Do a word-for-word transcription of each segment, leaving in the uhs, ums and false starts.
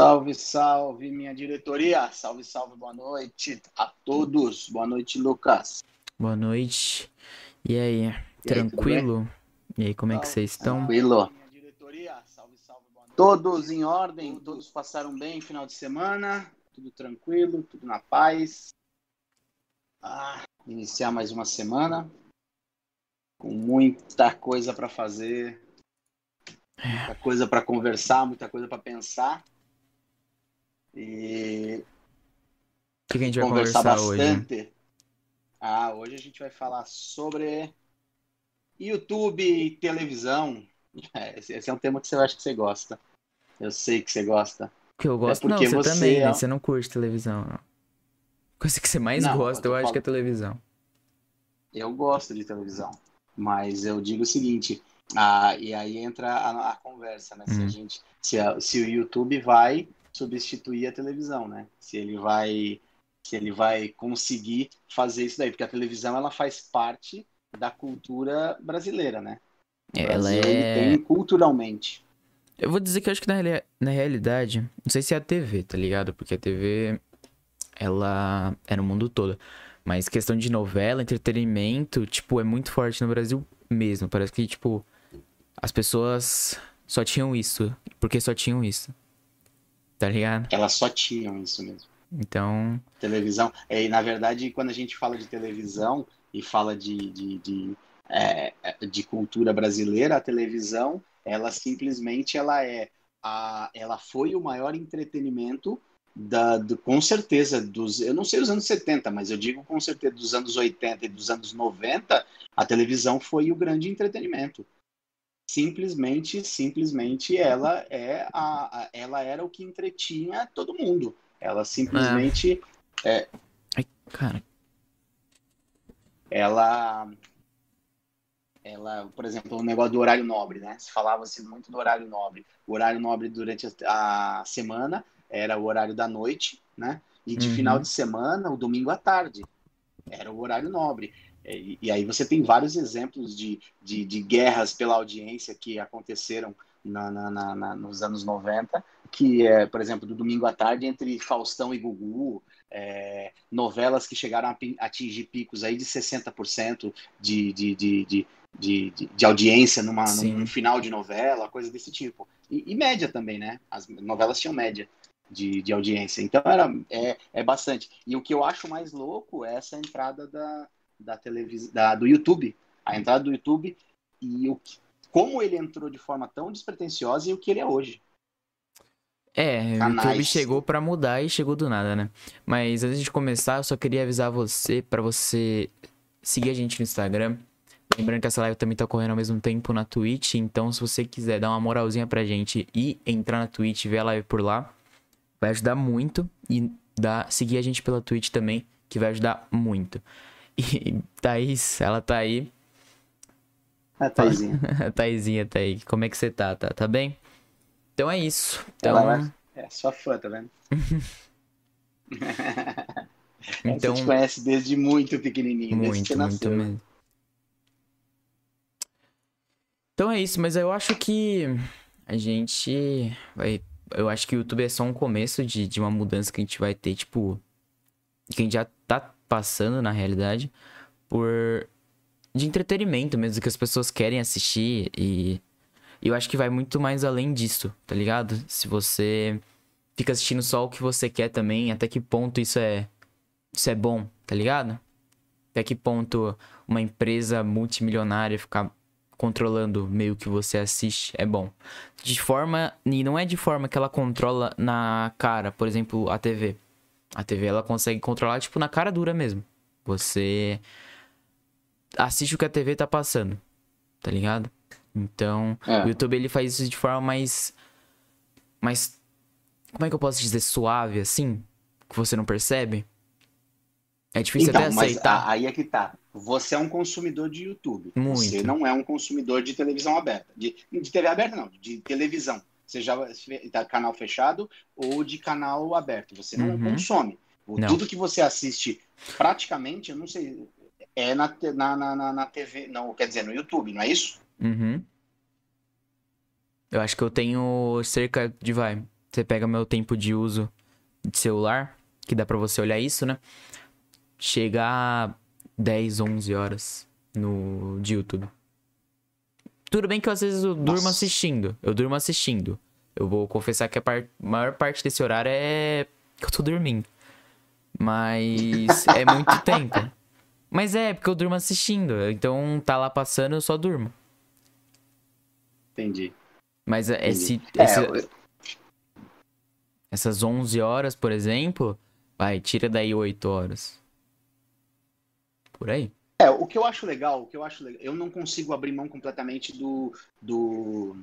Salve, salve, minha diretoria. Salve, salve, boa noite a todos. Boa noite, Lucas. Boa noite. E aí, e tranquilo? Aí, e aí, como salve, é que vocês estão? Tranquilo. Minha diretoria, salve, salve, boa noite. Todos em ordem, todos passaram bem final de semana. Tudo tranquilo, tudo na paz. Ah, iniciar mais uma semana com muita coisa para fazer, muita coisa para conversar, muita coisa para pensar. E que que a gente vai conversar, conversar bastante hoje? Ah, hoje a gente vai falar sobre YouTube e televisão. É, esse é um tema que você acha que você gosta. Eu sei que você gosta. Que eu gosto, é porque não, você, você também, é... né? Você não curte televisão. Não. Coisa que você mais não, gosta, eu, eu acho falo... que é televisão. Eu gosto de televisão, mas eu digo o seguinte, ah, e aí entra a, a conversa, né? Hum. Se a gente, se, a, se o YouTube vai substituir a televisão, né? Se ele vai, se ele vai conseguir fazer isso daí, porque a televisão ela faz parte da cultura brasileira, né? Ela é... tem culturalmente. Eu vou dizer que eu acho que na, na realidade, não sei se é a T V, tá ligado? Porque a T V, ela é no mundo todo. Mas questão de novela, entretenimento, tipo, é muito forte no Brasil mesmo. Parece que, tipo, as pessoas só tinham isso. Porque só tinham isso. Tá ligado? Elas só tinham isso mesmo. Então... televisão. É, e, na verdade, quando a gente fala de televisão e fala de, de, de, é, de cultura brasileira, a televisão, ela simplesmente, ela é... a, ela foi o maior entretenimento, da, do, com certeza, dos... eu não sei os anos setenta, mas eu digo com certeza dos anos oitenta e dos anos noventa, a televisão foi o grande entretenimento. Simplesmente, simplesmente ela, é a, a, ela era o que entretinha todo mundo. Ela simplesmente... é. É, ai, cara. Ela, ela... por exemplo, o negócio do horário nobre, né? Se falava-se muito do horário nobre. O horário nobre durante a, a semana era o horário da noite, né? E de uhum. final de semana, o domingo à tarde. Era o horário nobre. E, e aí você tem vários exemplos de, de, de guerras pela audiência que aconteceram na, na, na, na, nos anos noventa, que é, por exemplo, do domingo à tarde entre Faustão e Gugu, é, novelas que chegaram a atingir picos aí de sessenta por cento de, de, de, de, de, de, de audiência numa, num final de novela, coisa desse tipo. E, e média também, né? As novelas tinham média de, de audiência. Então era, é, é bastante. E o que eu acho mais louco é essa entrada da... Da televis... da, do YouTube, a entrada do YouTube e o que... como ele entrou de forma tão despretensiosa e o que ele é hoje. É, Canais. O YouTube chegou pra mudar e chegou do nada, né? Mas antes de começar, eu só queria avisar você pra você seguir a gente no Instagram. Lembrando que essa live também tá correndo ao mesmo tempo na Twitch, então se você quiser dar uma moralzinha pra gente e entrar na Twitch, ver a live por lá, vai ajudar muito. E dá... seguir a gente pela Twitch também, que vai ajudar muito. E Thaís, ela tá aí. A Thaisinha. A Thaisinha tá aí. Como é que você tá? Tá, tá bem? Então é isso. Então... ela é sua fã, tá vendo? Então... você te conhece desde muito pequenininho, muito, desde que você nasceu. Muito mesmo. Então é isso, mas eu acho que a gente vai... eu acho que o YouTube é só um começo de, de uma mudança que a gente vai ter, tipo... que a gente já tá passando, na realidade, por... de entretenimento mesmo, que as pessoas querem assistir e... e eu acho que vai muito mais além disso, tá ligado? Se você fica assistindo só o que você quer também, até que ponto isso é... isso é bom, tá ligado? Até que ponto uma empresa multimilionária ficar controlando meio que você assiste é bom. De forma... e não é de forma que ela controla na cara, por exemplo, a T V. A T V, ela consegue controlar, tipo, na cara dura mesmo. Você assiste o que a T V tá passando, tá ligado? Então, é. O YouTube, ele faz isso de forma mais... mais... como é que eu posso dizer? Suave, assim? Que você não percebe? É difícil então, até aceitar. Mas aí é que tá. Você é um consumidor de YouTube. Muito. Você não é um consumidor de televisão aberta. De, de T V aberta, não. De televisão. Seja de canal fechado ou de canal aberto. Você não uhum. consome. Não. Tudo que você assiste, praticamente, eu não sei, é na, na, na, na T V, não, quer dizer, no YouTube, não é isso? Uhum. Eu acho que eu tenho cerca de, vai, Você pega meu tempo de uso de celular, que dá pra você olhar isso, né? Chega a dez, onze horas no, de YouTube. Tudo bem que eu, às vezes eu durmo Nossa. assistindo. Eu durmo assistindo. Eu vou confessar que a par... maior parte desse horário é que eu tô dormindo. Mas é muito tempo. Mas é, porque eu durmo assistindo. Então tá lá passando, eu só durmo. Entendi. Mas Entendi. Esse, esse... É, eu... essas onze horas, por exemplo, vai, tira daí oito horas. Por aí. É, o que eu acho legal, o que eu acho legal, eu não consigo abrir mão completamente do, do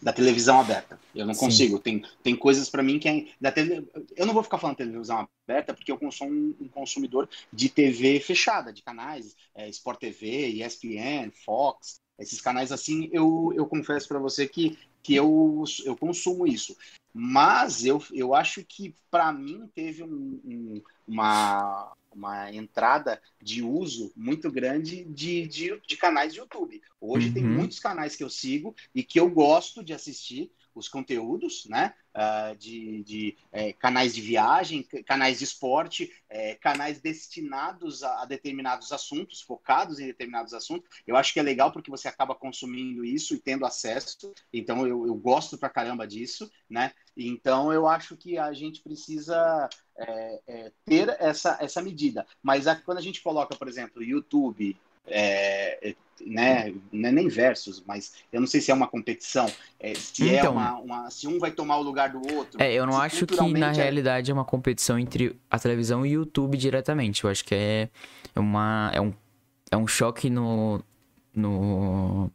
da televisão aberta. Eu não Sim. consigo. Tem, tem coisas pra mim que é, da tele, eu não vou ficar falando televisão aberta porque eu sou um, um consumidor de T V fechada, de canais, é, Sport T V, E S P N, Fox, esses canais assim, eu, eu confesso pra você que, que eu, eu consumo isso. Mas eu, eu acho que pra mim teve um, um, uma... uma entrada de uso muito grande de, de, de canais de YouTube. Hoje uhum. tem muitos canais que eu sigo e que eu gosto de assistir os conteúdos, né? Uh, de de é, canais de viagem, canais de esporte, é, canais destinados a, a determinados assuntos, focados em determinados assuntos. Eu acho que é legal porque você acaba consumindo isso e tendo acesso. Então, eu, eu gosto pra caramba disso, né? Então, eu acho que a gente precisa... É, é, ter essa, essa medida, mas a, quando a gente coloca, por exemplo, YouTube, é, é, né, não é nem versus, mas eu não sei se é uma competição, é, se então, é uma, uma, se um vai tomar o lugar do outro. É, eu não acho que na é... realidade é uma competição entre a televisão e o YouTube diretamente. Eu acho que é uma é um, é um choque no no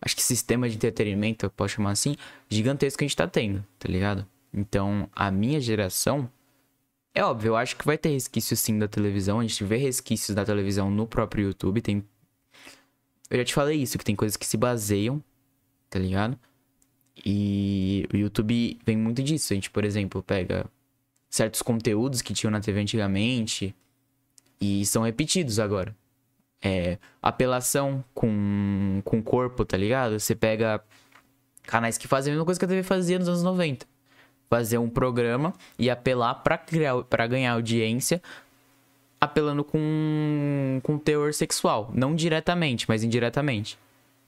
acho que sistema de entretenimento, eu posso chamar assim, gigantesco que a gente tá tendo, tá ligado? Então a minha geração, é óbvio, eu acho que vai ter resquício sim da televisão. A gente vê resquícios da televisão no próprio YouTube. Tem... Eu já te falei isso, que tem coisas que se baseiam, tá ligado? E o YouTube vem muito disso. A gente, por exemplo, pega certos conteúdos que tinham na T V antigamente e são repetidos agora. É apelação com com corpo, tá ligado? Você pega canais que fazem a mesma coisa que a T V fazia nos anos noventa. Fazer um programa e apelar pra, criar, pra ganhar audiência, apelando com, com teor sexual. Não diretamente, mas indiretamente.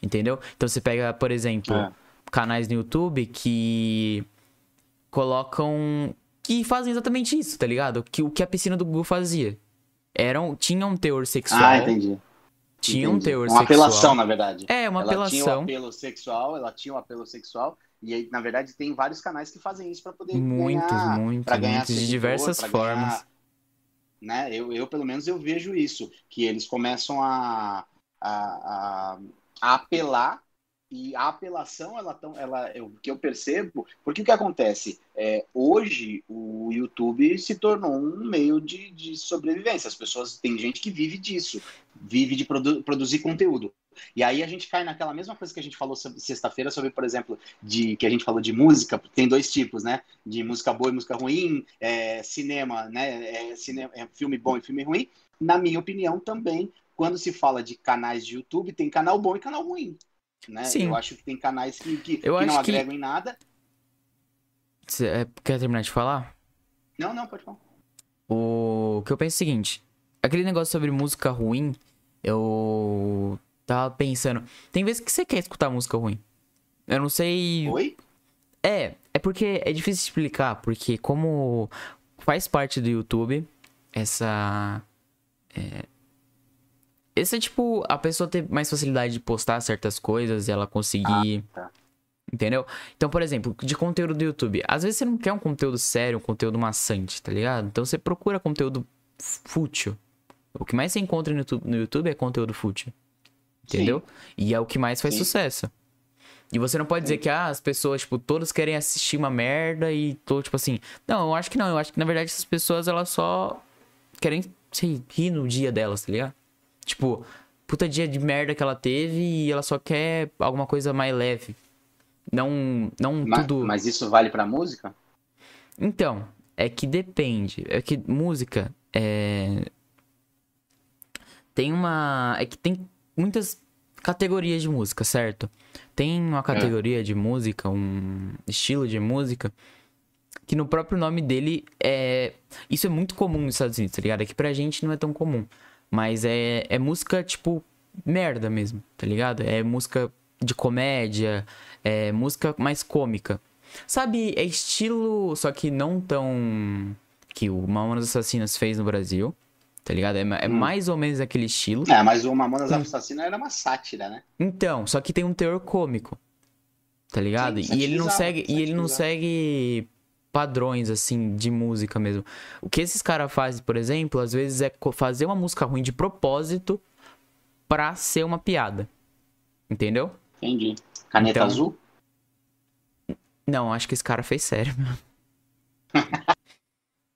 Entendeu? Então você pega, por exemplo, é. canais no YouTube que colocam... que fazem exatamente isso, tá ligado? Que, o que a piscina do Google fazia. Eram, tinha um teor sexual. Ah, entendi. Tinha entendi. um teor uma sexual. Uma apelação, na verdade. É, uma ela apelação. Ela tinha um apelo sexual, ela tinha um apelo sexual... E aí, na verdade, tem vários canais que fazem isso para poder muitos, ganhar... Muitos, pra ganhar muitos, de diversas formas. Ganhar, né? eu, eu, pelo menos, eu vejo isso. Que eles começam a, a, a, a apelar. E a apelação, ela, ela, eu, que eu percebo... Porque o que acontece? É, hoje, o YouTube se tornou um meio de, de sobrevivência. As pessoas... Tem gente que vive disso. Vive de produ, produzir conteúdo. E aí a gente cai naquela mesma coisa que a gente falou sexta-feira sobre, por exemplo, de que a gente falou de música, tem dois tipos, né? De música boa e música ruim, é, cinema, né? É, cinema, é filme bom e filme ruim. Na minha opinião, também, quando se fala de canais de YouTube, tem canal bom e canal ruim, né? Sim. Eu acho que tem canais que, que, que não agregam que... em nada. Cê quer terminar de falar? Não, não, pode falar. O que eu penso é o seguinte, aquele negócio sobre música ruim, eu... Tava pensando... Tem vezes que você quer escutar música ruim. Eu não sei... Oi? É, é porque é difícil explicar. Porque como faz parte do YouTube, essa... É, esse é tipo... A pessoa ter mais facilidade de postar certas coisas e ela conseguir... Ah, tá. Entendeu? Então, por exemplo, de conteúdo do YouTube. Às vezes você não quer um conteúdo sério, um conteúdo maçante, tá ligado? Então você procura conteúdo fútil. O que mais você encontra no YouTube, no YouTube é conteúdo fútil. Entendeu? Sim. E é o que mais faz Sim. sucesso. E você não pode Sim. dizer que ah, as pessoas, tipo, todos querem assistir uma merda e tô, tipo assim... Não, eu acho que não. Eu acho que, na verdade, essas pessoas, elas só querem se rir no dia delas, tá ligado? Tipo, puta dia de merda que ela teve e ela só quer alguma coisa mais leve. Não, não mas, tudo... Mas isso vale pra música? Então, é que depende. É que música é... Tem uma... É que tem... muitas categorias de música, certo? Tem uma categoria é. de música, um estilo de música que no próprio nome dele é... Isso é muito comum nos Estados Unidos, tá ligado? Aqui pra gente não é tão comum. Mas é, é música, tipo, merda mesmo, tá ligado? É música de comédia, é música mais cômica. Sabe, é estilo... Só que não tão... Que o Mamonas Assassinas fez no Brasil, tá ligado? É, é hum. mais ou menos aquele estilo. É, mas o Mamonas hum. Assassinas era uma sátira, né? Então, só que tem um teor cômico, tá ligado? Sim, e ele não segue, e ele não segue padrões, assim, de música mesmo. O que esses caras fazem, por exemplo, às vezes é fazer uma música ruim de propósito pra ser uma piada. Entendeu? Entendi. Caneta então... azul? Não, acho que esse cara fez sério, mano.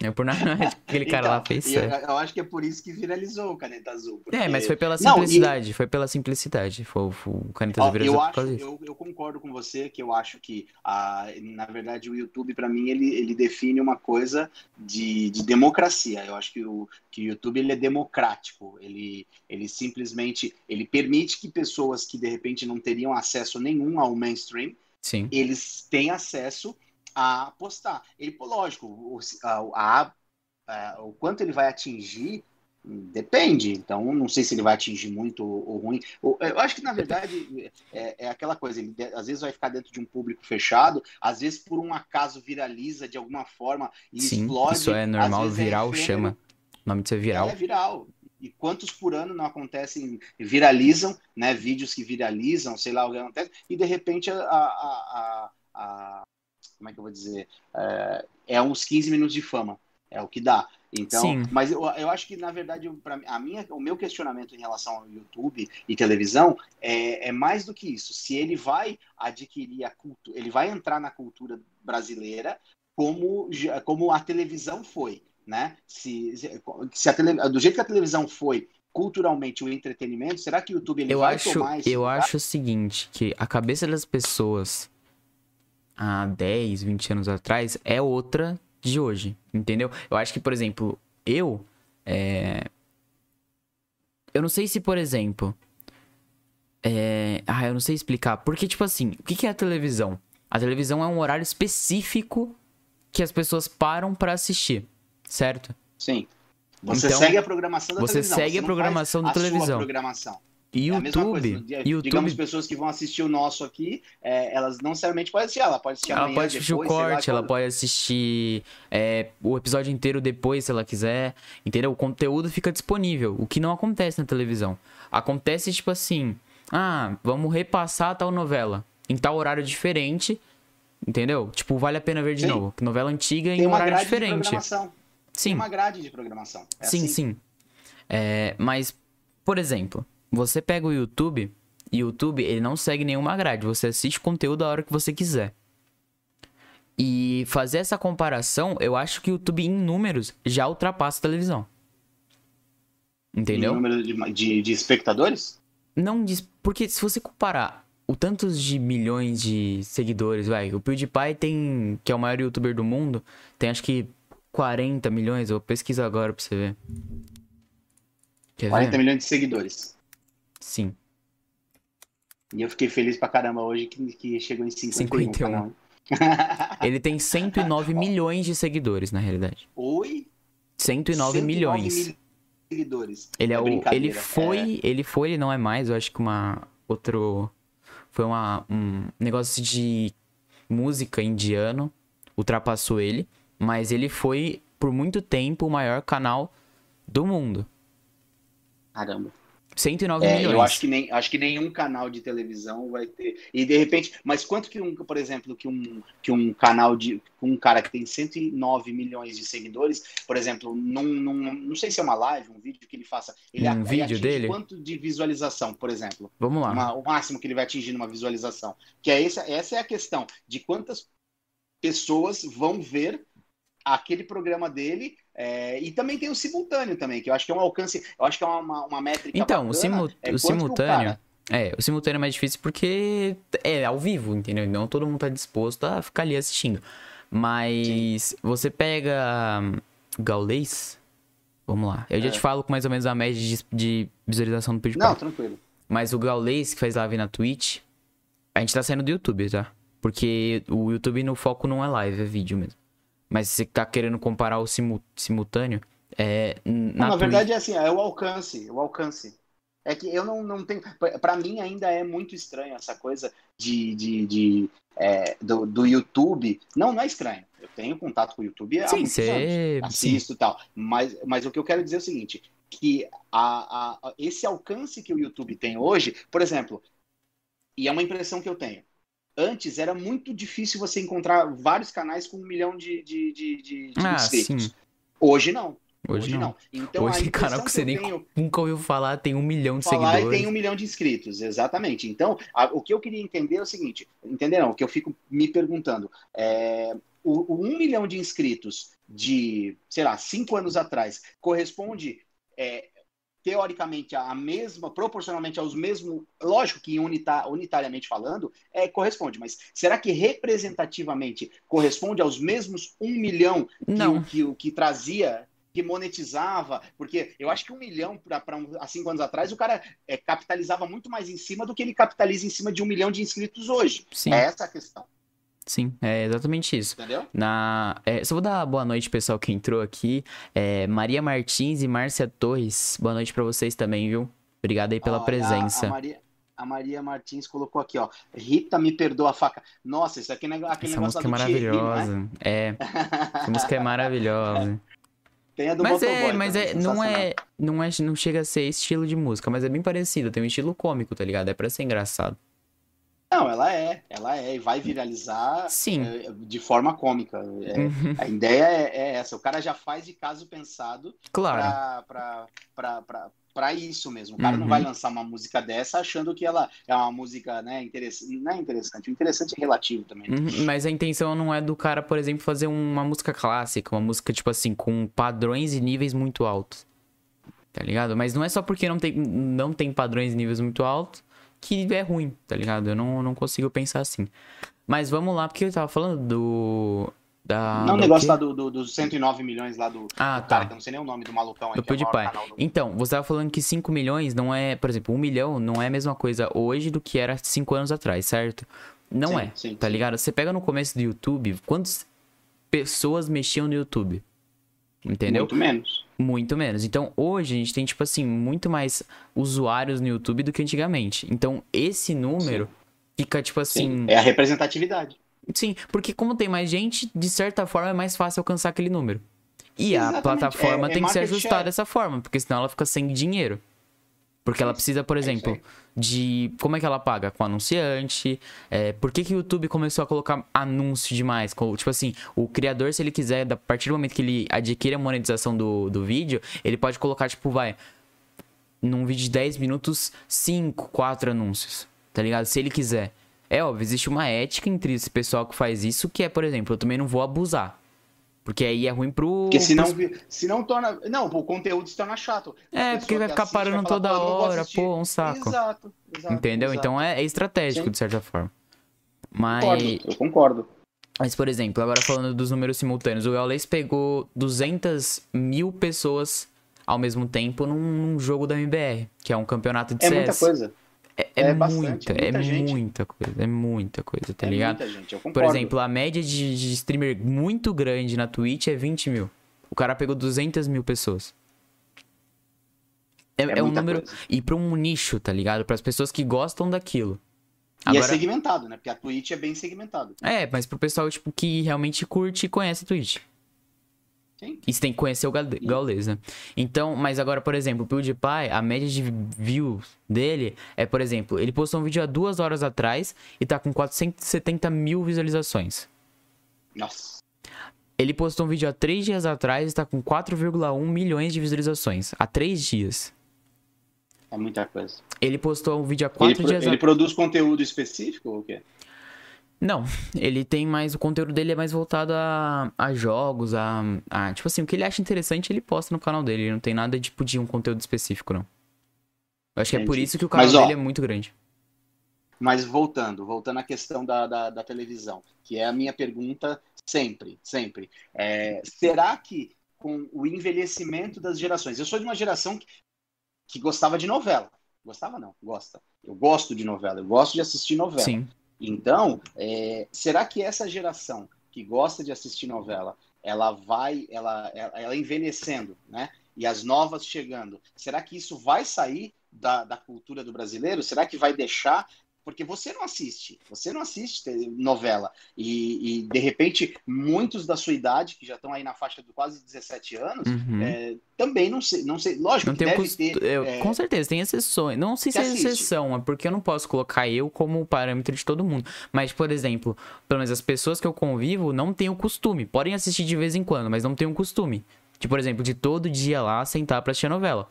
É por nada que aquele cara então, lá fez sério. Eu, eu acho que é por isso que viralizou o Caneta Azul. Porque... É, mas foi pela simplicidade. Não, e... Foi pela simplicidade. Foi, foi, o Caneta Azul viralizou por causa disso. Eu, eu concordo com você que eu acho que, ah, na verdade, o YouTube, pra mim, ele, ele define uma coisa de, de democracia. Eu acho que o, que o YouTube ele é democrático. Ele, ele simplesmente ele permite que pessoas que, de repente, não teriam acesso nenhum ao mainstream, sim, eles têm acesso... a postar. Ele, lógico, o, a, a, o quanto ele vai atingir, depende. Então, não sei se ele vai atingir muito ou, ou ruim. Eu acho que, na verdade, é, é aquela coisa. Ele, às vezes, vai ficar dentro de um público fechado. Às vezes, por um acaso, viraliza de alguma forma e sim, explode. Isso é normal, viral é chama. O nome disso é viral. É viral. E quantos por ano não acontecem, viralizam, né? Vídeos que viralizam, sei lá o que acontece. E, de repente, a... a, a, a como é que eu vou dizer? É, é uns quinze minutos de fama. É o que dá. Então, sim. Mas eu, eu acho que, na verdade, eu, pra, a minha, o meu questionamento em relação ao YouTube e televisão é, é mais do que isso. Se ele vai adquirir a cultura, ele vai entrar na cultura brasileira como, como a televisão foi, né? Se, se a tele, do jeito que a televisão foi culturalmente o entretenimento, será que o YouTube ele eu vai acho, tomar isso? Eu lugar? acho o seguinte, que a cabeça das pessoas... há dez, vinte anos atrás, é outra de hoje, entendeu? Eu acho que, por exemplo, eu... É... Eu não sei se, por exemplo... É... Ah, eu não sei explicar. Porque, tipo assim, o que é a televisão? A televisão é um horário específico que as pessoas param pra assistir, certo? Sim. Você então, segue a programação da você televisão. Segue você segue a programação da televisão. Sua programação. E é a mesma coisa. YouTube. Digamos, pessoas que vão assistir o nosso aqui, é, elas não necessariamente podem assistir. Ela pode assistir amanhã, ela pode assistir depois, o corte, ela pode assistir é, o episódio inteiro depois, se ela quiser. Entendeu? O conteúdo fica disponível. O que não acontece na televisão. Acontece tipo assim, ah, vamos repassar tal novela em tal horário diferente. Entendeu? Tipo, vale a pena ver de sim. novo. Novela antiga em um horário diferente. Sim. Tem uma grade de programação. É sim, assim. sim. É, mas, por exemplo... Você pega o YouTube, e o YouTube, ele não segue nenhuma grade. Você assiste conteúdo a hora que você quiser. E fazer essa comparação, eu acho que o YouTube, em números, já ultrapassa a televisão. Entendeu? Em número de, de, de espectadores? Não, porque se você comparar o tantos de milhões de seguidores, vai, o PewDiePie tem, que é o maior youtuber do mundo, tem acho que quarenta milhões, eu pesquiso agora pra você ver. Quer quarenta ver? Milhões de seguidores. Sim. E eu fiquei feliz pra caramba hoje que, que chegou em cinquenta e um. cinquenta e um. Ele tem cento e nove milhões de seguidores, na realidade. Oi? cento e nove milhões. Mil seguidores. Ele, é é o, ele foi, é... ele foi, ele não é mais, eu acho que uma... Outro... Foi uma, um negócio de música indiano, ultrapassou ele, mas ele foi, por muito tempo, o maior canal do mundo. Caramba. cento e nove milhões. Eu acho que, nem, acho que nenhum canal de televisão vai ter. E de repente, mas quanto que um, por exemplo, que um, que um canal de um cara que tem cento e nove milhões de seguidores, por exemplo, num, num, não sei se é uma live, um vídeo que ele faça, ele, um ele vídeo dele? Quanto de visualização, por exemplo? Vamos lá. Uma, o máximo que ele vai atingir numa visualização, que é essa, essa é a questão de quantas pessoas vão ver aquele programa dele. É, e também tem o simultâneo também, que eu acho que é um alcance, eu acho que é uma, uma métrica então, bacana. O simu, é, o simultâneo, é, o simultâneo é mais difícil porque é ao vivo, entendeu? Não todo mundo tá disposto a ficar ali assistindo. Mas sim. Você pega Gaules, vamos lá, eu é. já te falo com mais ou menos a média de, de visualização do PewDiePie. Não, tranquilo. Mas o Gaules, que faz live na Twitch, a gente tá saindo do YouTube, tá? Porque o YouTube no foco não é live, é vídeo mesmo. Mas você tá querendo comparar o simu, simultâneo? É, na não, na verdade Twitch... é assim, é o alcance, o alcance. É que eu não, não tenho... Pra mim ainda é muito estranho essa coisa de, de, de, é, do, do YouTube. Não, não é estranho. Eu tenho contato com o YouTube há sim, muitos cê... anos. Assisto e tal. Mas, mas o que eu quero dizer é o seguinte, que a, a, esse alcance que o YouTube tem hoje, por exemplo, e é uma impressão que eu tenho, antes era muito difícil você encontrar vários canais com um milhão de, de, de, de, de ah, inscritos. Sim. Hoje não. Hoje, Hoje não. não. Então, hoje, canal que você nem tenho... nunca ouviu falar tem um milhão de falar seguidores. E tem um milhão de inscritos, exatamente. Então, a, o que eu queria entender é o seguinte, entenderam? O que eu fico me perguntando, é, o, o um milhão de inscritos de, sei lá, cinco anos atrás, corresponde, é, teoricamente, a mesma, proporcionalmente aos mesmos, lógico que unita, unitariamente falando, é, corresponde, mas será que representativamente corresponde aos mesmos um milhão que, que, que, que trazia... que monetizava, porque eu acho que um milhão para um, há cinco anos atrás o cara é, capitalizava muito mais em cima do que ele capitaliza em cima de um milhão de inscritos hoje. Sim. É essa a questão. Sim, é exatamente isso. Entendeu? Na, é, só vou dar boa noite, pessoal, que entrou aqui. É, Maria Martins e Márcia Torres, boa noite para vocês também, viu? Obrigado aí pela Olha, presença. A, a Maria... A Maria Martins colocou aqui, ó. Rita, me perdoa a faca. Nossa, isso aqui é aquele essa negócio música é maravilhosa. Thierry, é? é, essa música é maravilhosa. Tem a do mas é, boy, mas é, não é, não é, não chega a ser estilo de música, mas é bem parecido, tem um estilo cômico, tá ligado? É pra ser engraçado. Não, ela é, ela é, e vai viralizar Sim. de forma cômica. É, uhum. A ideia é, é essa, o cara já faz de caso pensado claro. pra, pra, pra, pra, pra isso mesmo. O cara uhum. não vai lançar uma música dessa achando que ela é uma música, né, interessante, não é interessante, o interessante é relativo também. Uhum. Mas a intenção não é do cara, por exemplo, fazer uma música clássica, uma música, tipo assim, com padrões e níveis muito altos, tá ligado? Mas não é só porque não tem, não tem padrões e níveis muito altos, que é ruim, tá ligado? Eu não, não consigo pensar assim. Mas vamos lá, porque eu tava falando do... Da, não, o negócio lá do, do, dos cento e nove milhões lá do, ah, do tá. cara, que eu não sei nem o nome do malucão aí. Do PewDiePie. Do... Então, você tava falando que cinco milhões não é... Por exemplo, um milhão não é a mesma coisa hoje do que era cinco anos atrás, certo? Não sim, é, sim, tá sim. ligado? Você pega no começo do YouTube, quantas pessoas mexiam no YouTube? Entendeu? Muito menos. Muito menos. Então, hoje, a gente tem, tipo assim, muito mais usuários no YouTube do que antigamente. Então, esse número Sim. fica, tipo assim... Sim. É a representatividade. Sim, porque como tem mais gente, de certa forma, é mais fácil alcançar aquele número. E Exatamente. A plataforma é, tem é que ser ajustada share. Dessa forma, porque senão ela fica sem dinheiro. Porque ela precisa, por exemplo, é de... Como é que ela paga? Com anunciante. É... Por que que o YouTube começou a colocar anúncio demais? Tipo assim, o criador, se ele quiser, a partir do momento que ele adquire a monetização do, do vídeo, ele pode colocar, tipo, vai... Num vídeo de dez minutos, cinco, quatro anúncios. Tá ligado? Se ele quiser. É óbvio, existe uma ética entre esse pessoal que faz isso, que é, por exemplo, eu também não vou abusar. Porque aí é ruim pro... Porque se não, se não torna... Não, o conteúdo se torna chato. É, porque vai ficar assiste, parando vai falar, toda hora, pô, um saco. Exato, exato. Entendeu? Exato. Então é, é estratégico, Sim. de certa forma. Mas... Concordo, eu concordo. Mas, por exemplo, agora falando dos números simultâneos, o Gaules pegou duzentas mil pessoas ao mesmo tempo num, num jogo da M B R, que é um campeonato de C S. É muita coisa. É, é, é, bastante, muita, é muita, é muita coisa, é muita coisa, tá é ligado? Muita gente, eu concordo. Por exemplo, a média de, de streamer muito grande na Twitch é vinte mil. O cara pegou duzentas mil pessoas. É, é, é um número... Coisa. E pra um nicho, tá ligado? Para as pessoas que gostam daquilo. E Agora... é segmentado, né? Porque a Twitch é bem segmentada. É, mas pro pessoal tipo, que realmente curte e conhece a Twitch. Sim. E você tem que conhecer o Gaules, né? Então, mas agora, por exemplo, o PewDiePie, a média de views dele é, por exemplo, ele postou um vídeo há duas horas atrás e tá com quatrocentas e setenta mil visualizações. Nossa. Ele postou um vídeo há três dias atrás e tá com quatro vírgula um milhões de visualizações. Há três dias. É muita coisa. Ele postou um vídeo há quatro ele dias atrás. Ele a... produz conteúdo específico ou o quê? Não, ele tem mais, o conteúdo dele é mais voltado a, a jogos, a, a... Tipo assim, o que ele acha interessante, ele posta no canal dele. Ele não tem nada tipo, de um conteúdo específico, não. Eu acho Entendi. Que é por isso que o canal mas, ó, dele é muito grande. Mas voltando, voltando à questão da, da, da televisão, que é a minha pergunta sempre, sempre. É, será que com o envelhecimento das gerações... Eu sou de uma geração que, que gostava de novela. Gostava não, gosta. Eu gosto de novela, eu gosto de assistir novela. Sim. Então, é, será que essa geração que gosta de assistir novela ela vai, ela, ela envelhecendo, né? E as novas chegando. Será que isso vai sair da, da cultura do brasileiro? Será que vai deixar? Porque você não assiste, você não assiste novela. E, e de repente, muitos da sua idade, que já estão aí na faixa de quase dezessete anos, uhum. é, também não sei, não sei, lógico não que deve cost... ter... Eu, é... Com certeza, tem exceções. Não sei se é exceção, é porque eu não posso colocar eu como parâmetro de todo mundo. Mas, por exemplo, pelo menos as pessoas que eu convivo não têm o costume. Podem assistir de vez em quando, mas não têm o costume. De, por exemplo, de todo dia lá sentar pra assistir a novela.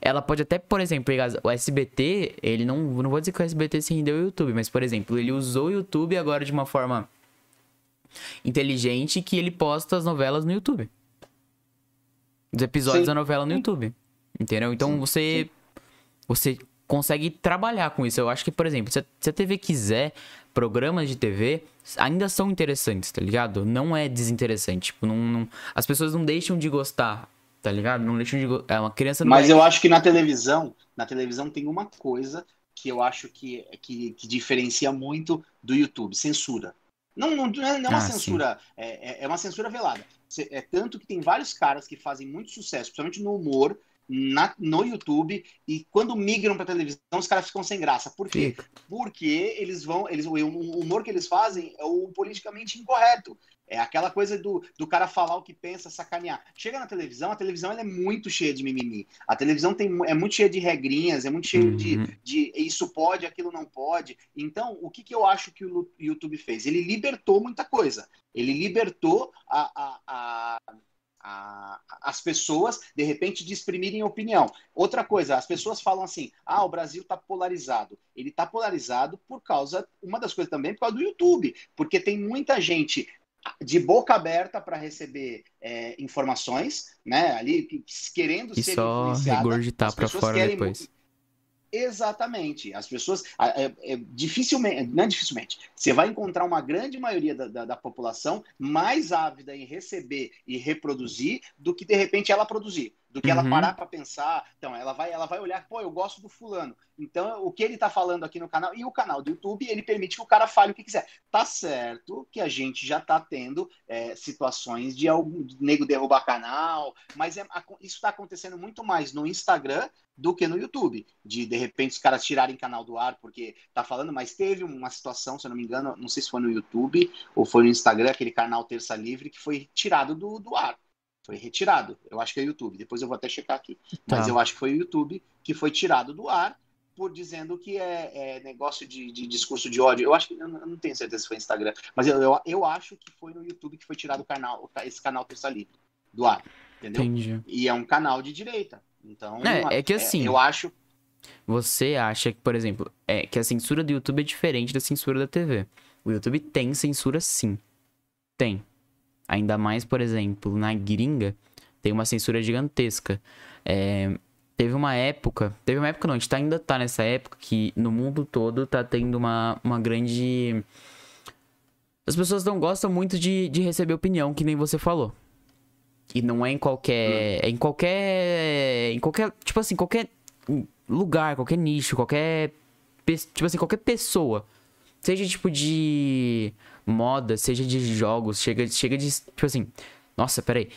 Ela pode até, por exemplo, pegar o S B T, ele não, não vou dizer que o S B T se rendeu ao YouTube, mas, por exemplo, ele usou o YouTube agora de uma forma inteligente que ele posta as novelas no YouTube. Os episódios Sim. da novela no YouTube, entendeu? Então, Sim. você Sim. você consegue trabalhar com isso. Eu acho que, por exemplo, se a, se a T V quiser, programas de T V ainda são interessantes, tá ligado? Não é desinteressante, tipo, não, não, as pessoas não deixam de gostar, tá ligado? Não deixa de... É uma criança... Não Mas é... eu acho que na televisão, na televisão tem uma coisa que eu acho que, que, que diferencia muito do YouTube, censura. Não, não, não é uma ah, censura, é, é uma censura velada. É tanto que tem vários caras que fazem muito sucesso, principalmente no humor, na, no YouTube, e quando migram pra televisão, os caras ficam sem graça. Por quê? Fica. Porque eles vão... Eles, o humor que eles fazem é o politicamente incorreto. É aquela coisa do, do cara falar o que pensa, sacanear. Chega na televisão, a televisão ela é muito cheia de mimimi. A televisão tem, é muito cheia de regrinhas, é muito cheia uhum. de, de isso pode, aquilo não pode. Então, o que, que eu acho que o YouTube fez? Ele libertou muita coisa. Ele libertou a, a, a, a, as pessoas, de repente, de exprimirem opinião. Outra coisa, as pessoas falam assim, ah, o Brasil está polarizado. Ele está polarizado por causa, uma das coisas também, por causa do YouTube. Porque tem muita gente... de boca aberta para receber é, informações, né? Ali querendo e ser influenciada. E só regurgitar para fora querem... depois. Exatamente. As pessoas é, é, dificilmente, não é dificilmente, você vai encontrar uma grande maioria da, da, da população mais ávida em receber e reproduzir do que de repente ela produzir, do que uhum. ela parar para pensar. Então, ela vai, ela vai olhar, pô, eu gosto do fulano. Então, o que ele tá falando aqui no canal, e o canal do YouTube, ele permite que o cara fale o que quiser. Tá certo que a gente já tá tendo é, situações de algum nego derrubar canal, mas é, isso tá acontecendo muito mais no Instagram do que no YouTube. De, de repente, os caras tirarem canal do ar porque tá falando, mas teve uma situação, se eu não me engano, não sei se foi no YouTube ou foi no Instagram, aquele canal Terça Livre, que foi tirado do, do ar. Foi retirado. Eu acho que é o YouTube. Depois eu vou até checar aqui. Tá. Mas eu acho que foi o YouTube que foi tirado do ar por dizendo que é, é negócio de, de discurso de ódio. Eu acho que... Eu não tenho certeza se foi Instagram. Mas eu, eu, eu acho que foi no YouTube que foi tirado o canal, esse canal Terça Livre do ar. Entendeu? Entendi. E é um canal de direita. Então... É, é que assim... É, eu acho... Você acha que, por exemplo, é que a censura do YouTube é diferente da censura da T V. O YouTube tem censura, sim. Tem. Ainda mais, por exemplo, na gringa, tem uma censura gigantesca. É, teve uma época... Teve uma época não, a gente tá, ainda tá nessa época que no mundo todo tá tendo uma, uma grande... As pessoas não gostam muito de, de receber opinião, que nem você falou. E não é em qualquer... Hum. É em qualquer... Em qualquer... Tipo assim, qualquer lugar, qualquer nicho, qualquer... Tipo assim, qualquer pessoa. Seja tipo de... moda, seja de jogos, chega, chega de, tipo assim, nossa, peraí,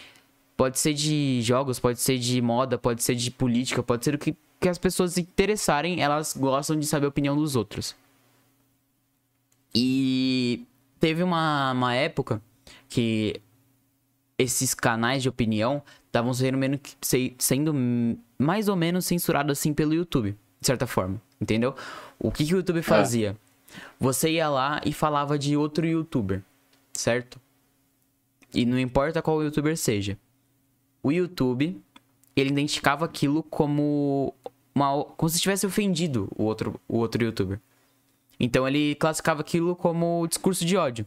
pode ser de jogos, pode ser de moda, pode ser de política, pode ser do que, que as pessoas se interessarem, elas gostam de saber a opinião dos outros. E teve uma, uma época que esses canais de opinião estavam sendo, menos, sendo mais ou menos censurados assim pelo YouTube, de certa forma, entendeu? O que, que o YouTube fazia? É. Você ia lá e falava de outro youtuber, certo? E não importa qual youtuber seja. O YouTube, ele identificava aquilo como... Uma, como se tivesse ofendido o outro, o outro youtuber. Então ele classificava aquilo como discurso de ódio.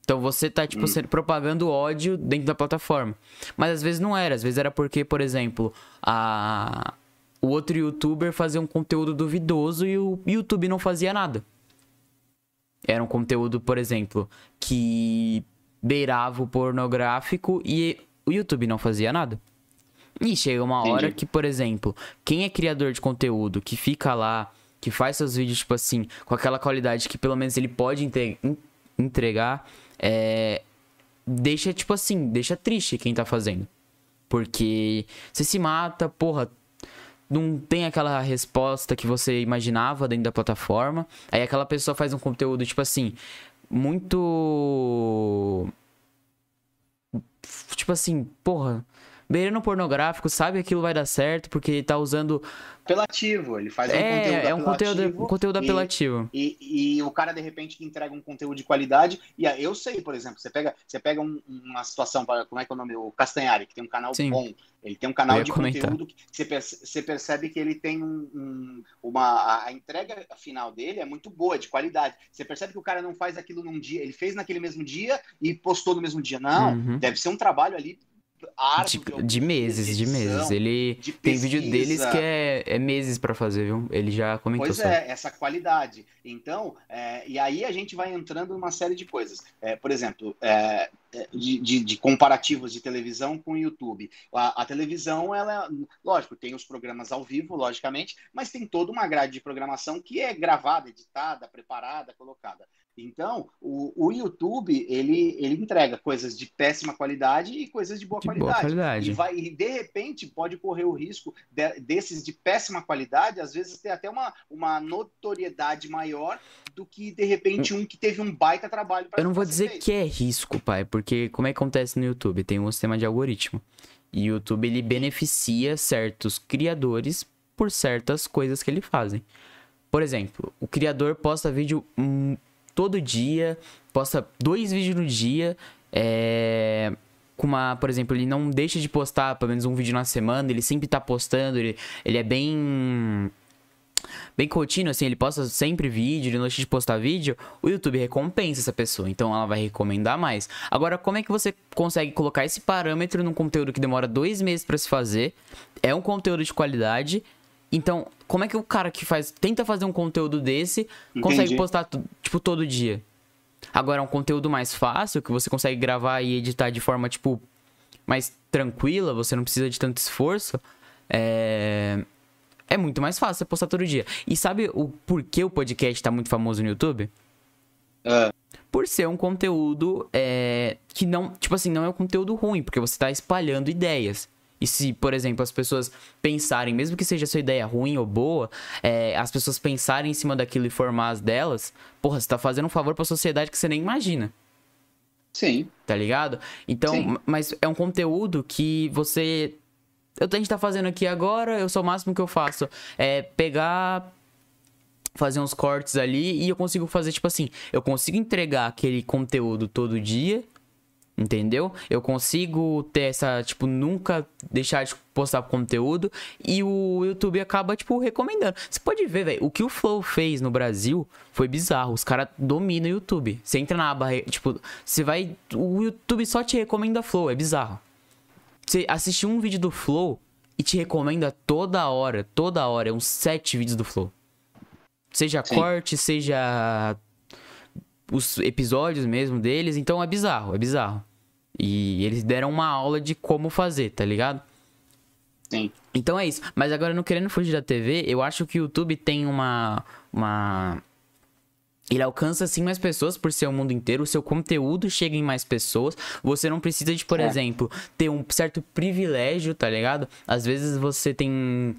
Então você tá, tipo, sendo, propagando ódio dentro da plataforma. Mas às vezes não era. Às vezes era porque, por exemplo, a... o outro youtuber fazia um conteúdo duvidoso e o YouTube não fazia nada. Era um conteúdo, por exemplo, que beirava o pornográfico e o YouTube não fazia nada. E chega uma Entendi. Hora que, por exemplo, quem é criador de conteúdo, que fica lá, que faz seus vídeos, tipo assim, com aquela qualidade que pelo menos ele pode entregar, é, deixa, tipo assim, deixa triste quem tá fazendo. Porque você se mata, porra, não tem aquela resposta que você imaginava dentro da plataforma. Aí aquela pessoa faz um conteúdo, tipo assim, muito... Tipo assim, porra, beirando pornográfico, sabe que aquilo vai dar certo, porque ele tá usando... Apelativo, ele faz um é, conteúdo apelativo. É, um conteúdo, um conteúdo e, apelativo. E, e, e o cara, de repente, entrega um conteúdo de qualidade. E eu sei, por exemplo, você pega, você pega um, uma situação, como é que é o nome? O Castanhari, que tem um canal Sim. bom. Ele tem um canal de comentar. Conteúdo que você percebe, você percebe que ele tem um, um, uma... A entrega final dele é muito boa, de qualidade. Você percebe que o cara não faz aquilo num dia. Ele fez naquele mesmo dia e postou no mesmo dia. Não, uhum. deve ser um trabalho ali... De, de, de meses, de, edição, de meses. Ele de tem vídeo deles que é, é meses pra fazer, viu? Ele já comentou. Pois é, só. Essa qualidade. Então, é, e aí a gente vai entrando numa série de coisas. É, por exemplo, é, de, de, de comparativos de televisão com o YouTube. A, a televisão, ela, lógico, tem os programas ao vivo, logicamente, mas tem toda uma grade de programação que é gravada, editada, preparada, colocada. Então, o, o YouTube, ele, ele entrega coisas de péssima qualidade e coisas de boa de qualidade. Boa qualidade. E, vai, e, de repente, pode correr o risco de, desses de péssima qualidade, às vezes, ter até uma, uma notoriedade maior do que, de repente, um que teve um baita trabalho. Pra Eu não vou dizer feito. que é risco, pai, porque como é que acontece no YouTube? Tem um sistema de algoritmo. E o YouTube, ele beneficia certos criadores por certas coisas que eles fazem. Por exemplo, o criador posta vídeo... Hum, todo dia, posta dois vídeos no dia, é, com uma, por exemplo, ele não deixa de postar pelo menos um vídeo na semana, ele sempre tá postando, ele, ele é bem, bem contínuo, assim, ele posta sempre vídeo, ele não deixa de postar vídeo, o YouTube recompensa essa pessoa, então ela vai recomendar mais. Agora, como é que você consegue colocar esse parâmetro num conteúdo que demora dois meses pra se fazer, é um conteúdo de qualidade... Então, como é que o cara que faz tenta fazer um conteúdo desse consegue Entendi. postar, tipo, todo dia? Agora, um conteúdo mais fácil, que você consegue gravar e editar de forma, tipo, mais tranquila, você não precisa de tanto esforço, é, é muito mais fácil você postar todo dia. E sabe o porquê o podcast tá muito famoso no YouTube? É. Por ser um conteúdo é... que não, tipo assim, não é um conteúdo ruim, porque você tá espalhando ideias. E se, por exemplo, as pessoas pensarem, mesmo que seja sua ideia ruim ou boa, é, as pessoas pensarem em cima daquilo e formar as delas, porra, você tá fazendo um favor pra sociedade que você nem imagina. Sim. Tá ligado? Então, Sim. mas é um conteúdo que você... Eu, a gente tá fazendo aqui agora, eu sou o máximo que eu faço. É pegar, fazer uns cortes ali e eu consigo fazer, tipo assim, eu consigo entregar aquele conteúdo todo dia... Entendeu? Eu consigo ter essa, tipo, nunca deixar de postar conteúdo e o YouTube acaba, tipo, recomendando. Você pode ver, velho, o que o Flow fez no Brasil foi bizarro. Os caras dominam o YouTube. Você entra na aba, tipo, você vai... O YouTube só te recomenda Flow, é bizarro. Você assistiu um vídeo do Flow e te recomenda toda hora, toda hora, uns sete vídeos do Flow. Seja Sim. corte, seja... os episódios mesmo deles, então é bizarro, é bizarro. E eles deram uma aula de como fazer, tá ligado? Sim. Então é isso. Mas agora, não querendo fugir da T V, eu acho que o YouTube tem uma... uma... Ele alcança, sim, mais pessoas por ser o mundo inteiro. O seu conteúdo chega em mais pessoas. Você não precisa de, por é. exemplo, ter um certo privilégio, tá ligado? Às vezes você tem...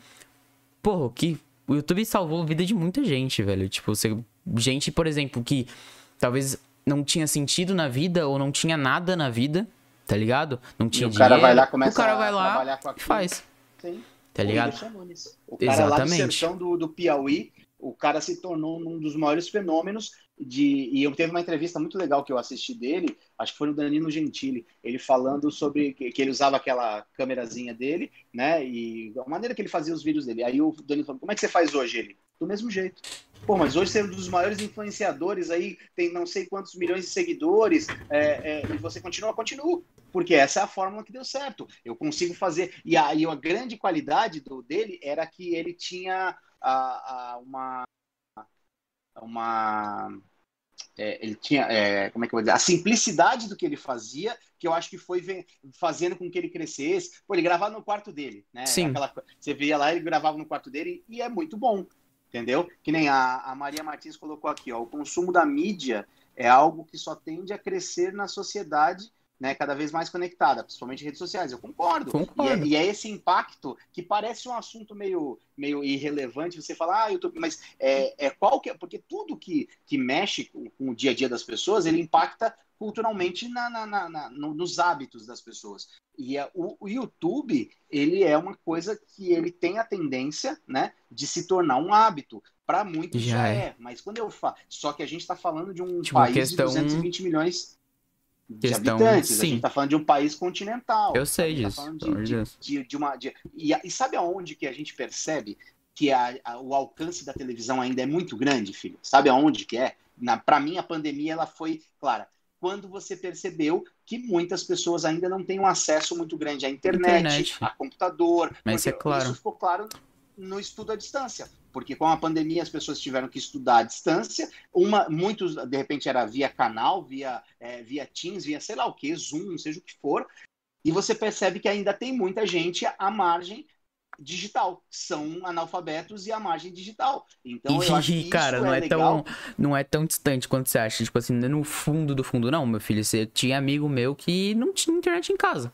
Porra, que... o YouTube salvou a vida de muita gente, velho. Tipo, você... gente, por exemplo, que... talvez não tinha sentido na vida ou não tinha nada na vida, tá ligado? Não tinha dinheiro. O cara vai lá, começa o cara vai lá a trabalhar com aquilo. E faz. Sim. Tá ligado? O cara Exatamente. lá do sertão do, do Piauí, o cara se tornou um dos maiores fenômenos de... E eu teve uma entrevista muito legal que eu assisti dele, acho que foi no Danilo Gentili, ele falando sobre que ele usava aquela câmerazinha dele, né? E a maneira que ele fazia os vídeos dele. Aí o Danilo falou, como é que você faz hoje? Ele, do mesmo jeito. Pô, mas hoje você é um dos maiores influenciadores aí, tem não sei quantos milhões de seguidores, é, é, e você continua, continua, porque essa é a fórmula que deu certo. Eu consigo fazer. E a, e a grande qualidade do, dele era que ele tinha a, a, uma... uma é, ele tinha, é, como é que eu vou dizer? A simplicidade do que ele fazia, que eu acho que foi vem, fazendo com que ele crescesse. Pô, ele gravava no quarto dele, né? Sim. Aquela, você via lá, ele gravava no quarto dele e é muito bom. Entendeu? Que nem a, a Maria Martins colocou aqui, ó, o consumo da mídia é algo que só tende a crescer na sociedade né, cada vez mais conectada, principalmente em redes sociais. Eu concordo. concordo. E, é, e é esse impacto que parece um assunto meio, meio irrelevante. Você fala, ah, YouTube, mas é, é qual que é? Porque tudo que, que mexe com, com o dia a dia das pessoas, ele impacta culturalmente na, na, na, na, nos hábitos das pessoas. E a, o, o YouTube, ele é uma coisa que ele tem a tendência, né, de se tornar um hábito. Para muitos já, já é. é. Mas quando eu falo... Só que a gente está falando de um tipo, país questão... de duzentos e vinte milhões... de questão, habitantes, sim. A gente tá falando de um país continental. Eu sei disso. E sabe aonde que a gente percebe que a, a, o alcance da televisão ainda é muito grande, filho? Sabe aonde que é? Na, pra mim, a pandemia ela foi clara. Quando você percebeu que muitas pessoas ainda não têm um acesso muito grande à internet, internet. a computador. Mas é claro. Isso ficou claro no estudo à distância. Porque com a pandemia as pessoas tiveram que estudar à distância, uma, muitos de repente era via canal, via, é, via Teams, via sei lá o que, Zoom, seja o que for, e você percebe que ainda tem muita gente à margem digital, são analfabetos e à margem digital. Então, e, eu acho que cara, isso não é, é tão, não é tão distante quanto você acha, tipo assim, no fundo do fundo, não, meu filho, você tinha amigo meu que não tinha internet em casa.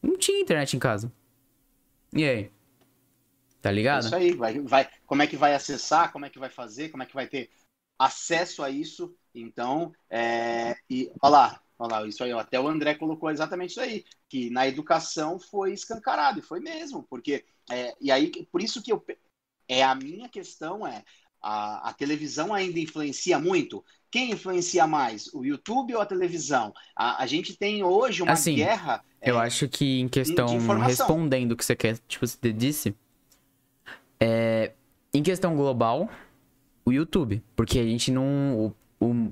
Não tinha internet em casa. E aí? Tá ligado? É isso aí, vai, vai, como é que vai acessar, como é que vai fazer, como é que vai ter acesso a isso, então, é, e olha lá, olha lá, isso aí, ó, até o André colocou exatamente isso aí, que na educação foi escancarado, e foi mesmo, porque, é, e aí, por isso que eu, é, a minha questão é, a, a televisão ainda influencia muito, quem influencia mais, o YouTube ou a televisão? A, a gente tem hoje uma assim, guerra... Eu é, acho que em questão, respondendo o que você quer, tipo, você disse... É, em questão global, o YouTube, porque a gente não, o, o,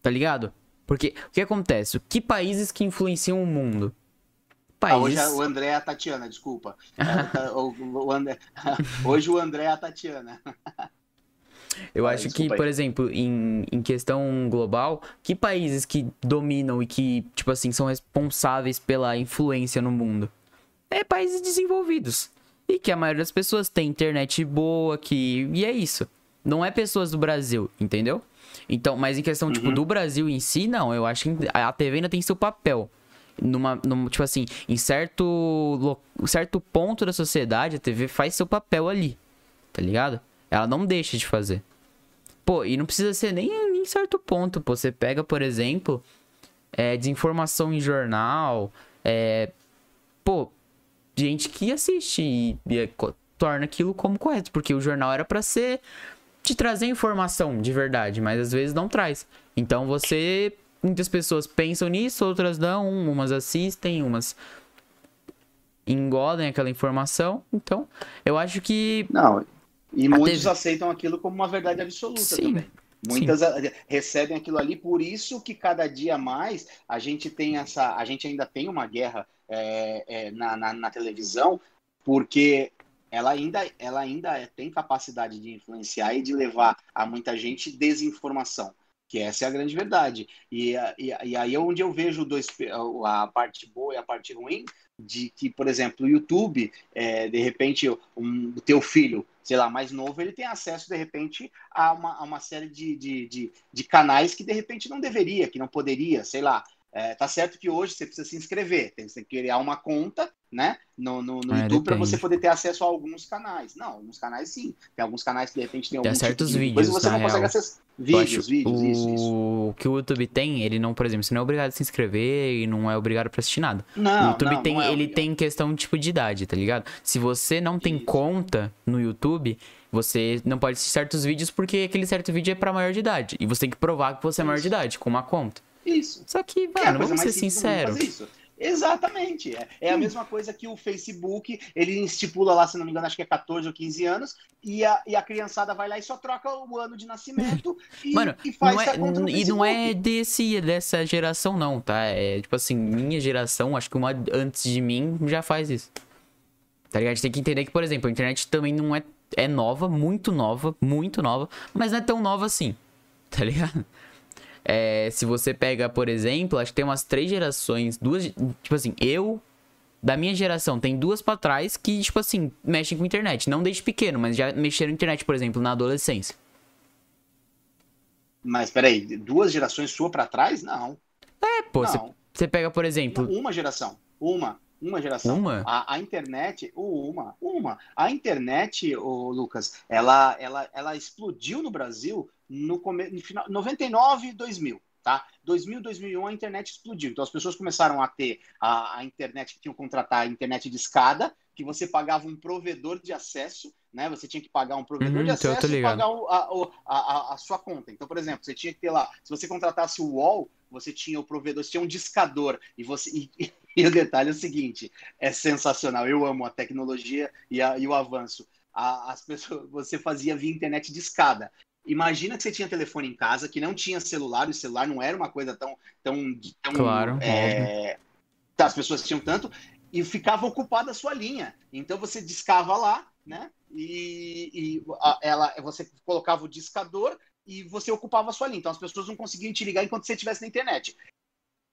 tá ligado? Porque o que acontece? Que países que influenciam o mundo? Países... Ah, hoje é o André é a Tatiana, desculpa. o, o André... Hoje o André é a Tatiana. Eu acho ah, que, por aí. exemplo, em, em questão global, que países que dominam e que, tipo assim, são responsáveis pela influência no mundo? É países desenvolvidos. E que a maioria das pessoas tem internet boa, que... E é isso. Não é pessoas do Brasil, entendeu? Então, mas em questão, uhum. tipo, do Brasil em si, não. Eu acho que a T V ainda tem seu papel. Numa, numa, tipo assim, em certo, certo ponto da sociedade, a T V faz seu papel ali. Tá ligado? Ela não deixa de fazer. Pô, e não precisa ser nem em certo ponto, pô. Você pega, por exemplo, é, desinformação em jornal, é... Pô... gente que assiste e, e torna aquilo como correto, porque o jornal era pra ser, te trazer informação de verdade, mas às vezes não traz. Então você, muitas pessoas pensam nisso, outras não, umas assistem, umas engolem aquela informação, então eu acho que... Não, e muitos aceitam aquilo como uma verdade absoluta sim, também. Muitas sim. recebem aquilo ali, por isso que cada dia mais a gente tem essa, a gente ainda tem uma guerra É, é, na, na, na televisão, porque ela ainda, ela ainda tem capacidade de influenciar e de levar a muita gente desinformação, que essa é a grande verdade. E, e, e aí é onde eu vejo dois, a parte boa e a parte ruim, de que, por exemplo, o YouTube, é, de repente, um, o teu filho, sei lá, mais novo, ele tem acesso, de repente, a uma, a uma série de, de, de, de canais que, de repente, não deveria, que não poderia, sei lá. É, tá certo que hoje você precisa se inscrever, você tem que criar uma conta, né, no, no, no ah, YouTube para você poder ter acesso a alguns canais. Não, alguns canais sim. Tem alguns canais que de repente tem, tem alguns certos tipo de vídeos, coisa, você não real. consegue acessar. Vídeos, vídeos, o... isso, isso. O que o YouTube tem, ele não, por exemplo, você não é obrigado a se inscrever e não é obrigado pra assistir nada. Não, o YouTube não, tem, não é ele tem questão tipo de idade, tá ligado? Se você não tem isso. conta no YouTube, você não pode assistir certos vídeos porque aquele certo vídeo é pra maior de idade. E você tem que provar que você é maior isso. de idade com uma conta. Isso. Só que, mano, vamos ser sinceros. Exatamente. É, é hum. a mesma coisa que o Facebook, ele estipula lá, se não me engano, acho que é catorze ou quinze anos, e a, e a criançada vai lá e só troca o ano de nascimento e, mano, e faz essa conta no Facebook. E não é desse, dessa geração, não, tá? É tipo assim, minha geração, acho que uma antes de mim já faz isso. Tá ligado? A gente tem que entender que, por exemplo, a internet também não é, é nova, muito nova, muito nova, mas não é tão nova assim, tá ligado? É, se você pega, por exemplo, acho que tem umas três gerações, duas, tipo assim, eu, da minha geração, tem duas pra trás que, tipo assim, mexem com internet. Não desde pequeno, mas já mexeram com internet, por exemplo, na adolescência. Mas, peraí, duas gerações sua pra trás? Não. É, pô, não. Você, Você pega, por exemplo... Uma geração. Uma. Uma geração. Uma? A, a internet... Uma. Uma. A internet, ô, Lucas, ela, ela, ela explodiu no Brasil no começo... noventa e nove, dois mil. Tá? dois mil, dois mil e um, a internet explodiu. Então, as pessoas começaram a ter a, a internet que tinham que contratar, a internet de escada, que você pagava um provedor de acesso, né? Você tinha que pagar um provedor uhum, de acesso e pagar o, a, a, a sua conta. Então, por exemplo, você tinha que ter lá... Se você contratasse o U O L, você tinha o provedor, você tinha um discador. E, você, e, e o detalhe é o seguinte, é sensacional. Eu amo a tecnologia e, a, e o avanço. A, as pessoas, você fazia via internet de escada. Imagina que você tinha telefone em casa, que não tinha celular, e o celular não era uma coisa tão... tão, tão claro. É, as pessoas tinham tanto, e ficava ocupada a sua linha. Então você discava lá, né? E, e a, ela, você colocava o discador e você ocupava a sua linha. Então as pessoas não conseguiam te ligar enquanto você estivesse na internet.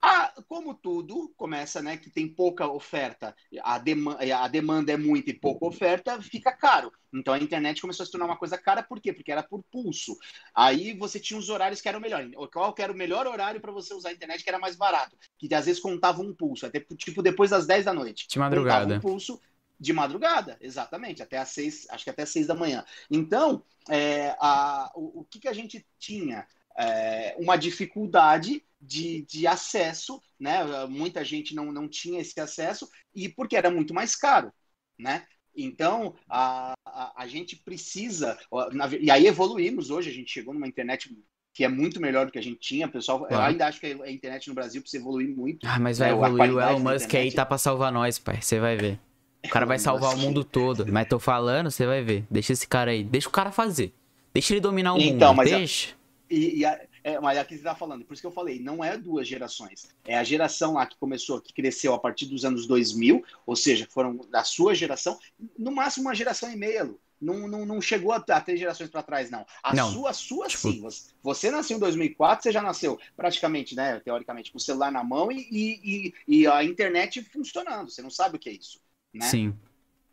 Ah, como tudo começa, né, que tem pouca oferta, a, dema a demanda é muito e pouca oferta, fica caro. Então a internet começou a se tornar uma coisa cara, por quê? Porque era por pulso. Aí você tinha os horários que eram melhores. Qual que era o melhor horário para você usar a internet, que era mais barato? Que às vezes contava um pulso, até tipo depois das dez da noite. De madrugada. Contava um pulso de madrugada, exatamente, até às seis, acho que até às seis da manhã. Então, é, a, o, o que, que a gente tinha? É, uma dificuldade de, de acesso, né? Muita gente não, não tinha esse acesso, e porque era muito mais caro, né? Então, a, a, a gente precisa... E aí evoluímos hoje, a gente chegou numa internet que é muito melhor do que a gente tinha, pessoal. Claro. Eu ainda acho que a internet no Brasil precisa evoluir muito. Ah, mas vai, né, evoluir, o Elon Musk aí tá pra salvar nós, pai, você vai ver. O cara vai salvar o mundo todo, mas tô falando, você vai ver. Deixa esse cara aí, deixa o cara fazer. Deixa ele dominar o mundo, então, mas deixa... A... E, e a, é, mas é aqui você está falando, por isso que eu falei, não é duas gerações, é a geração lá que começou, que cresceu a partir dos anos dois mil, ou seja, foram da sua geração, no máximo uma geração e meia, Lu. Não, não, não chegou a ter gerações para trás, não. A não. sua, a sua tipo... sim. Você, você nasceu em dois mil e quatro, você já nasceu praticamente, né, teoricamente, com o celular na mão e, e, e a internet funcionando, você não sabe o que é isso, né? Sim.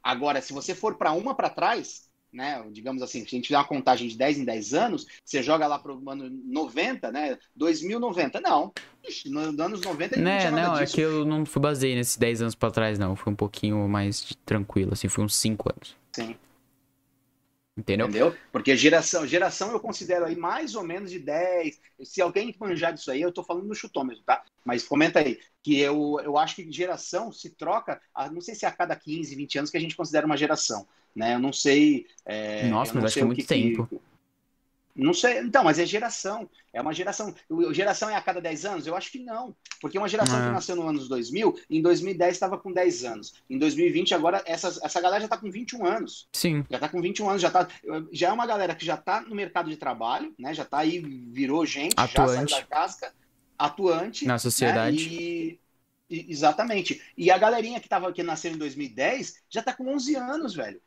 Agora, se você for para uma para trás... Né? Digamos assim, se a gente fizer uma contagem de dez em dez anos, você joga lá para o ano noventa, né? dois mil e noventa. Não, ixi, nos anos noventa não, não tinha nada não, disso. É que eu não fui baseei nesses dez anos para trás, não. Foi um pouquinho mais tranquilo, assim, foi uns cinco anos. Sim. Entendeu? Entendeu? Porque geração, geração eu considero aí mais ou menos de dez. Se alguém manjar disso aí, eu tô falando no chutômetro, tá? Mas comenta aí, que eu, eu acho que geração se troca, a, não sei se é a cada quinze, vinte anos que a gente considera uma geração, né? Eu não sei... É, Nossa, mas acho que é muito que, tempo. Que, não sei, então, mas é geração. É uma geração. Geração é a cada dez anos? Eu acho que não. Porque uma geração ah. que nasceu nos anos dois mil, em dois mil e dez estava com dez anos. Em dois mil e vinte, agora, essas, essa galera já está com vinte e um anos. Sim. Já está com vinte e um anos, já, tá, já é uma galera que já está no mercado de trabalho, né? Já está aí, virou gente, atuante. Já saiu da casca, atuante. Na sociedade. Né? E, e, exatamente. E a galerinha que, tava, que nasceu em dois mil e dez já está com onze anos, velho.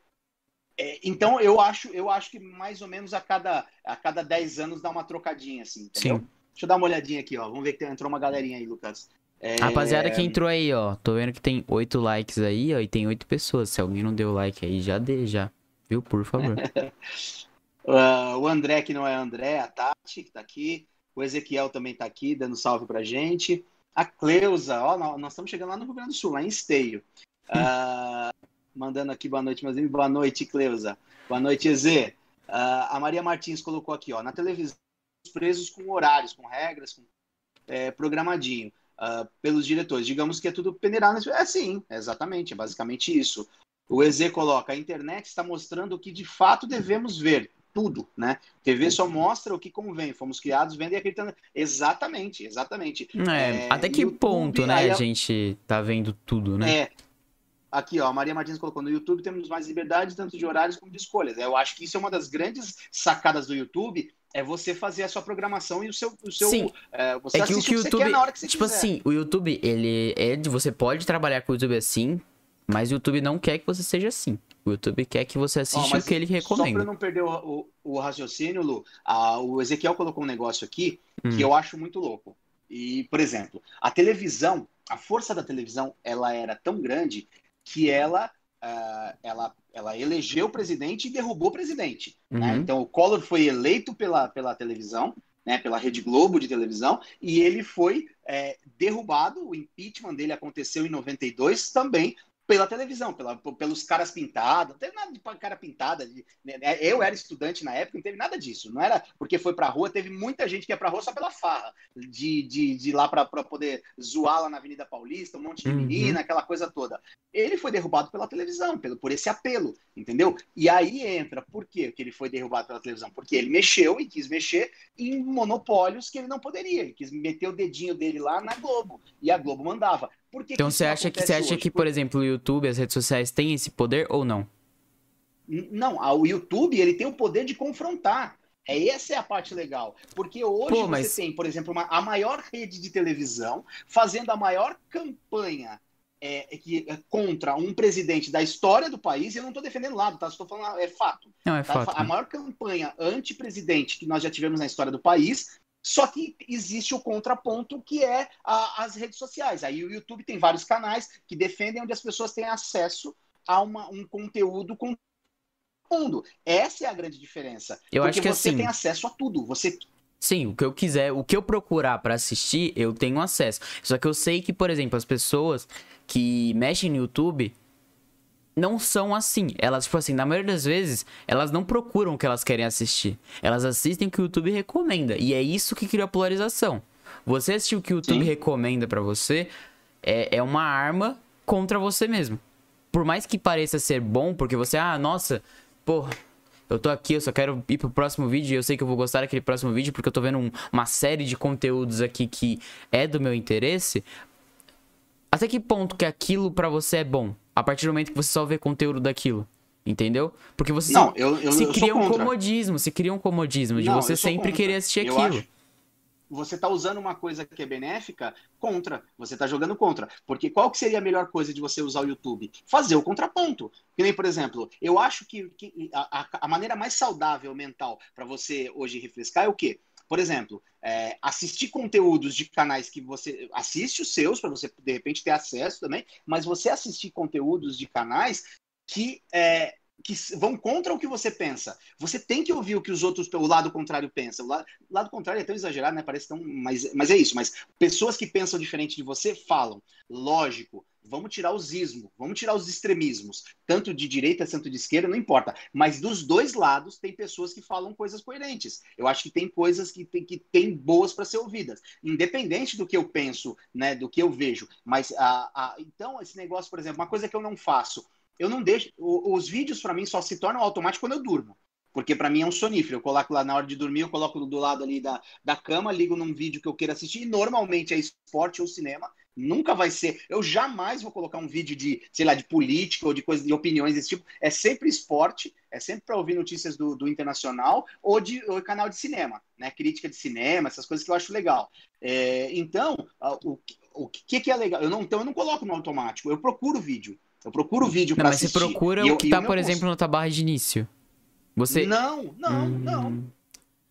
Então, eu acho, eu acho que mais ou menos a cada, a cada dez anos dá uma trocadinha, assim, entendeu? Sim. Deixa eu dar uma olhadinha aqui, ó. Vamos ver que entrou uma galerinha aí, Lucas. É... Rapaziada que entrou aí, ó. Tô vendo que tem oito likes aí, ó. E tem oito pessoas. Se alguém não deu like aí, já dê, já. Viu? Por favor. uh, o André, que não é André, a Tati, que tá aqui. O Ezequiel também tá aqui, dando salve pra gente. A Cleusa, ó. Nós estamos chegando lá no Rio Grande do Sul, lá em Esteio. Ah... Uh... Mandando aqui boa noite, meus amigos. Boa noite, Cleusa. Boa noite, Eze. Uh, a Maria Martins colocou aqui, ó. Na televisão, os presos com horários, com regras, com, é, programadinho uh, pelos diretores. Digamos que é tudo peneirado. É sim, é exatamente. É basicamente isso. O Eze coloca, a internet está mostrando o que de fato devemos ver. Tudo, né? T V só mostra o que convém. Fomos criados vendo e acreditando. Exatamente, exatamente. É, é, até que YouTube, ponto, né? Aí, a gente tá vendo tudo, né? É. Aqui, ó, a Maria Martins colocou, no YouTube temos mais liberdade, tanto de horários como de escolhas. Eu acho que isso é uma das grandes sacadas do YouTube, é você fazer a sua programação e o seu... O seu Sim, é, você é que o que o YouTube, que você quer na hora que você tipo quiser. Assim, o YouTube, ele é de... Você pode trabalhar com o YouTube assim, mas o YouTube não quer que você seja assim. O YouTube quer que você assista o que ele recomenda. Só pra não perder o, o, o raciocínio, Lu, a, o Ezequiel colocou um negócio aqui hum. que eu acho muito louco. E, por exemplo, a televisão, a força da televisão, ela era tão grande... que ela, uh, ela, ela elegeu o presidente e derrubou o presidente. Uhum. Né? Então, o Collor foi eleito pela, pela televisão, né, pela Rede Globo de televisão, e ele foi é, derrubado, o impeachment dele aconteceu em noventa e dois também pela televisão, pela, pelos caras pintados. Não teve nada de cara pintada. De, né? Eu era estudante na época, não teve nada disso. Não era porque foi pra rua, teve muita gente que ia pra rua só pela farra, de, de, de ir lá pra, pra poder zoar lá na Avenida Paulista, um monte de menina, uhum. aquela coisa toda. Ele foi derrubado pela televisão, pelo, por esse apelo, entendeu? E aí entra, por quê que ele foi derrubado pela televisão? Porque ele mexeu e quis mexer em monopólios que ele não poderia. Ele quis meter o dedinho dele lá na Globo. E a Globo mandava. Por que então que você acha que, você acha que, por exemplo, o YouTube, as redes sociais têm esse poder ou não? Não, o YouTube ele tem o poder de confrontar. É, essa é a parte legal. Porque hoje Pô, mas... você tem, por exemplo, uma, a maior rede de televisão fazendo a maior campanha é, que, é, contra um presidente da história do país. Eu não estou defendendo lado, tá? Estou falando, é fato. Não, é tá? fato. A maior campanha anti-presidente que nós já tivemos na história do país. Só que existe o contraponto que é a, as redes sociais. Aí o YouTube tem vários canais que defendem, onde as pessoas têm acesso a uma, um conteúdo com fundo. Essa é a grande diferença. Eu Porque acho que você assim... tem acesso a tudo. Você... Sim, o que eu quiser, o que eu procurar pra assistir, eu tenho acesso. Só que eu sei que, por exemplo, as pessoas que mexem no YouTube não são assim. Elas, tipo assim, na maioria das vezes, elas não procuram o que elas querem assistir. Elas assistem o que o YouTube recomenda. E é isso que cria a polarização. Você assistir o que o YouTube Sim. recomenda pra você é, é uma arma contra você mesmo. Por mais que pareça ser bom, porque você, ah, nossa, porra, eu tô aqui, eu só quero ir pro próximo vídeo e eu sei que eu vou gostar daquele próximo vídeo porque eu tô vendo um, uma série de conteúdos aqui que é do meu interesse. Até que ponto que aquilo pra você é bom? A partir do momento que você só vê conteúdo daquilo, entendeu? Porque você não, se, eu, eu, se eu cria um comodismo, se cria um comodismo de não, você sempre contra. querer assistir eu aquilo. Acho. Você tá usando uma coisa que é benéfica contra, você tá jogando contra. Porque qual que seria a melhor coisa de você usar o YouTube? Fazer o contraponto. Que nem, por exemplo, eu acho que, que a, a maneira mais saudável mental para você hoje refrescar é o quê? Por exemplo, é, assistir conteúdos de canais que você... Assiste os seus, para você, de repente, ter acesso também, mas você assistir conteúdos de canais que, é, que vão contra o que você pensa. Você tem que ouvir o que os outros, o lado contrário, pensa. O lado, o lado contrário é tão exagerado, né? Parece tão... Mas, mas é isso. Mas pessoas que pensam diferente de você falam. Lógico. Vamos tirar os ismos, vamos tirar os extremismos, tanto de direita, tanto de esquerda, não importa. Mas dos dois lados tem pessoas que falam coisas coerentes. Eu acho que tem coisas que tem, que tem boas para ser ouvidas, independente do que eu penso, né, do que eu vejo. Mas a, a, então esse negócio, por exemplo, uma coisa que eu não faço, eu não deixo os vídeos para mim só se tornam automáticos quando eu durmo. Porque pra mim é um sonífero, eu coloco lá na hora de dormir, eu coloco do lado ali da, da cama, ligo num vídeo que eu queira assistir, e normalmente é esporte ou cinema, nunca vai ser, eu jamais vou colocar um vídeo de, sei lá, de política ou de coisa, de opiniões desse tipo, é sempre esporte, é sempre pra ouvir notícias do, do internacional ou de ou canal de cinema, né, crítica de cinema, essas coisas que eu acho legal. É, então, o, o que que é legal? Eu não, então eu não coloco no automático, eu procuro vídeo, eu procuro vídeo pra não, mas assistir. Mas você procura o que eu, tá, por exemplo, na tua barra de início? Você... Não, não, hum... não,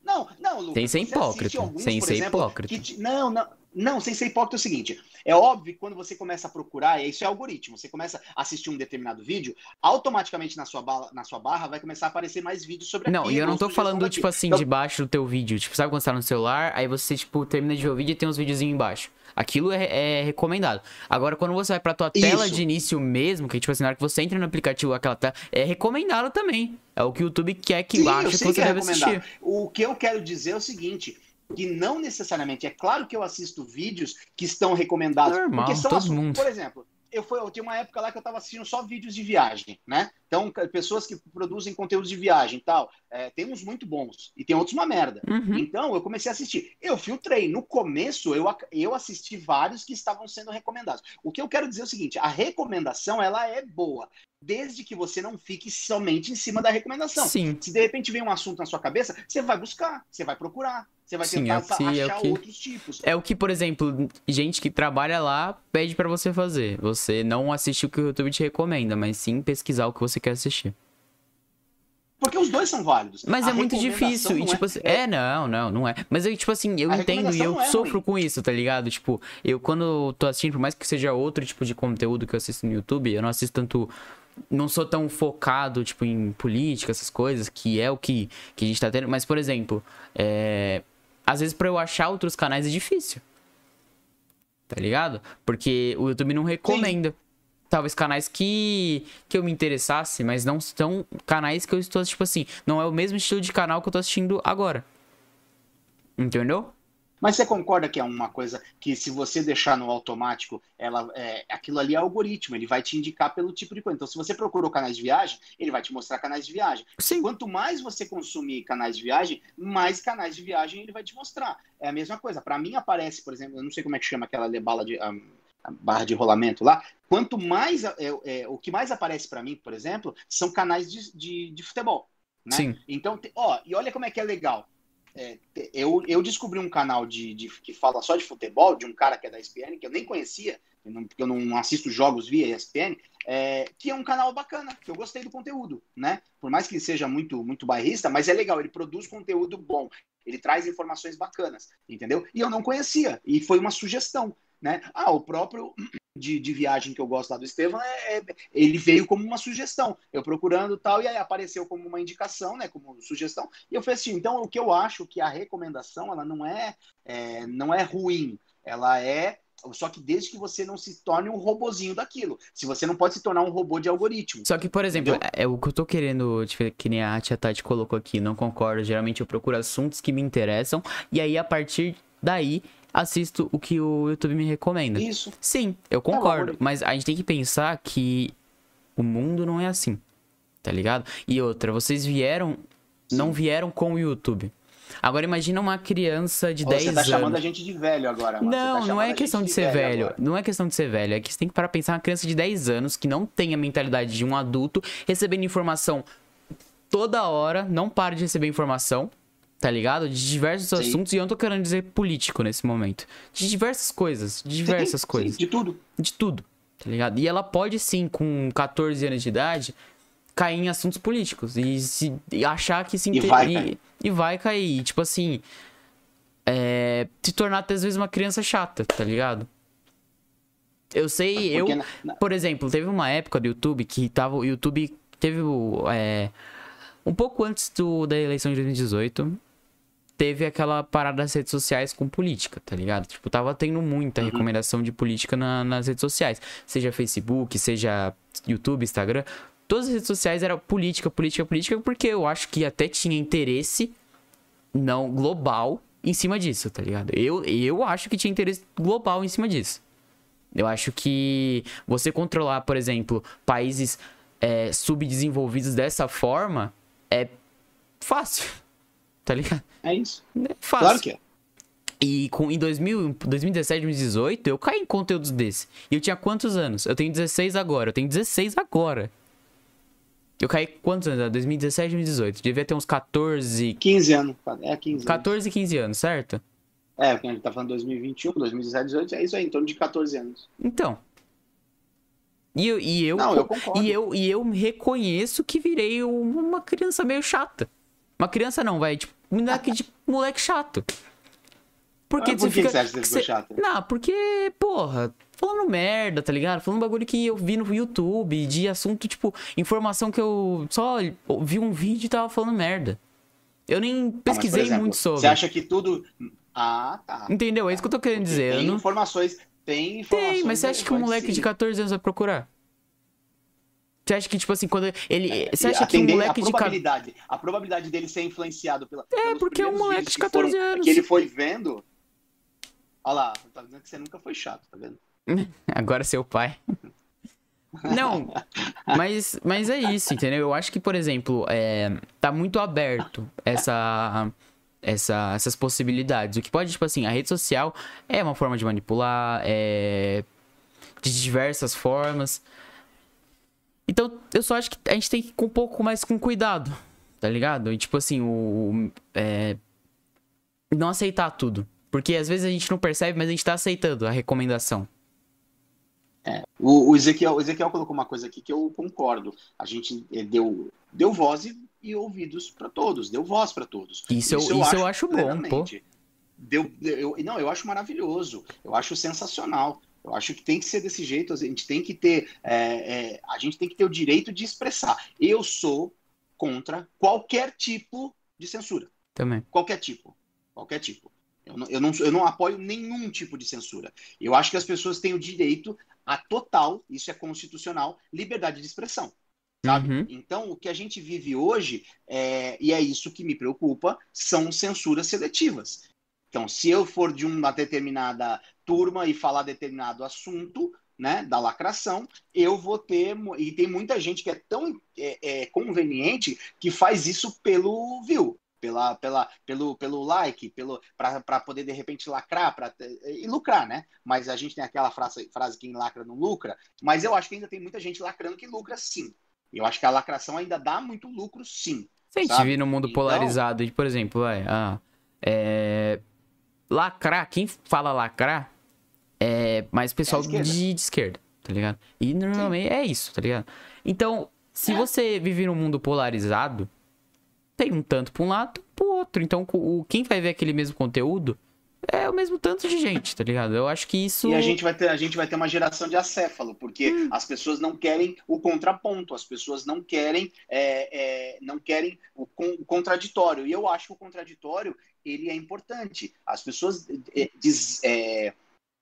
não, não, Lucas. Sem ser hipócrita, alguns, sem ser exemplo, hipócrita. Que te... Não, não, não, sem ser hipócrita é o seguinte, é óbvio que quando você começa a procurar, isso é algoritmo, você começa a assistir um determinado vídeo, automaticamente na sua, bala, na sua barra vai começar a aparecer mais vídeos sobre aquilo. Não, e eu não tô falando, tipo assim, então... debaixo do teu vídeo, tipo, sabe quando você tá no celular, aí você, tipo, termina de ver o vídeo e tem uns videozinhos embaixo. Aquilo é, é recomendado. Agora, quando você vai pra tua tela Isso. de início mesmo, que tipo assim, na hora que você entra no aplicativo, aquela tela, é recomendado também. É o que o YouTube quer que Sim, acha que você que é deve assistir. O que eu quero dizer é o seguinte, que não necessariamente, é claro que eu assisto vídeos que estão recomendados. Normal, porque são todo assuntos, mundo. Por exemplo... Eu, foi, eu tinha uma época lá que eu estava assistindo só vídeos de viagem, né? Então, pessoas que produzem conteúdos de viagem e tal, é, tem uns muito bons e tem outros uma merda. Uhum. Então, eu comecei a assistir. Eu filtrei. No começo, eu, eu assisti vários que estavam sendo recomendados. O que eu quero dizer é o seguinte, a recomendação, ela é boa, desde que você não fique somente em cima da recomendação. Sim. Se de repente vem um assunto na sua cabeça, você vai buscar, você vai procurar. Você vai Sim, tentar é que, achar é que, outros tipos. É o que, por exemplo, gente que trabalha lá pede pra você fazer. Você não assistir o que o YouTube te recomenda, mas sim pesquisar o que você quer assistir. Porque os dois são válidos. Mas a é muito difícil. E, tipo, é, assim, é, não, não, não é. Mas eu, tipo assim, eu a entendo e eu é sofro ruim. com isso, tá ligado? Tipo, eu quando tô assistindo, por mais que seja outro tipo de conteúdo que eu assisto no YouTube, eu não assisto tanto... Não sou tão focado, tipo, em política, essas coisas, que é o que, que a gente tá tendo. Mas, por exemplo, é... Às vezes, pra eu achar outros canais é difícil. Tá ligado? Porque o YouTube não recomenda. Sim. Talvez canais que, que eu me interessasse, mas não são canais que eu estou assistindo, tipo assim, não é o mesmo estilo de canal que eu estou assistindo agora. Entendeu? Mas você concorda que é uma coisa que, se você deixar no automático, ela, é, aquilo ali é algoritmo, ele vai te indicar pelo tipo de coisa. Então, se você procurou canais de viagem, ele vai te mostrar canais de viagem. Sim. Quanto mais você consumir canais de viagem, mais canais de viagem ele vai te mostrar. É a mesma coisa. Para mim aparece, por exemplo, eu não sei como é que chama aquela bala de... Um... a barra de rolamento lá, quanto mais é, é, o que mais aparece pra mim, por exemplo, são canais de, de, de futebol, né? Sim. Então, te, ó, e olha como é que é legal, é, te, eu, eu descobri um canal de, de, que fala só de futebol, de um cara que é da E S P N, que eu nem conhecia, eu não, porque eu não assisto jogos via E S P N, é, que é um canal bacana, que eu gostei do conteúdo, né? Por mais que seja muito, muito bairrista, mas é legal, ele produz conteúdo bom, ele traz informações bacanas, entendeu? E eu não conhecia, e foi uma sugestão, né? Ah, o próprio de, de viagem que eu gosto lá do Estevão, é, é, ele veio como uma sugestão, eu procurando tal, e aí apareceu como uma indicação, né, como sugestão, e eu falei assim, então o que eu acho que a recomendação, ela não é, é, não é ruim, ela é, só que desde que você não se torne um robozinho daquilo, se você não pode se tornar um robô de algoritmo. Só que, por exemplo, entendeu? É o que eu tô querendo, tipo, que nem a Tia Tati colocou aqui, não concordo, geralmente eu procuro assuntos que me interessam, e aí a partir daí... assisto o que o YouTube me recomenda. Isso. Sim, eu concordo. Mas a gente tem que pensar que o mundo não é assim, tá ligado? E outra, vocês vieram... Sim. Não vieram com o YouTube. Agora imagina uma criança de dez anos. Você tá chamando a gente de velho agora. Não, não é questão de ser velho. Não é questão de ser velho. É que você tem que parar pra pensar uma criança de dez anos que não tem a mentalidade de um adulto, recebendo informação toda hora, não para de receber informação. Tá ligado? De diversos Sim. assuntos, e eu não tô querendo dizer político nesse momento. De diversas coisas, de diversas Sim. coisas. Sim, de tudo. De tudo, tá ligado? E ela pode sim, com catorze anos de idade, cair em assuntos políticos e, se, e achar que se... E inter... vai cair. E, e vai cair, tipo assim, é, se tornar até às vezes uma criança chata, tá ligado? Eu sei, eu, não, não. Por exemplo, teve uma época do YouTube que tava, o YouTube teve o... É, um pouco antes do, da eleição de dois mil e dezoito... teve aquela parada das redes sociais com política, tá ligado? Tipo, tava tendo muita uhum. recomendação de política na, nas redes sociais. Seja Facebook, seja YouTube, Instagram. Todas as redes sociais eram política, política, política, porque eu acho que até tinha interesse não global em cima disso, tá ligado? Eu, eu acho que tinha interesse global em cima disso. Eu acho que você controlar, por exemplo, países é, subdesenvolvidos dessa forma é fácil. Tá ligado? É isso. É fácil. Claro que é. E com, em dois mil, dois mil e dezessete, dois mil e dezoito, eu caí em conteúdos desse. E eu tinha quantos anos? Eu tenho dezesseis agora. Eu tenho dezesseis agora. Eu caí quantos anos? dois mil e dezessete, dois mil e dezoito. Devia ter uns quatorze... quinze anos. É, quinze anos. quatorze, quinze anos, certo? É, porque a gente tá falando dois mil e vinte e um, dois mil e dezessete, dois mil e dezoito, é isso aí, em torno de quatorze anos. Então. E eu... E eu não, eu concordo. E eu, e eu reconheço que virei uma criança meio chata. Uma criança não, vai, tipo, moleque, tipo, moleque chato. Porque Por que, fica, que você acha que você ficou chato? Não, porque, porra, falando merda, tá ligado? Falando bagulho que eu vi no YouTube, de assunto, tipo, informação que eu só vi um vídeo e tava falando merda. Eu nem pesquisei ah, exemplo, muito sobre. Você acha que tudo... Ah, tá. Entendeu? Tá. É isso que eu tô querendo porque dizer. Tem não... informações, tem informações... Tem, mas você acha que um moleque sim. de quatorze anos vai procurar? Você acha que, tipo assim, quando ele... Você acha que um moleque a probabilidade, de... A probabilidade dele ser influenciado pela... É, porque é um moleque de quatorze foram, anos. Que ele foi vendo... Olha lá, tá dizendo que você nunca foi chato, tá vendo? Agora seu pai. Não, mas, mas é isso, entendeu? Eu acho que, por exemplo, é, tá muito aberto essa... Essa, essas possibilidades. O que pode, tipo assim, a rede social é uma forma de manipular, é... De diversas formas... Então, eu só acho que a gente tem que ir um pouco mais com cuidado, tá ligado? E, tipo assim, o... o é, não aceitar tudo. Porque, às vezes, a gente não percebe, mas a gente tá aceitando a recomendação. É, o, o, Ezequiel, o Ezequiel colocou uma coisa aqui que eu concordo. A gente deu, deu voz e, e ouvidos pra todos, deu voz pra todos. Isso, isso, eu, eu, isso acho eu acho bom, pô. Deu, eu, não, eu acho maravilhoso, eu acho sensacional. Eu acho que tem que ser desse jeito, a gente tem que ter, é, é, a gente tem que ter o direito de expressar. Eu sou contra qualquer tipo de censura. Também. Qualquer tipo. Qualquer tipo. Eu não, eu, não, eu não apoio nenhum tipo de censura. Eu acho que as pessoas têm o direito a total, isso é constitucional, liberdade de expressão. Sabe? Uhum. Então, o que a gente vive hoje, é, e é isso que me preocupa, são censuras seletivas. Então, se eu for de uma determinada turma e falar determinado assunto, né, da lacração, eu vou ter... E tem muita gente que é tão é, é, conveniente que faz isso pelo view. Pela, pela, pelo, pelo like, para poder, de repente, lacrar pra, e lucrar, né? Mas a gente tem aquela frase, frase quem lacra não lucra, mas eu acho que ainda tem muita gente lacrando que lucra, sim. Eu acho que a lacração ainda dá muito lucro, sim. Se a gente vive num mundo então... polarizado, por exemplo, vai, ah, é... lacrar, quem fala lacrar é mais pessoal é de, esquerda. de esquerda, tá ligado? E normalmente sim. é isso, tá ligado? Então, se é. você vive num mundo polarizado, tem um tanto pra um lado, pro outro. Então, o, quem vai ver aquele mesmo conteúdo é o mesmo tanto de gente, tá ligado? Eu acho que isso... E a gente vai ter, a gente vai ter uma geração de acéfalo, porque hum. as pessoas não querem o contraponto, as pessoas não querem, é, é, não querem o, con, o contraditório. E eu acho que o contraditório, ele é importante. As pessoas é, diz, é,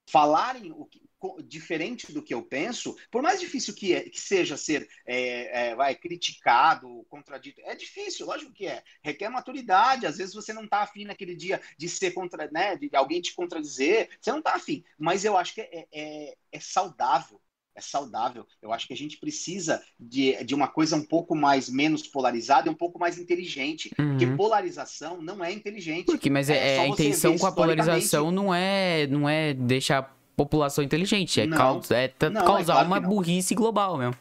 falarem o que... diferente do que eu penso, por mais difícil que, é, que seja ser é, é, vai, criticado, contradito, é difícil, lógico que é, requer maturidade, às vezes você não tá afim naquele dia de ser contra, né, de alguém te contradizer, você não tá afim, mas eu acho que é, é, é saudável, é saudável, eu acho que a gente precisa de, de uma coisa um pouco mais menos polarizada e um pouco mais inteligente, uhum. porque polarização não é inteligente. Porque, mas é, é, a intenção com a polarização não é, não é deixar população inteligente, é, não, caus é não, causar é claro uma burrice global mesmo.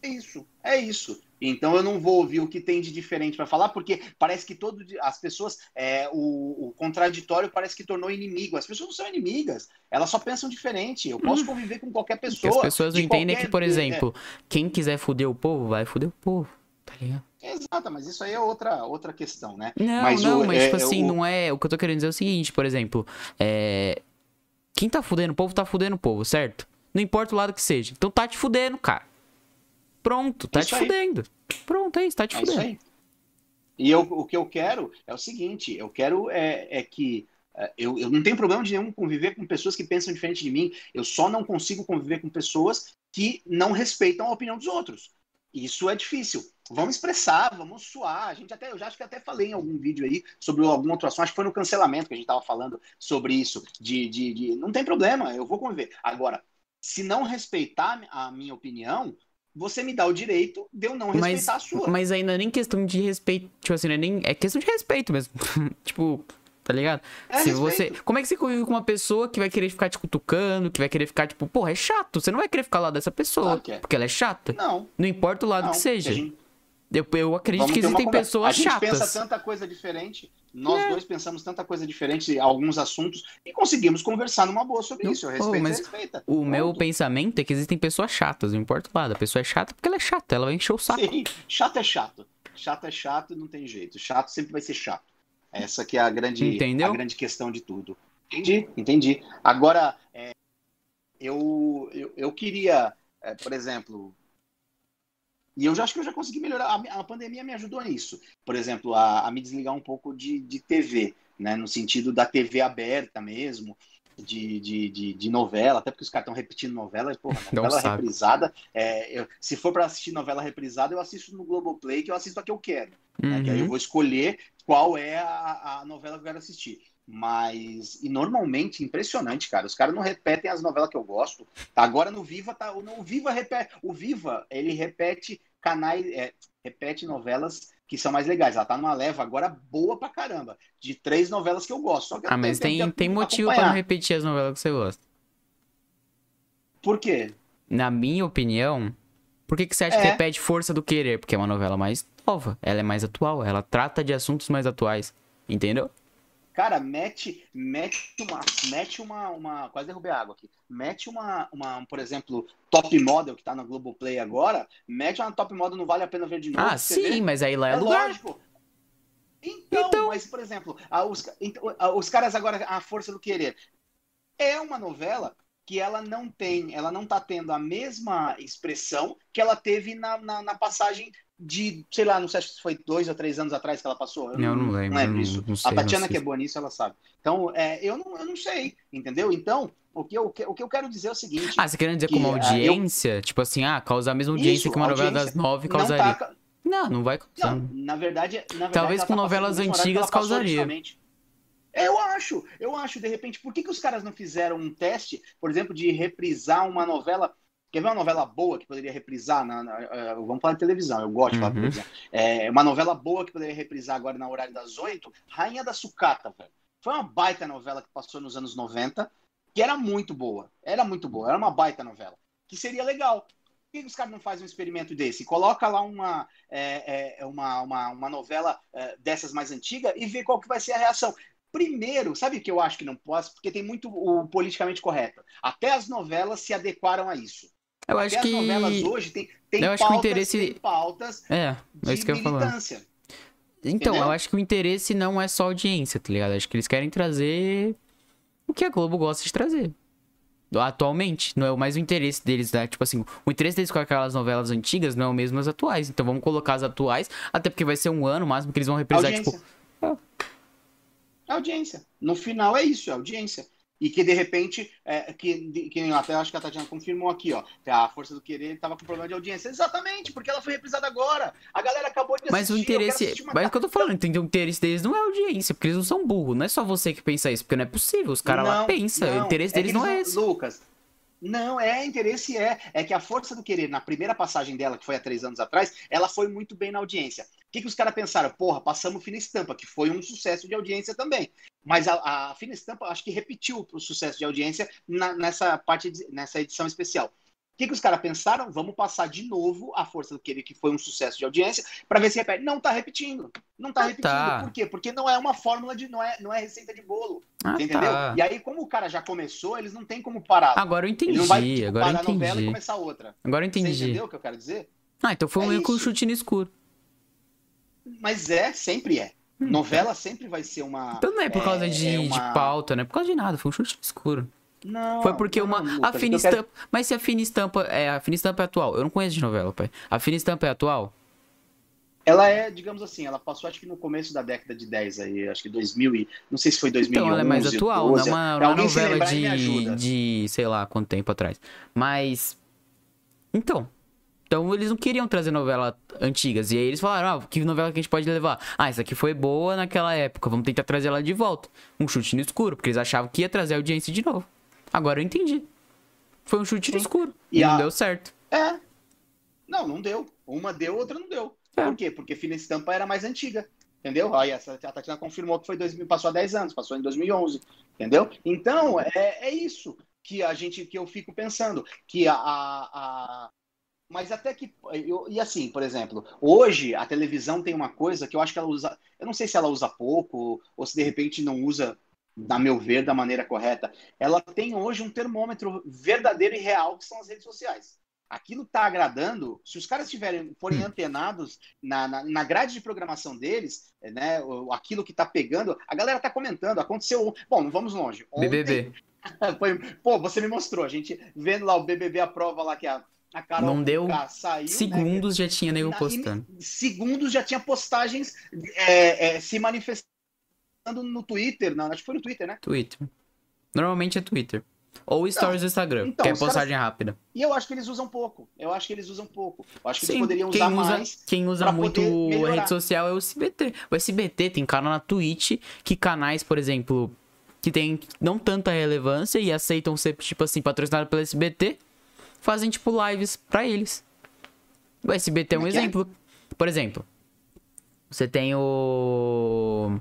É isso, é isso. Então eu não vou ouvir o que tem de diferente para falar, porque parece que todo as pessoas, é, o, o contraditório parece que tornou inimigo. As pessoas não são inimigas, elas só pensam diferente. Eu posso hum. conviver com qualquer pessoa. Porque as pessoas não entendem qualquer... que, por exemplo, quem quiser foder o povo, vai foder o povo, tá ligado? Exato, mas isso aí é outra, outra questão, né? Não, mas não, o, mas é, tipo assim, o... não é... O que eu tô querendo dizer é o seguinte, por exemplo, é... Quem tá fudendo o povo, tá fudendo o povo, certo? Não importa o lado que seja. Então tá te fudendo, cara. Pronto, tá te fudendo. Pronto, é isso, tá te fudendo. E eu, o que eu quero é o seguinte, eu quero é, é que... Eu, eu não tenho problema de nenhum conviver com pessoas que pensam diferente de mim. Eu só não consigo conviver com pessoas que não respeitam a opinião dos outros. Isso é difícil. Vamos expressar, vamos suar. A gente até, eu já acho que até falei em algum vídeo aí sobre algum outro assunto. Acho que foi no cancelamento que a gente estava falando sobre isso. De, de, de, não tem problema, eu vou conviver. Agora, se não respeitar a minha opinião, você me dá o direito de eu não mas, respeitar a sua. Mas ainda não é nem questão de respeito. Tipo assim, não é, nem, é questão de respeito mesmo. Tipo, tá ligado? É se você, como é que você convive com uma pessoa que vai querer ficar te cutucando, que vai querer ficar, tipo, porra, é chato. Você não vai querer ficar lá dessa pessoa, claro que é. Porque ela é chata. Não. Não importa o lado não, que seja. Que a gente... eu, eu acredito Vamos que existem pessoas chatas. A gente chatas. pensa tanta coisa diferente, nós é. dois pensamos tanta coisa diferente, alguns assuntos, e conseguimos conversar numa boa sobre não, isso. Eu respeito, oh, mas respeita. O Pronto. meu pensamento é que existem pessoas chatas, não importa o lado. A pessoa é chata porque ela é chata, ela vai encher o saco. Sim, chato é chato. Chato é chato e não tem jeito. Chato sempre vai ser chato. Essa que é a grande, a grande questão de tudo. Entendi, entendi. Agora, é, eu, eu, eu queria, é, por exemplo... E eu já acho que eu já consegui melhorar. A, a pandemia me ajudou nisso. Por exemplo, a, a me desligar um pouco de, de T V, né? No sentido da T V aberta mesmo, de, de, de, de novela. Até porque os caras estão repetindo novela. Porra, novela reprisada. É, eu, se for para assistir novela reprisada, eu assisto no Globoplay, que eu assisto a que eu quero. Uhum. Né? Que aí eu vou escolher... qual é a, a novela que eu quero assistir. Mas, e normalmente, impressionante, cara, os caras não repetem as novelas que eu gosto. Agora no Viva, tá, o Viva repete, o Viva, ele repete canais, é, repete novelas que são mais legais. Ela tá numa leva agora boa pra caramba, de três novelas que eu gosto. Só que ah, mas tem, tem motivo pra não repetir as novelas que você gosta. Por quê? Na minha opinião, por que, que você acha é. que repete Força do Querer? Porque é uma novela mais... nova, ela é mais atual, ela trata de assuntos mais atuais, entendeu? Cara, mete, mete uma, mete uma, uma quase derrubei a água aqui, mete uma, uma, por exemplo, Top Model, que tá na Globoplay agora, mete uma Top Model, não vale a pena ver de novo. Ah, sim, vê? mas aí lá é, é lugar. Lógico. Então, então, mas por exemplo, a, os, a, os caras agora, A Força do Querer, é uma novela que ela não tem, ela não tá tendo a mesma expressão que ela teve na, na, na passagem de, sei lá, não sei se foi dois ou três anos atrás que ela passou. Eu não, não lembro. Não lembro isso. Não sei, a Tatiana, que é boa nisso, ela sabe. Então, é, eu, não, eu não sei, entendeu? Então, o que, eu, o que eu quero dizer é o seguinte... Ah, você querendo dizer que, como audiência? Eu... Tipo assim, ah, causar a mesma audiência isso, que uma novela das nove causaria. Não, tá... não, não vai causar. Não, na verdade... Na verdade talvez com tá novelas antigas causaria. Eu acho, eu acho, de repente, por que, que os caras não fizeram um teste, por exemplo, de reprisar uma novela? Quer ver uma novela boa que poderia reprisar? Na, na, na, vamos falar de televisão, eu gosto de falar de televisão. É, uma novela boa que poderia reprisar agora na horário das oito, Rainha da Sucata, velho. Foi uma baita novela que passou nos anos noventa, que era muito boa, era muito boa, era uma baita novela, que seria legal. Por que os caras não fazem um experimento desse? Coloca lá uma, é, é, uma, uma, uma novela é, dessas mais antigas e vê qual que vai ser a reação. Primeiro, sabe o que eu acho que não posso? Porque tem muito o politicamente correto. Até as novelas se adequaram a isso. Eu até acho as que... novelas hoje tem, tem eu pautas, acho que o interesse... tem pautas é, é isso de que eu militância. Falar. Então, entendeu? Eu acho que o interesse não é só audiência, tá ligado? Eu acho que eles querem trazer o que a Globo gosta de trazer. Atualmente, não é mais o interesse deles, né? Tipo assim, o interesse deles com aquelas novelas antigas não é o mesmo as atuais. Então vamos colocar as atuais, até porque vai ser um ano, o máximo que eles vão reprisar, tipo... Ah. Audiência. No final é isso, é audiência. E que, de repente, é, que, que até acho que a Tatiana confirmou aqui, ó, que A Força do Querer tava com problema de audiência. Exatamente, porque ela foi reprisada agora. A galera acabou de assistir. Mas o interesse... Uma... Mas o que eu tô falando, entendeu? O interesse deles não é audiência, porque eles não são burros. Não é só você que pensa isso, porque não é possível. Os caras lá pensam. Não, o interesse deles é não é esse. Lucas, não, é, interesse é. É que A Força do Querer, na primeira passagem dela, que foi há três anos atrás, ela foi muito bem na audiência. O que, que os caras pensaram? Porra, passamos Fina Estampa, que foi um sucesso de audiência também. Mas a, a Fina Estampa, acho que repetiu o sucesso de audiência na, nessa, parte de, nessa edição especial. O que, que os caras pensaram? Vamos passar de novo A Força do Querer, que foi um sucesso de audiência, para ver se repete. Não tá repetindo. Não tá ah, repetindo. Tá. Por quê? Porque não é uma fórmula, de, não, é, não é receita de bolo. Ah, entendeu? Tá. E aí, como o cara já começou, eles não tem como parar. Agora eu entendi. Ele não vai tipo, agora parar eu entendi. A novela e começar outra. Agora eu entendi. Você entendeu o que eu quero dizer? Ah, então foi é meio que um chute no escuro. Mas é, sempre é. Hum, novela tá. sempre vai ser uma... Então não é por causa é, de, é uma... de pauta, não é por causa de nada. Foi um chute no escuro. Não. Foi porque não, uma... Não, a Fina Estampa... Quero... Mas se a Fina Estampa... É, a Fina Estampa é atual. Eu não conheço de novela, pai. A Fina Estampa é atual? Ela é, digamos assim, ela passou acho que no começo da década de dez aí. Acho que dois mil e... Não sei se foi dois mil e onze. Então ela é mais atual. doze, não é uma, uma novela de, de... Sei lá, quanto tempo atrás. Mas... Então... Então, eles não queriam trazer novelas antigas. E aí, eles falaram, ah, que novela que a gente pode levar? Ah, essa aqui foi boa naquela época. Vamos tentar trazer ela de volta. Um chute no escuro, porque eles achavam que ia trazer a audiência de novo. Agora eu entendi. Foi um chute no escuro. E não a... deu certo. É. Não, não deu. Uma deu, outra não deu. É. Por quê? Porque Fina Estampa era mais antiga. Entendeu? Aí, a Tatiana confirmou que foi dois mil, passou há dez anos. Passou em dois mil e onze. Entendeu? Então, é, é isso que a gente, que eu fico pensando. Que a... a, a... Mas até que... Eu, e assim, por exemplo, hoje a televisão tem uma coisa que eu acho que ela usa... Eu não sei se ela usa pouco ou se de repente não usa, a meu ver, da maneira correta. Ela tem hoje um termômetro verdadeiro e real, que são as redes sociais. Aquilo tá agradando. Se os caras tiverem, forem antenados na, na, na grade de programação deles, né, aquilo que tá pegando, a galera tá comentando. Aconteceu... Bom, não vamos longe. Ontem, B B B. Foi, pô, você me mostrou. A gente vendo lá o B B B, a prova lá que a... A Carol não deu. Saiu, segundos, né? Já tinha nego postando. Segundos já tinha postagens é, é, se manifestando no Twitter. Não, acho que foi no Twitter, né? Twitter. Normalmente é Twitter. Ou stories do Instagram, então, que é postagem caras... rápida. E eu acho que eles usam pouco. Eu acho que eles usam pouco. Eu acho que Sim, eles poderiam usar usa, mais. Quem usa muito a rede social é o S B T. O S B T tem canal na Twitch, que canais, por exemplo, que tem não tanta relevância e aceitam ser, tipo assim, patrocinado pelo S B T. Fazem, tipo, lives pra eles. O S B T é um exemplo. Por exemplo, você tem o...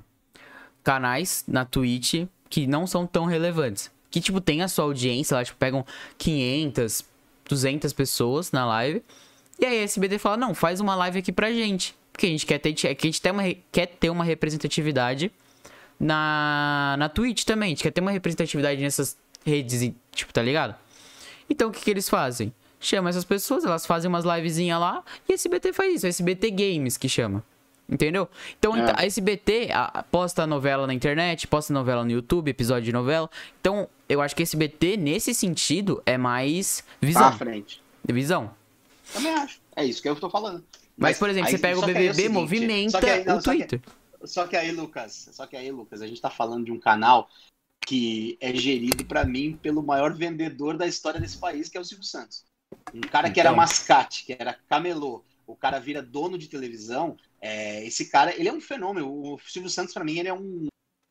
canais na Twitch que não são tão relevantes. Que, tipo, tem a sua audiência lá, tipo, pegam quinhentas, duzentas pessoas na live. E aí a S B T fala, não, faz uma live aqui pra gente. Porque a gente quer ter, que a gente tem uma, quer ter uma representatividade na, na Twitch também. A gente quer ter uma representatividade nessas redes, tipo, tá ligado? Então, o que, que eles fazem? Chama essas pessoas, elas fazem umas livezinhas lá, e a S B T faz isso, a S B T Games que chama. Entendeu? Então, é. A S B T a, posta novela na internet, posta novela no YouTube, episódio de novela. Então, eu acho que a S B T, nesse sentido, é mais visão. Pra frente. Visão. Também acho. É isso que eu tô falando. Mas, mas por exemplo, aí, você pega o B B B, é o seguinte, movimenta só aí, não, o só Twitter. Que, só que aí, Lucas, só que aí, Lucas, a gente tá falando de um canal que é gerido, pra mim, pelo maior vendedor da história desse país, que é o Silvio Santos. Um cara que então... era mascate, que era camelô, o cara vira dono de televisão, é, esse cara, ele é um fenômeno. O Silvio Santos, pra mim, ele é um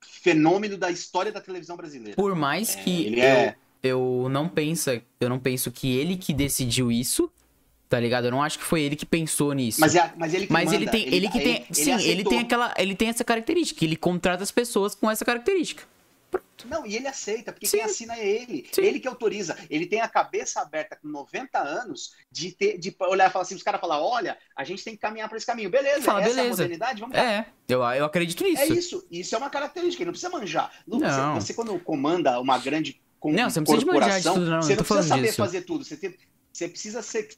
fenômeno da história da televisão brasileira. Por mais que é, ele eu, é... eu, não pensa, eu não penso que ele que decidiu isso, tá ligado? Eu não acho que foi ele que pensou nisso. Mas, é, mas ele que mas manda, ele tem, ele, ele que tem, ele, sim, ele, ele tem aquela, ele tem essa característica, ele contrata as pessoas com essa característica. Pronto. Não, e ele aceita, porque sim, quem assina é ele. Sim. Ele que autoriza. Ele tem a cabeça aberta com noventa anos de, ter, de olhar e falar assim, os caras falam, olha, a gente tem que caminhar para esse caminho. Beleza, fala, essa beleza. É a modernidade, vamos lá. É, eu, eu acredito nisso. É isso, isso é uma característica, ele não precisa manjar. Lucas, não. Você, você quando comanda uma grande com, não, você não corporação, precisa de manjar de tudo, não. Você não precisa saber disso. fazer tudo, você, tem, você precisa ser...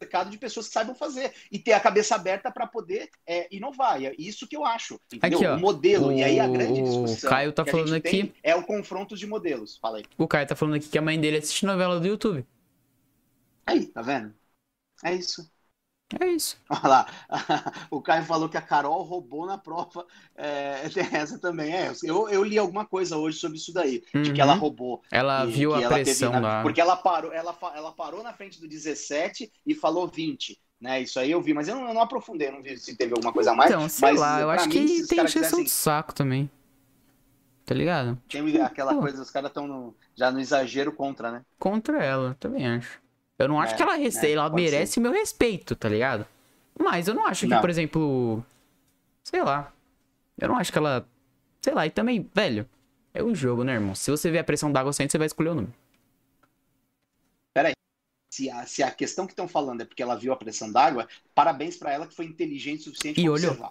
mercado de pessoas que saibam fazer e ter a cabeça aberta para poder é, inovar. E é isso que eu acho. Entendeu? Aqui, ó, o modelo. O... E aí a grande discussão. O Caio tá falando aqui. É o confronto de modelos. Fala aí. O Caio tá falando aqui que a mãe dele assiste novela do YouTube. Aí, tá vendo? É isso. É isso. Olha lá. O Caio falou que a Carol roubou na prova. É, essa também é. Eu, eu li alguma coisa hoje sobre isso daí. Uhum. De que ela roubou. Ela e, viu a ela pressão teve, lá. Porque ela parou, ela, ela parou na frente do dezessete e falou vinte. Né? Isso aí eu vi. Mas eu não, eu não aprofundei. Não vi se teve alguma coisa a mais. Então, sei mas, lá. Eu acho mim, que tem injeção de saco também. Tá ligado? Tem aquela Pô. coisa. Os caras estão já no exagero contra, né? Contra ela. Também acho. Eu não acho é, que ela, rece... é, ela merece ser. meu respeito, tá ligado? Mas eu não acho que, não. por exemplo... Sei lá. Eu não acho que ela... Sei lá, e também, velho... É um jogo, né, irmão? Se você vê a pressão d'água saindo, você vai escolher o número. Peraí. Se a, se a questão que estão falando é porque ela viu a pressão d'água, parabéns pra ela que foi inteligente o suficiente e pra olhou. observar.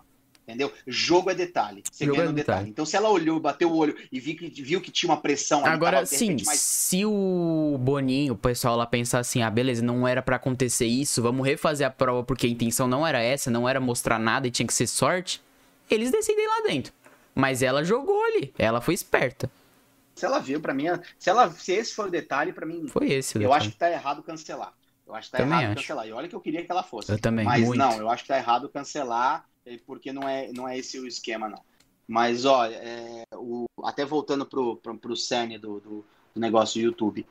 Entendeu? Jogo é detalhe. Você ganha no é detalhe. detalhe. Então, se ela olhou, bateu o olho e viu que, viu que tinha uma pressão... Agora, sim, mais... se o Boninho, o pessoal lá pensar assim, ah, beleza, não era pra acontecer isso, vamos refazer a prova porque a intenção não era essa, não era mostrar nada e tinha que ser sorte, eles decidem lá dentro. Mas ela jogou ali, ela foi esperta. Se ela viu, pra mim... Se, ela, se esse foi o detalhe, pra mim... Foi esse o detalhe. Eu acho que tá errado cancelar. Eu acho que tá também errado acho. cancelar. E olha que eu queria que ela fosse. Eu também, Mas muito. não, eu acho que tá errado cancelar... porque não é, não é esse o esquema, não. Mas, olha, é, o, até voltando pro, pro, pro cerne do, do, do negócio do YouTube,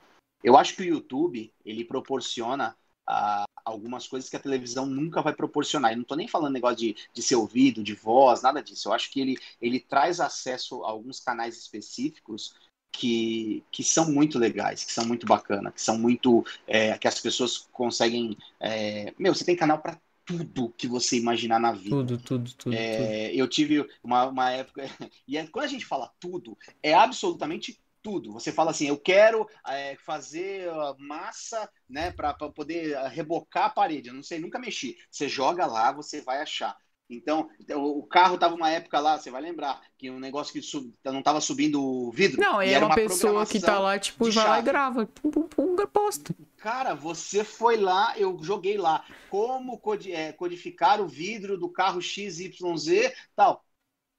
eu acho que o YouTube, ele proporciona ah, algumas coisas que a televisão nunca vai proporcionar. Eu não tô nem falando negócio de, de ser ouvido, de voz, nada disso. Eu acho que ele, ele traz acesso a alguns canais específicos que, que são muito legais, que são muito bacanas, que são muito... É, que as pessoas conseguem... É, meu, você tem canal pra tudo que você imaginar na vida. Tudo, tudo, tudo. É, tudo. Eu tive uma, uma época... E é, quando a gente fala tudo, é absolutamente tudo. Você fala assim, eu quero é, fazer massa, né, para poder rebocar a parede. Eu não sei, nunca mexi. Você joga lá, você vai achar. Então, o carro tava uma época lá, você vai lembrar, que um negócio que sub... não tava subindo o vidro. Não, é uma, uma pessoa que tá lá, tipo, vai chave. lá e grava. Pum, pum, pum, posta. Cara, você foi lá, eu joguei lá. Como codificar o vidro do carro X Y Z, tal.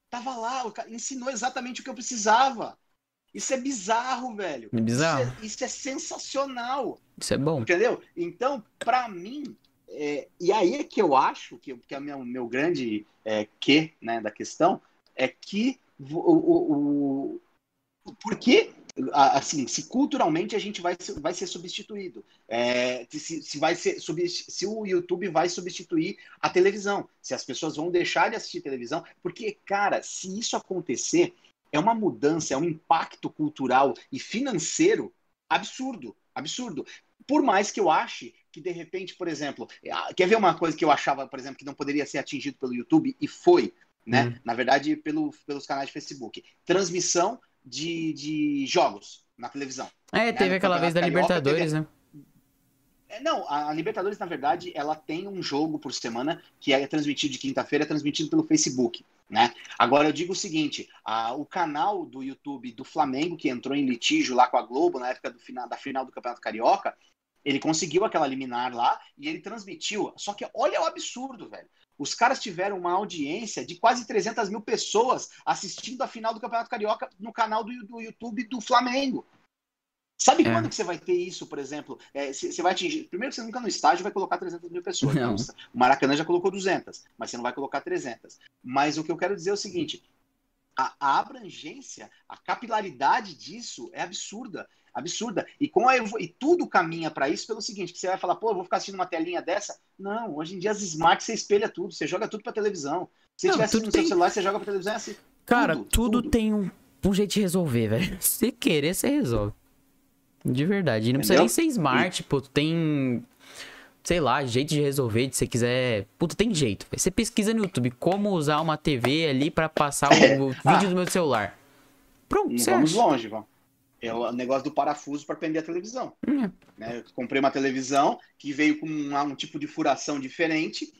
Tava lá, o cara ensinou exatamente o que eu precisava. Isso é bizarro, velho. É bizarro. Isso é, isso é sensacional. Isso é bom. Entendeu? Então, pra mim... É, e aí é que eu acho que, que é o meu, meu grande é, que né, da questão é que o, o, o porque assim, se culturalmente a gente vai, vai ser substituído é, se, se, vai ser, se o YouTube vai substituir a televisão, se as pessoas vão deixar de assistir televisão, porque cara, se isso acontecer é uma mudança, é um impacto cultural e financeiro absurdo, absurdo. Por mais que eu ache que, de repente, por exemplo... Quer ver uma coisa que eu achava, por exemplo, que não poderia ser atingido pelo YouTube? E foi, né? Uhum. Na verdade, pelo, pelos canais de Facebook. Transmissão de, de jogos na televisão. É, né? Teve aquela vez da Libertadores, teve... né? Não, a Libertadores, na verdade, ela tem um jogo por semana que é transmitido de quinta-feira, é transmitido pelo Facebook, né? Agora, eu digo o seguinte, a, o canal do YouTube do Flamengo, que entrou em litígio lá com a Globo, na época do final, da final do Campeonato Carioca, ele conseguiu aquela liminar lá e ele transmitiu. Só que olha o absurdo, velho. Os caras tiveram uma audiência de quase trezentas mil pessoas assistindo a final do Campeonato Carioca no canal do, do YouTube do Flamengo. Sabe é. quando que você vai ter isso, por exemplo? Você é, vai atingir... Primeiro que você nunca no estádio vai colocar trezentas mil pessoas. Não. Então, o Maracanã já colocou duzentas, mas você não vai colocar trezentas. Mas o que eu quero dizer é o seguinte, a, a abrangência, a capilaridade disso é absurda. Absurda. E, com a, e tudo caminha para isso pelo seguinte, que você vai falar, pô, eu vou ficar assistindo uma telinha dessa? Não, hoje em dia as smarts você espelha tudo, você joga tudo para televisão. Se você estiver assistindo no tem... seu celular, você joga para televisão e assim. Cara, tudo, tudo, tudo tem um, um jeito de resolver, velho. Se querer, você resolve. De verdade. E não Entendeu? precisa nem ser smart, e... pô. Tem, sei lá, jeito de resolver, se você quiser... Puta, tem jeito. Você pesquisa no YouTube como usar uma T V ali pra passar o, o vídeo ah. do meu celular. Pronto, não vamos acha? longe, vamos. É o negócio do parafuso pra prender a televisão. Hum. Né? Eu comprei uma televisão que veio com um, um tipo de furação diferente.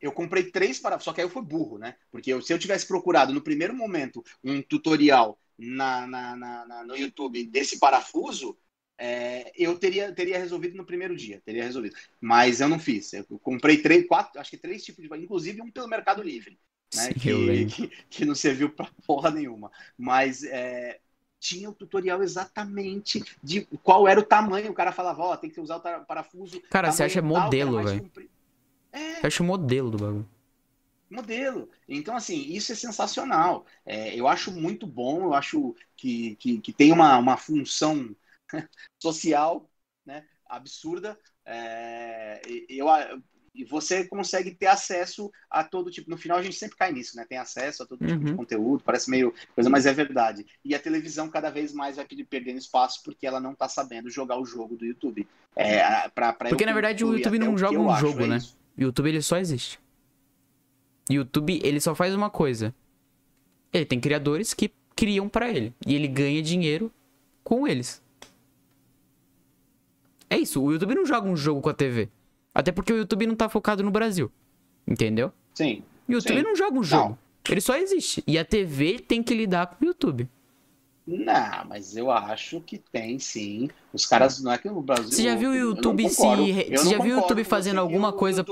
Eu comprei três parafusos, só que aí eu fui burro, né? Porque eu, se eu tivesse procurado no primeiro momento um tutorial na, na, na, na, no YouTube desse parafuso... É, eu teria, teria resolvido no primeiro dia, teria resolvido, mas eu não fiz. Eu comprei três, quatro, acho que três tipos de, inclusive um pelo Mercado Livre, né, que, que, que não serviu pra porra nenhuma, mas é, tinha o tutorial exatamente de qual era o tamanho. O cara falava, ó, tem que usar o parafuso. Cara, você acha modelo, velho? É. Você acha o modelo do bagulho. Modelo. Então, assim, isso é sensacional. É, eu acho muito bom, eu acho que, que, que tem uma, uma função social, né, absurda, é, eu, você consegue ter acesso a todo tipo, no final a gente sempre cai nisso, né, tem acesso a todo uhum. tipo de conteúdo, parece meio coisa, mas é verdade, e a televisão cada vez mais vai perdendo espaço porque ela não tá sabendo jogar o jogo do YouTube, é, pra, pra porque eu, na verdade o YouTube não joga um jogo, acho, né, o é YouTube ele só existe, YouTube ele só faz uma coisa, ele tem criadores que criam pra ele, e ele ganha dinheiro com eles. É isso, o YouTube não joga um jogo com a T V. Até porque o YouTube não tá focado no Brasil. Entendeu? Sim. O YouTube sim. não joga um jogo. Não. Ele só existe. E a T V tem que lidar com o YouTube. Não, mas eu acho que tem sim. Os caras, não é que no Brasil... Você já viu o YouTube se... Você já viu o YouTube fazendo alguma coisa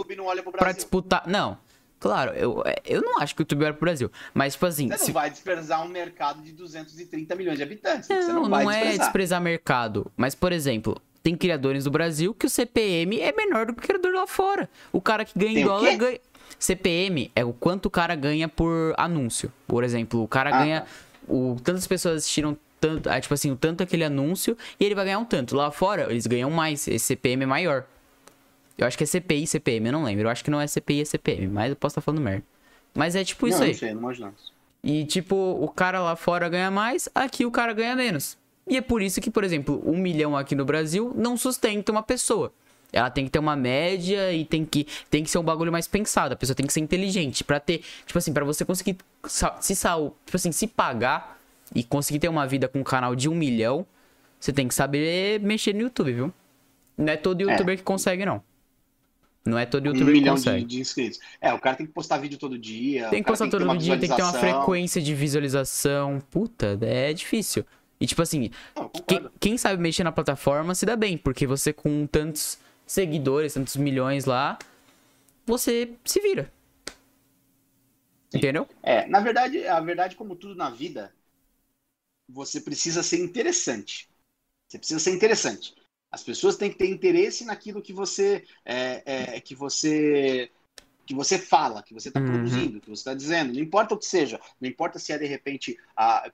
pra disputar... Não. Claro, eu, eu não acho que o YouTube era pro Brasil, mas tipo assim... Você não se... vai desprezar um mercado de duzentos e trinta milhões de habitantes. Não, você não, não vai desprezar. É desprezar mercado. Mas, por exemplo... Tem criadores do Brasil que o C P M é menor do que o criador lá fora. O cara que ganha em dólar ganha... C P M é o quanto o cara ganha por anúncio. Por exemplo, o cara ah, ganha... O... Tantas pessoas assistiram tanto... Tipo assim, o tanto aquele anúncio e ele vai ganhar um tanto. Lá fora, eles ganham mais. Esse C P M é maior. Eu acho que é C P I, C P M, eu não lembro. Eu acho que não é C P I, é C P M, mas eu posso estar falando merda. Mas é tipo não, isso aí. Não sei, não imagino. E tipo, o cara lá fora ganha mais, aqui o cara ganha menos. E é por isso que, por exemplo, um milhão aqui no Brasil não sustenta uma pessoa. Ela tem que ter uma média e tem que, tem que ser um bagulho mais pensado. A pessoa tem que ser inteligente pra ter, tipo assim, pra você conseguir se, tipo assim, se pagar e conseguir ter uma vida com um canal de um milhão, você tem que saber mexer no YouTube, viu? Não é todo YouTuber é. que consegue, não. Não é todo YouTuber um que consegue. De, de inscritos. É, o cara tem que postar vídeo todo dia. Tem que postar todo dia, tem que ter uma frequência de visualização. Puta, é difícil. E tipo assim, não, quem, quem sabe mexer na plataforma se dá bem, porque você com tantos seguidores, tantos milhões lá, você se vira. Sim. Entendeu? É, na verdade, a verdade, como tudo na vida, você precisa ser interessante. Você precisa ser interessante. As pessoas têm que ter interesse naquilo que você, é, é, que você, que você fala, que você está uhum. produzindo, que você está dizendo. Não importa o que seja. Não importa se é, de repente,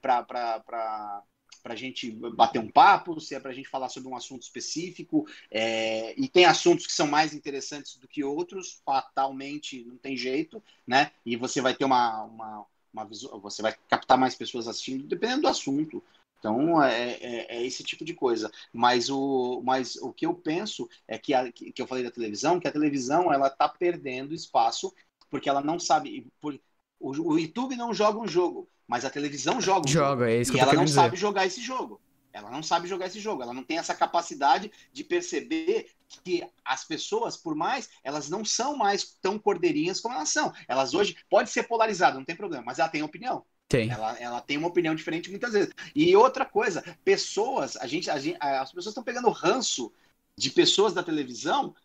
para... pra gente bater um papo, se é pra gente falar sobre um assunto específico, é, e tem assuntos que são mais interessantes do que outros, fatalmente não tem jeito, né, e você vai ter uma, uma, uma visual, você vai captar mais pessoas assistindo, dependendo do assunto, então é, é, é esse tipo de coisa, mas o, mas o que eu penso é que, a, que eu falei da televisão, que a televisão, ela tá perdendo espaço, porque ela não sabe, por, o, o YouTube não joga um jogo, mas a televisão joga, joga é isso que e ela não dizer. sabe jogar esse jogo. Ela não sabe jogar esse jogo. Ela não tem essa capacidade de perceber que as pessoas, por mais, elas não são mais tão cordeirinhas como elas são. Elas hoje, pode ser polarizada, não tem problema, mas ela tem opinião. Tem. Ela, ela tem uma opinião diferente muitas vezes. E outra coisa, pessoas, a gente, a gente, as pessoas estão pegando ranço de pessoas da televisão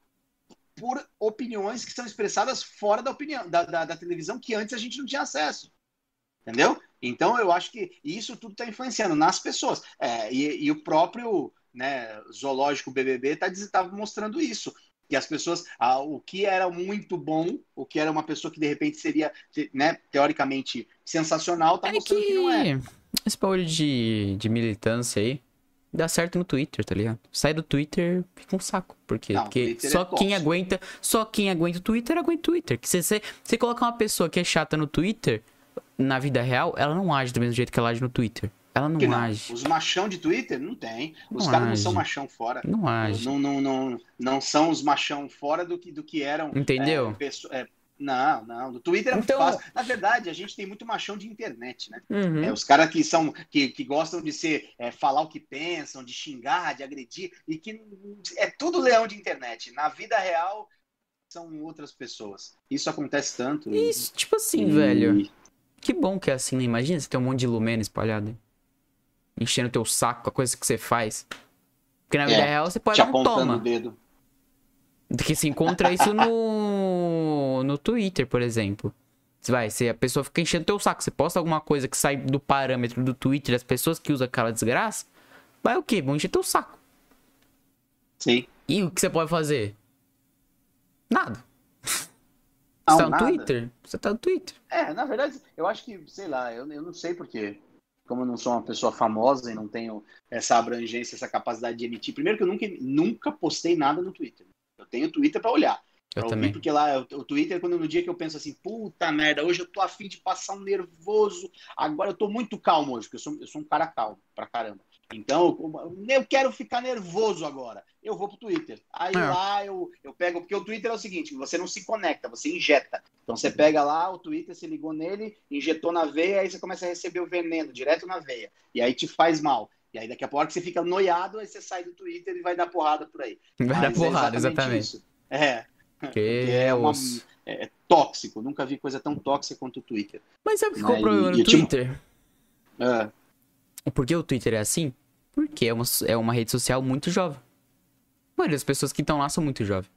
por opiniões que são expressadas fora da, opinião, da, da, da televisão que antes a gente não tinha acesso. Entendeu? Então, eu acho que isso tudo está influenciando nas pessoas. É, e, e o próprio, né, zoológico B B B está tá mostrando isso. Que as pessoas, ah, o que era muito bom, o que era uma pessoa que de repente seria, né, teoricamente sensacional, tá é mostrando que... que não é. Esse bagulho de, de militância aí dá certo no Twitter, tá ligado? Sai do Twitter, fica um saco. Por quê? Não, porque só é quem aguenta, só quem aguenta o Twitter, aguenta o Twitter. Que você coloca uma pessoa que é chata no Twitter, na vida real, ela não age do mesmo jeito que ela age no Twitter. Ela não, não age. Os machão de Twitter? Não tem. Os caras não são machão fora. Não age. Não, não, não, não são os machão fora do que, do que eram. Entendeu? É, pessoa, é, não, não. No Twitter é então... fácil. Na verdade, a gente tem muito machão de internet, né? Uhum. É, os caras que são que, que gostam de ser, é, falar o que pensam, de xingar, de agredir, e que é tudo leão de internet. Na vida real, são outras pessoas. Isso acontece tanto. Isso, e... tipo assim, e... velho. Que bom que é assim, né? Imagina você ter um monte de Lumena espalhado. Enchendo teu saco com a coisa que você faz. Porque na vida é, real você pode não toma. O dedo. Porque se encontra isso no, no Twitter, por exemplo. Você vai, se a pessoa fica enchendo teu saco, você posta alguma coisa que sai do parâmetro do Twitter das pessoas que usam aquela desgraça, vai o quê? Vão encher teu saco. Sim. E o que você pode fazer? Nada. Não, você tá no nada. Twitter? Você tá no Twitter. É, na verdade, eu acho que, sei lá, eu, eu não sei porquê. Como eu não sou uma pessoa famosa e não tenho essa abrangência, essa capacidade de emitir. Primeiro que eu nunca, nunca postei nada no Twitter. Eu tenho Twitter pra olhar. Eu pra também. Ouvir, porque lá, o Twitter, quando no dia que eu penso assim, puta merda, hoje eu tô afim de passar um nervoso. Agora eu tô muito calmo hoje, porque eu sou, eu sou um cara calmo pra caramba. Então, eu, eu quero ficar nervoso agora. Eu vou pro Twitter. Aí é. lá eu, eu pego... Porque o Twitter é o seguinte, você não se conecta, você injeta. Então você pega lá o Twitter, se ligou nele, injetou na veia, aí você começa a receber o veneno direto na veia. E aí te faz mal. E aí daqui a pouco você fica noiado, aí você sai do Twitter e vai dar porrada por aí. Vai Mas dar porrada, é exatamente. exatamente. Isso. É. Que é, uma, é tóxico. Nunca vi coisa tão tóxica quanto o Twitter. Mas sabe o que é o problema no Twitter? Te... É... Por que o Twitter é assim? Porque é uma, é uma rede social muito jovem. Mano, as pessoas que estão lá são muito jovens.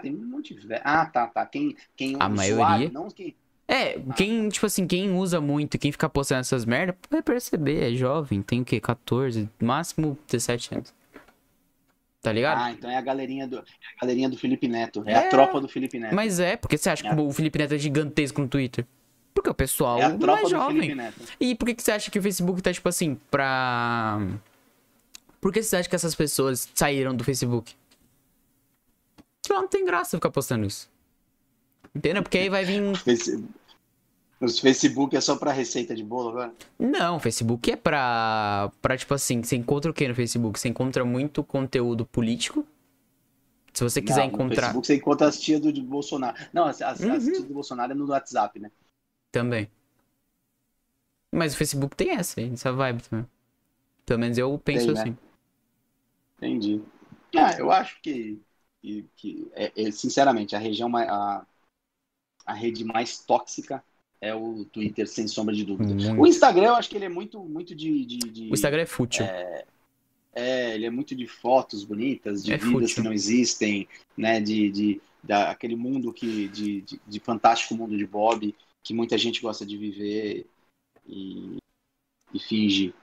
Tem um monte de... Ah, tá, tá. Quem, quem A usa maioria... Não quem... É, ah, quem, tipo assim, quem usa muito, quem fica postando essas merdas, vai perceber, é jovem, tem o quê? quatorze, máximo dezessete anos. Tá ligado? Ah, então é a galerinha do, é a galerinha do Felipe Neto. É, é a tropa do Felipe Neto. Mas é, porque você acha é. que o Felipe Neto é gigantesco no Twitter? Porque o pessoal é não é jovem. E por que, que você acha que o Facebook tá, tipo assim, pra... Por que você acha que essas pessoas saíram do Facebook? Lá não tem graça ficar postando isso. Entendeu? Porque aí vai vir... O Facebook é só pra receita de bolo agora? Não, o Facebook é pra... Pra, tipo assim, você encontra o que no Facebook? Você encontra muito conteúdo político. Se você quiser não, encontrar... No Facebook você encontra as tias do Bolsonaro. Não, as, as, uhum. as tias do Bolsonaro é no WhatsApp, né? Também. Mas o Facebook tem essa, essa vibe também. Pelo menos eu penso tem, né? assim. Entendi. Ah, eu acho que, que, que é, é, sinceramente, a região, a, a rede mais tóxica é o Twitter, sem sombra de dúvida. Muito. O Instagram, eu acho que ele é muito, muito de, de, de... O Instagram é fútil. É, é, ele é muito de fotos bonitas, de é vidas fútil. que não existem, né? De, de, da, aquele mundo que, de, de, de fantástico mundo de Bob, que muita gente gosta de viver e, e finge.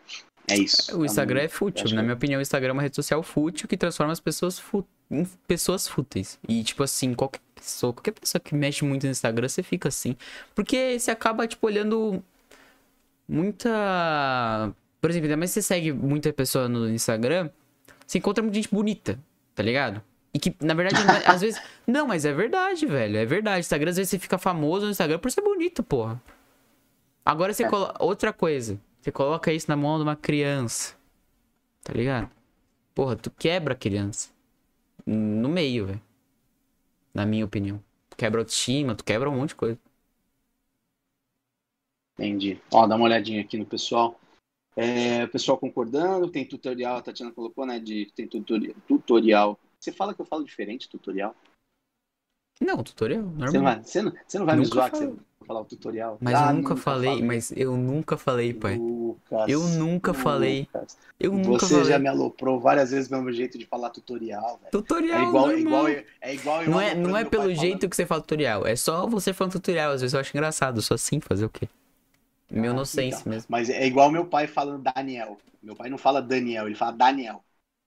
É isso. O Instagram é fútil. Na minha opinião, o Instagram é uma rede social fútil que transforma as pessoas fú... em pessoas fúteis. E, tipo assim, qualquer pessoa, qualquer pessoa que mexe muito no Instagram, você fica assim. Porque você acaba, tipo, olhando muita... Por exemplo, ainda mais se você segue muita pessoa no Instagram, você encontra muita gente bonita, tá ligado? E que, na verdade, às vezes... Não, mas é verdade, velho. É verdade. Instagram, às vezes, você fica famoso no Instagram por ser bonito, porra. Agora você coloca... Outra coisa. Você coloca isso na mão de uma criança. Tá ligado? Porra, tu quebra a criança. No meio, velho. Na minha opinião. Tu quebra autoestima, tu quebra um monte de coisa. Entendi. Ó, dá uma olhadinha aqui no pessoal. É, o pessoal concordando. Tem tutorial, a Tatiana colocou, né? De, tem tutorial... tutorial. Você fala que eu falo diferente, tutorial? Não, tutorial, normal. Você não vai, você não, você não vai me zoar que você vai falar o tutorial. Mas ah, eu nunca, nunca falei, falei, mas eu nunca falei, pai. Lucas, eu nunca Lucas. falei. Eu nunca você falei. já me aloprou várias vezes pelo meu jeito de falar tutorial, velho. Tutorial, é igual, igual, é igual Não é, não é pelo jeito falando. que você fala tutorial, é só você falando tutorial. Às vezes eu acho engraçado, só assim fazer o quê? Meu ah, nonsense então. mesmo. Mas é igual meu pai falando Daniel. Meu pai não fala Daniel, ele fala Daniel.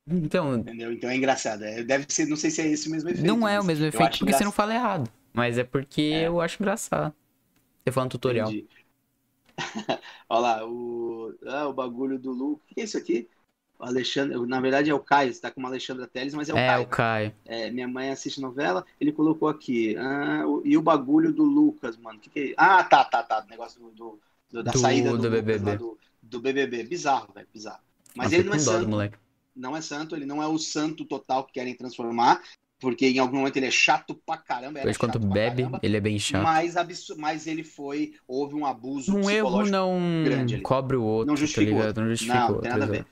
Então, entendeu? Então é engraçado. Deve ser, não sei se é esse o mesmo efeito. Não é o mesmo efeito porque engraçado. Você não fala errado. Mas é porque é. eu acho engraçado. Você fala um tutorial. Olha lá, o, ah, o bagulho do Lu. O que é isso aqui? O Alexandre, na verdade é o Caio, você tá com uma Alexandra Teles, mas é o é, Caio. O Caio. É, minha mãe assiste novela, ele colocou aqui. Ah, o, e o bagulho do Lucas, mano. Que que é? Ah, tá, tá, tá. O negócio do, do, do, da do, saída do, do B B B. Lucas, do, do B B B. Bizarro, velho, bizarro. Mas eu ele não é santo. Moleque. Não é santo, ele não é o santo total que querem transformar, porque em algum momento ele é chato pra caramba. Pois quando bebe, caramba, ele é bem chato. Mas, absur... mas ele foi, houve um abuso um psicológico não grande. Um erro não cobre o outro, não justificou. Tá não, justificou não, tem outro, nada a ver.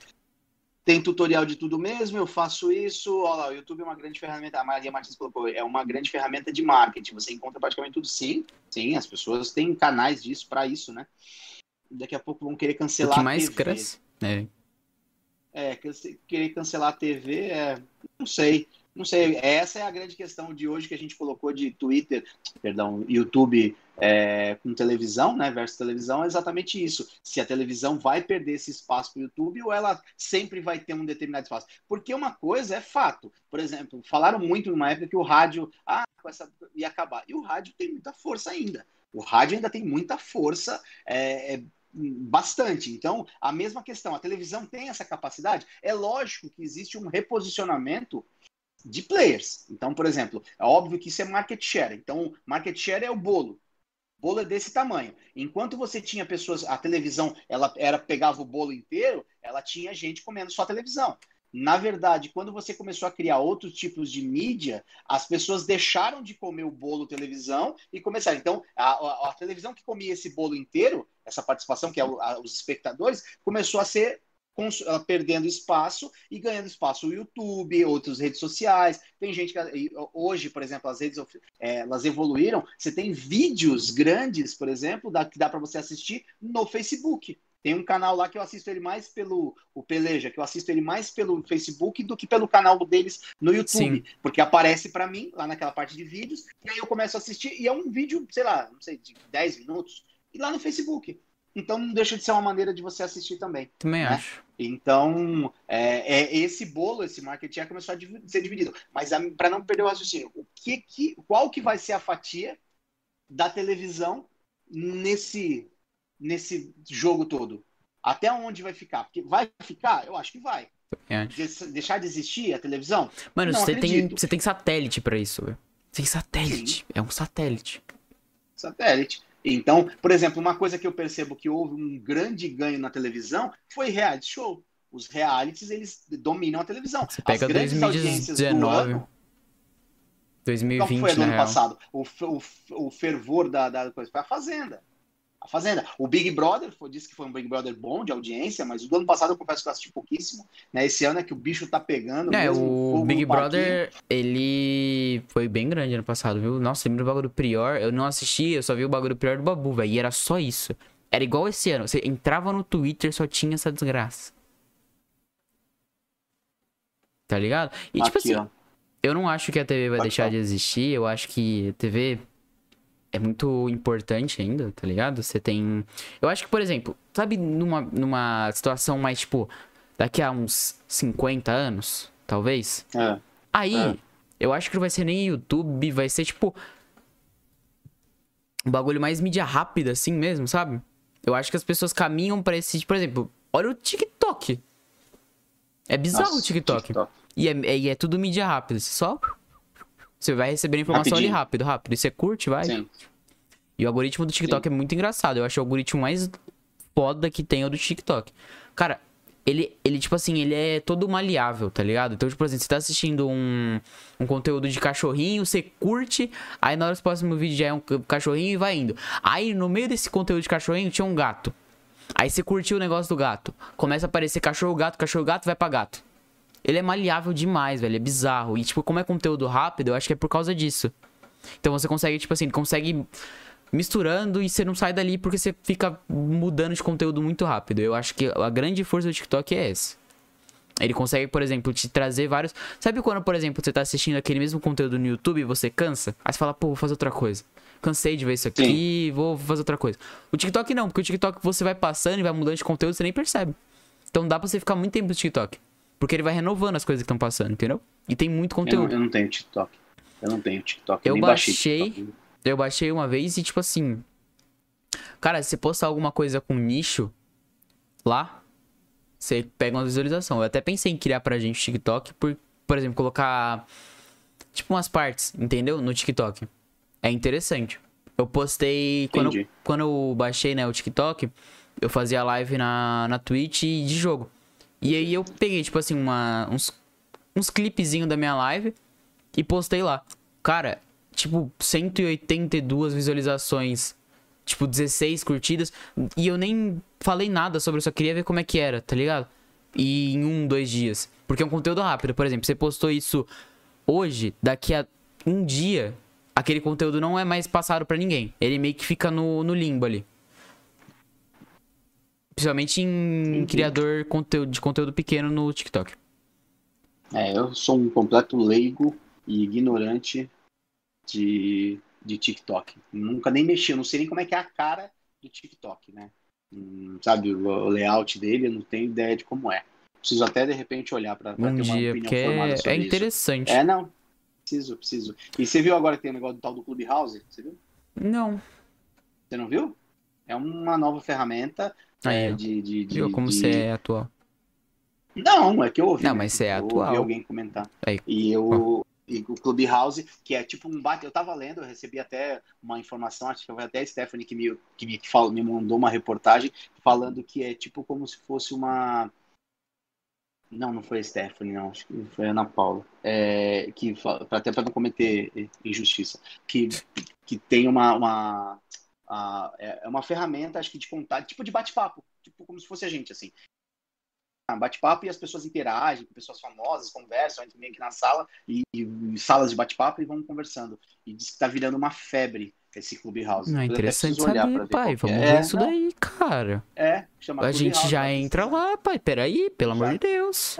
Tem tutorial de tudo mesmo, eu faço isso. Olha lá, o YouTube é uma grande ferramenta, a Maria Martins colocou, é uma grande ferramenta de marketing. Você encontra praticamente tudo. Sim, sim, as pessoas têm canais disso pra isso, né? Daqui a pouco vão querer cancelar a T V. O que mais cresce, né? É, querer cancelar a T V, é, não sei, não sei. Essa é a grande questão de hoje que a gente colocou de Twitter, perdão, YouTube é, com televisão, né, versus televisão, é exatamente isso. Se a televisão vai perder esse espaço para o YouTube ou ela sempre vai ter um determinado espaço. Porque uma coisa é fato. Por exemplo, falaram muito numa época que o rádio ah, essa, ia acabar. E o rádio tem muita força ainda. O rádio ainda tem muita força, é... é bastante. Então, a mesma questão, a televisão tem essa capacidade? É lógico que existe um reposicionamento de players. Então, por exemplo, é óbvio que isso é market share. Então, market share é o bolo. O bolo é desse tamanho. Enquanto você tinha pessoas, a televisão, ela era, pegava o bolo inteiro, ela tinha gente comendo só a televisão. Na verdade, quando você começou a criar outros tipos de mídia, as pessoas deixaram de comer o bolo televisão e começaram. Então, a, a, a televisão que comia esse bolo inteiro, essa participação que é o, a, os espectadores, começou a ser cons, a, perdendo espaço e ganhando espaço. O YouTube, outras redes sociais. Tem gente que hoje, por exemplo, as redes é, elas evoluíram. Você tem vídeos grandes, por exemplo, da, que dá para você assistir no Facebook. Tem um canal lá que eu assisto ele mais pelo... O Peleja, que eu assisto ele mais pelo Facebook do que pelo canal deles no YouTube. Sim. Porque aparece pra mim, lá naquela parte de vídeos, e aí eu começo a assistir, e é um vídeo, sei lá, não sei, de dez minutos, e lá no Facebook. Então não deixa de ser uma maneira de você assistir também. Também né? acho. Então, é, é esse bolo, esse marketing já começou a div- ser dividido. Mas a, pra não perder o raciocínio, o que que, qual que vai ser a fatia da televisão nesse... nesse jogo todo? Até onde vai ficar? Porque vai ficar? Eu acho que vai. De- deixar de existir a televisão? Mano, não, você tem, você tem satélite pra isso. Véio. Você tem satélite. Sim. É um satélite. Satélite. Então, por exemplo, uma coisa que eu percebo que houve um grande ganho na televisão foi reality show. Os realities, eles dominam a televisão. Você pega as grandes audiências do ano... dois mil e vinte, então, foi no ano passado. O, o, o fervor da, da coisa foi a Fazenda. A Fazenda. O Big Brother, foi, disse que foi um Big Brother bom de audiência, mas o do ano passado eu confesso que eu assisti pouquíssimo, né? Esse ano é que o bicho tá pegando. É, mesmo, o Big Brother, ele foi bem grande ano passado, viu? Nossa, lembra o bagulho do Prior? Eu não assisti, eu só vi o bagulho do Prior do Babu, velho, e era só isso. Era igual esse ano, você entrava no Twitter, só tinha essa desgraça. Tá ligado? E aqui, tipo assim, ó. Eu não acho que a T V vai aqui, deixar ó. de existir, eu acho que a T V... é muito importante ainda, tá ligado? Você tem... Eu acho que, por exemplo, sabe numa, numa situação mais, tipo, daqui a uns cinquenta anos, talvez? É. Aí, é. eu acho que não vai ser nem YouTube, vai ser, tipo, um bagulho mais mídia rápida, assim mesmo, sabe? Eu acho que as pessoas caminham pra esse... Por exemplo, olha o TikTok. É bizarro. Nossa, o TikTok. TikTok. E, é, é, e é tudo mídia rápida, você só... Você vai receber a informação Rapidinho. ali rápido, rápido. E você curte, vai. Sim. E o algoritmo do TikTok Sim. é muito engraçado. Eu acho o algoritmo mais foda que tem é o do TikTok. Cara, ele, ele, tipo assim, ele é todo maleável, tá ligado? Então, tipo, por exemplo, você tá assistindo um, um conteúdo de cachorrinho, você curte, aí na hora do próximo vídeo já é um cachorrinho e vai indo. Aí, no meio desse conteúdo de cachorrinho, tinha um gato. Aí você curtiu o negócio do gato. Começa a aparecer cachorro, gato, cachorro, gato, vai pra gato. Ele é maleável demais, velho, é bizarro. E, tipo, como é conteúdo rápido, eu acho que é por causa disso. Então você consegue, tipo assim, consegue misturando e você não sai dali porque você fica mudando de conteúdo muito rápido. Eu acho que a grande força do TikTok é essa. Ele consegue, por exemplo, te trazer vários... Sabe quando, por exemplo, você tá assistindo aquele mesmo conteúdo no YouTube e você cansa? Aí você fala, pô, vou fazer outra coisa. Cansei de ver isso aqui, Sim. vou fazer outra coisa. O TikTok não, porque o TikTok você vai passando e vai mudando de conteúdo, você nem percebe. Então dá pra você ficar muito tempo no TikTok. Porque ele vai renovando as coisas que estão passando, entendeu? E tem muito conteúdo. Eu não, eu não tenho TikTok. Eu não tenho TikTok. Eu, eu nem baixei... TikTok. Eu baixei uma vez e, tipo assim... Cara, se você postar alguma coisa com nicho lá... Você pega uma visualização. Eu até pensei em criar pra gente TikTok, por, por exemplo, colocar tipo umas partes, entendeu? No TikTok. É interessante. Eu postei... Quando eu, quando eu baixei, né, o TikTok, eu fazia live na, na Twitch de jogo. E aí eu peguei, tipo assim, uma, uns, uns clipezinhos da minha live e postei lá. Cara, tipo, cento e oitenta e duas visualizações... Tipo, dezesseis curtidas. E eu nem falei nada sobre, eu só queria ver como é que era, tá ligado? E em um, dois dias. Porque é um conteúdo rápido. Por exemplo, você postou isso hoje, daqui a um dia, aquele conteúdo não é mais passado pra ninguém. Ele meio que fica no, no limbo ali. Principalmente em Entendi. criador conteúdo, de conteúdo pequeno no TikTok. É, eu sou um completo leigo e ignorante de... de TikTok. Nunca nem mexi, eu não sei nem como é que é a cara do TikTok, né? Hum, sabe, o layout dele, eu não tenho ideia de como é. Preciso até, de repente, olhar pra, pra um ter uma dia, opinião formada sobre é interessante. Isso. É, não. Preciso, preciso. E você viu agora que tem um negócio do tal do Clubhouse? Você viu? Não. Você não viu? É uma nova ferramenta Aí, é, de, de, de... Viu como de... você é atual? Não, é que eu ouvi. Não, mas você é atual. Eu ouvi alguém comentar. Aí. E eu... E o Clubhouse, que é tipo um bate... Eu tava lendo, eu recebi até uma informação, acho que foi até a Stephanie que me, que me, que fala, me mandou uma reportagem falando que é tipo como se fosse uma... Não, não foi a Stephanie, não. Acho que foi a Ana Paula. É, que, até pra não cometer injustiça. Que, que tem uma... uma a, é uma ferramenta, acho que de contato, tipo de bate-papo. Tipo como se fosse a gente, assim. Bate-papo e as pessoas interagem, pessoas famosas conversam, a gente vem aqui na sala e, e salas de bate-papo e vamos conversando. E diz que tá virando uma febre esse Clubhouse. Não, é interessante saber, pai. Vamos ver isso daí, cara. É, chama a gente já entra lá, pai. Peraí, pelo amor de Deus.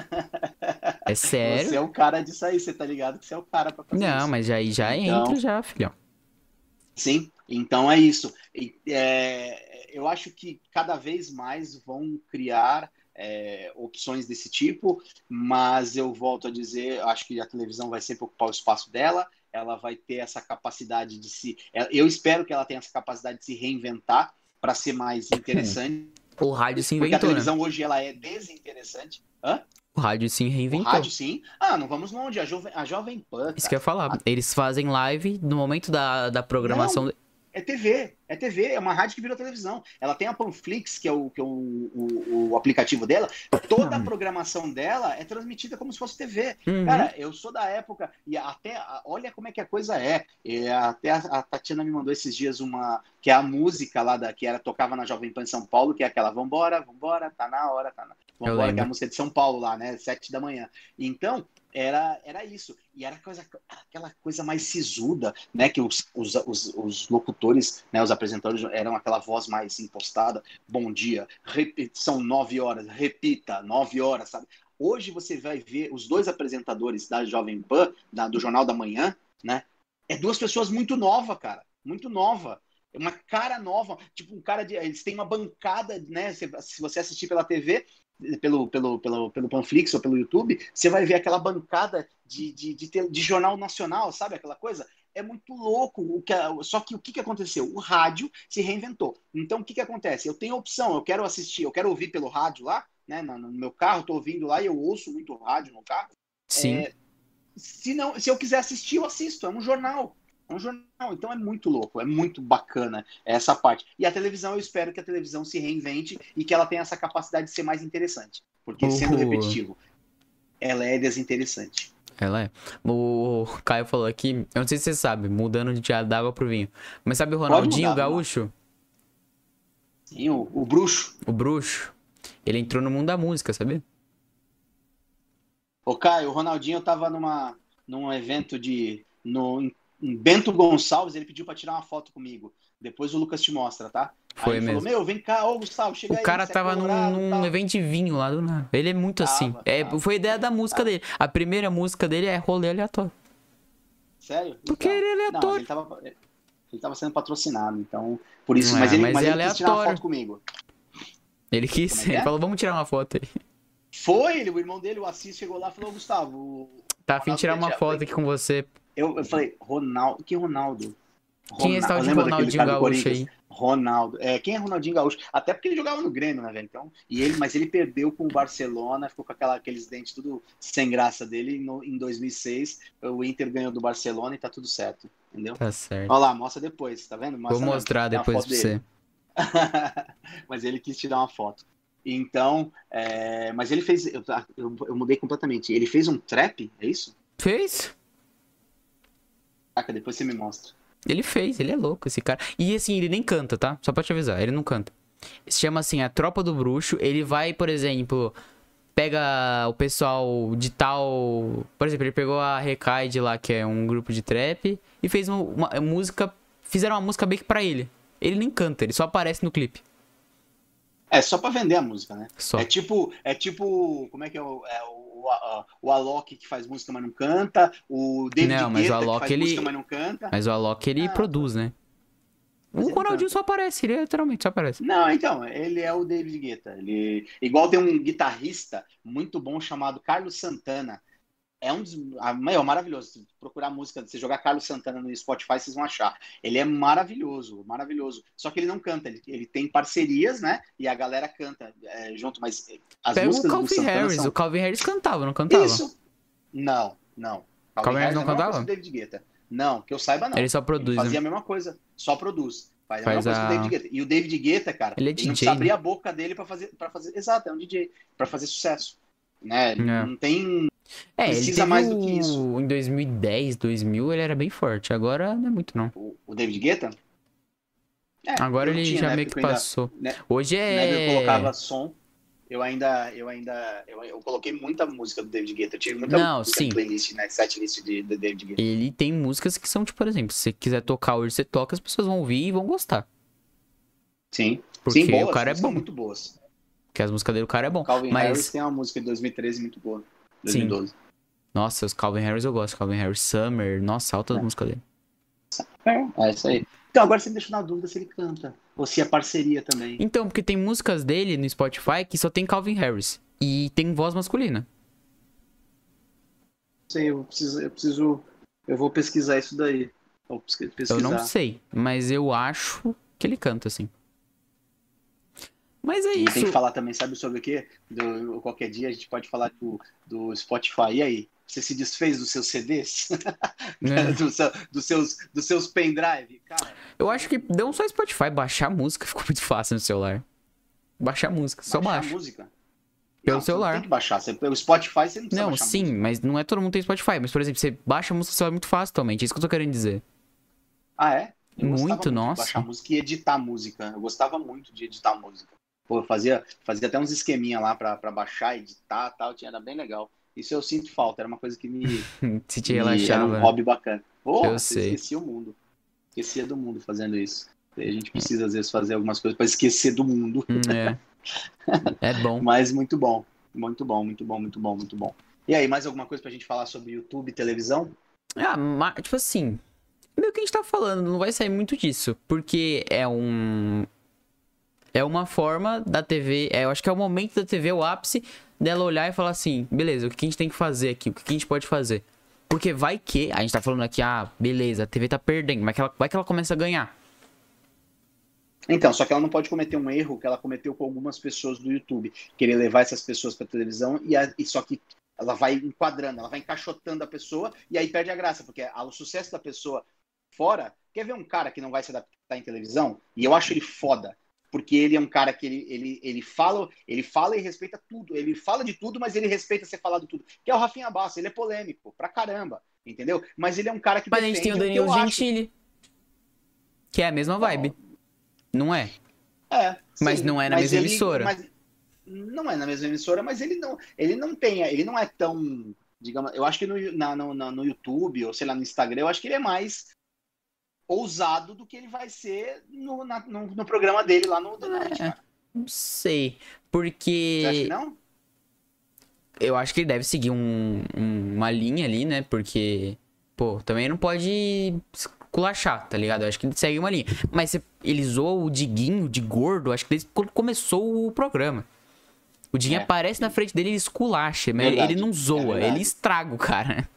É sério. Você é o cara disso aí, você tá ligado que você é o cara pra fazer isso. Não, mas aí já entra já, filhão. Sim, então é isso. É, eu acho que cada vez mais vão criar... É, opções desse tipo, mas eu volto a dizer, acho que a televisão vai sempre ocupar o espaço dela, ela vai ter essa capacidade de se... Eu espero que ela tenha essa capacidade de se reinventar para ser mais interessante. O rádio se inventou, porque a televisão, né? Hoje ela é desinteressante. Hã? O rádio se reinventou. O rádio sim. Ah, não vamos longe, a Jovem, a Jovem Pan. Cara. Isso que eu ia falar, a... eles fazem live no momento da, da programação... Não. É T V, é T V, é uma rádio que virou televisão. Ela tem a Panflix, que é o, que é o, o, o aplicativo dela. Toda a programação dela é transmitida como se fosse T V. Uhum. Cara, eu sou da época, e até, olha como é que a coisa é. é até a, a Tatiana me mandou esses dias uma, que é a música lá, da, que era, tocava na Jovem Pan em São Paulo, que é aquela, vambora, vambora, tá na hora, tá na... Vambora, que é a música de São Paulo lá, né, sete da manhã. Então... Era, era isso, e era coisa, aquela coisa mais sisuda, né, que os, os, os, os locutores, né, os apresentadores eram aquela voz mais impostada, bom dia, rep, são nove horas, repita, nove horas, sabe? Hoje você vai ver os dois apresentadores da Jovem Pan, da, do Jornal da Manhã, né, é duas pessoas muito novas, cara, muito nova. Uma cara nova, tipo um cara de... Eles têm uma bancada, né? Se, se você assistir pela T V, pelo, pelo, pelo, pelo Panflix ou pelo YouTube, você vai ver aquela bancada de, de, de, de, de jornal nacional, sabe? Aquela coisa. É muito louco. O que, só que o que, que aconteceu? O rádio se reinventou. Então, o que, que acontece? Eu tenho opção. Eu quero assistir, eu quero ouvir pelo rádio lá, né? No, no meu carro, estou ouvindo lá e eu ouço muito rádio no carro. Sim. É, se, não, se eu quiser assistir, eu assisto. É um jornal. É um jornal, então é muito louco, é muito bacana essa parte. E a televisão, eu espero que a televisão se reinvente e que ela tenha essa capacidade de ser mais interessante. Porque, sendo repetitivo, ela é desinteressante. Ela é. O Caio falou aqui, eu não sei se você sabe, mudando de água pro vinho. Mas sabe o Ronaldinho mudar, Gaúcho? Sim, o, o bruxo. O bruxo. Ele entrou no mundo da música, sabia? Ô Caio, o Ronaldinho tava numa, num evento de... No, Bento Gonçalves, ele pediu pra tirar uma foto comigo. Depois o Lucas te mostra, tá? Foi aí mesmo. Falou, meu, vem cá, ô Gustavo, chega aí. O cara tava num, num evento de vinho lá do nada. Ele é muito tava, assim. Tava, é, foi ideia da música tava. dele. A primeira música dele é rolê aleatório. Sério? Porque então, ele é aleatório. Não, ele, tava, ele tava sendo patrocinado, então... Por isso, não mas é, ele, mas mas é ele aleatório. Quis tirar uma foto comigo. Ele quis, é? ele falou, vamos tirar uma foto aí. Foi ele, o irmão dele, o Assis, chegou lá e falou, Gustavo... Tá afim de tirar uma foto aqui com você. Eu, eu falei, Ronaldo... Que Ronaldo? Quem é esse tal de Ronaldinho Gaúcho aí? Ronaldo. É, quem é Ronaldinho Gaúcho? Até porque ele jogava no Grêmio, né, velho? Então, e ele, mas ele perdeu com o Barcelona, ficou com aquela, aqueles dentes tudo sem graça dele. No, em dois mil e seis, o Inter ganhou do Barcelona e tá tudo certo, entendeu? Tá certo. Olha lá, mostra depois, tá vendo? Mostra, Vou mostrar né, depois pra você. Mas ele quis tirar uma foto. Então, é, mas ele fez... Eu, eu, eu mudei completamente. Ele fez um trap, é isso? Fez. Caraca, depois você me mostra. Ele fez, ele é louco, esse cara. E assim, ele nem canta, tá? Só pra te avisar, ele não canta. Se chama assim, a Tropa do Bruxo. Ele vai, por exemplo, pega o pessoal de tal... Por exemplo, ele pegou a Recaide lá, que é um grupo de trap, e fez uma, uma música... Fizeram uma música bem que pra ele. Ele nem canta, ele só aparece no clipe. É, só pra vender a música, né? Só. É tipo... É tipo... Como é que é o... É o... O Alok que faz música, mas não canta. O David Guetta que faz ele... música, mas não canta. Mas o Alok, ele ah, produz, né? O Ronaldinho só aparece, ele literalmente só aparece. Não, então, ele é o David Guetta. Ele... Igual tem um guitarrista muito bom chamado Carlos Santana. É um dos... É maravilhoso. Se procurar música, se jogar Carlos Santana no Spotify, vocês vão achar. Ele é maravilhoso, maravilhoso. Só que ele não canta. Ele, ele tem parcerias, né? E a galera canta é, junto, mas as Pega músicas o Calvin do Santana Harris. São... O Calvin Harris cantava, não cantava? Isso. Não, não. Calvin, Calvin Harris não cantava? Do David Guetta. Não, que eu saiba não. Ele só produz. Ele fazia né? a mesma coisa. Só produz. Faz a Faz mesma a... coisa que o David Guetta. E o David Guetta, cara, ele, é ele D J, não precisa né? abrir a boca dele pra fazer, pra fazer... Exato, é um D J. Pra fazer sucesso. Né? Ele é. não tem... É, Precisa ele teve mais do que isso. Em dois mil e dez, dois mil, ele era bem forte. Agora não é muito, não. O, o David Guetta? É, agora ele tinha, já né? meio que passou. Ainda, né? Hoje é... Né? Eu colocava som. Eu ainda... Eu, ainda eu, eu coloquei muita música do David Guetta. Eu tive muita não, música sim. playlist, né? Setlist de, de David Guetta. Ele tem músicas que são, tipo, por exemplo, se você quiser tocar hoje, você toca, as pessoas vão ouvir e vão gostar. Sim. Porque sim, boas, o cara é bom. muito boas. Porque as músicas dele, o cara é bom. Calvin Mas... Harris tem uma música de dois mil e treze muito boa. dois mil e doze. Sim. Nossa, os Calvin Harris eu gosto. Calvin Harris, Summer. Nossa, alta é. música dele. É, isso aí. Então, agora você me deixou na dúvida se ele canta. Ou se é parceria também. Então, porque tem músicas dele no Spotify que só tem Calvin Harris. E tem voz masculina. Não sei, eu preciso... Eu, preciso, eu vou pesquisar isso daí. Eu, pesquisar. eu não sei, mas eu acho que ele canta, assim. Mas é isso. Tem que falar também, sabe sobre o quê? Do, qualquer dia a gente pode falar do, do Spotify. E aí? Você se desfez dos seus C Ds? É. do seu, do seus, dos seus pendrive? Cara, eu acho que não só Spotify, baixar música ficou muito fácil no celular. Baixar música, baixar só baixa. música? Pelo não, celular. Você não tem que baixar. Você, pelo Spotify você não precisa Não, sim, música. Mas não é todo mundo tem Spotify. Mas, por exemplo, você baixa música no celular muito fácil também. É isso que eu tô querendo dizer. Ah, é? Eu muito, muito, nossa. Baixar música e editar música. Eu gostava muito de editar música. Pô, eu fazia, fazia até uns esqueminha lá pra, pra baixar, editar e tal, tinha, era bem legal. Isso eu sinto falta, era uma coisa que me... Se te relaxava. Era um hobby bacana. Pô, eu sei. Esquecia o mundo. Esquecia do mundo fazendo isso. A gente precisa, às vezes, fazer algumas coisas pra esquecer do mundo. É, é bom. Mas muito bom. Muito bom, muito bom, muito bom, muito bom. E aí, mais alguma coisa pra gente falar sobre YouTube e televisão? Ah, mas, tipo assim, meio que a gente tá falando, não vai sair muito disso. Porque é um... É uma forma da T V, é, eu acho que é o momento da T V, o ápice dela olhar e falar assim, beleza, o que a gente tem que fazer aqui, o que a gente pode fazer? Porque vai que, a gente tá falando aqui, ah, beleza, a T V tá perdendo, mas que ela, vai que ela começa a ganhar. Então, só que ela não pode cometer um erro que ela cometeu com algumas pessoas do YouTube, querer levar essas pessoas pra televisão, e, a, e só que ela vai enquadrando, ela vai encaixotando a pessoa, e aí perde a graça, porque a, o sucesso da pessoa fora, quer ver um cara que não vai se adaptar em televisão? E eu acho ele foda. Porque ele é um cara que ele, ele, ele, fala, ele fala e respeita tudo. Ele fala de tudo, mas ele respeita ser falado tudo. Que é o Rafinha Bassa, ele é polêmico pra caramba, entendeu? Mas ele é um cara que... Mas a gente tem o Danilo Gentili, que é a mesma vibe, não, não é? É. Sim, mas não é na mesma ele, emissora. Mas não é na mesma emissora, mas ele não, ele não tem, ele não é tão, digamos, eu acho que no, na, no, no YouTube, ou sei lá, no Instagram, eu acho que ele é mais... ousado do que ele vai ser no, na, no, no programa dele lá no The Night, cara. Não sei, porque... Você acha que não? Eu acho que ele deve seguir um, um, uma linha ali, né? Porque, pô, também não pode esculachar, tá ligado? Eu acho que ele segue uma linha. Mas ele zoou o Diguinho de gordo, acho que desde quando começou o programa. O Diguinho é. aparece na frente dele e ele esculacha, mas verdade, ele não zoa, é ele estraga o cara.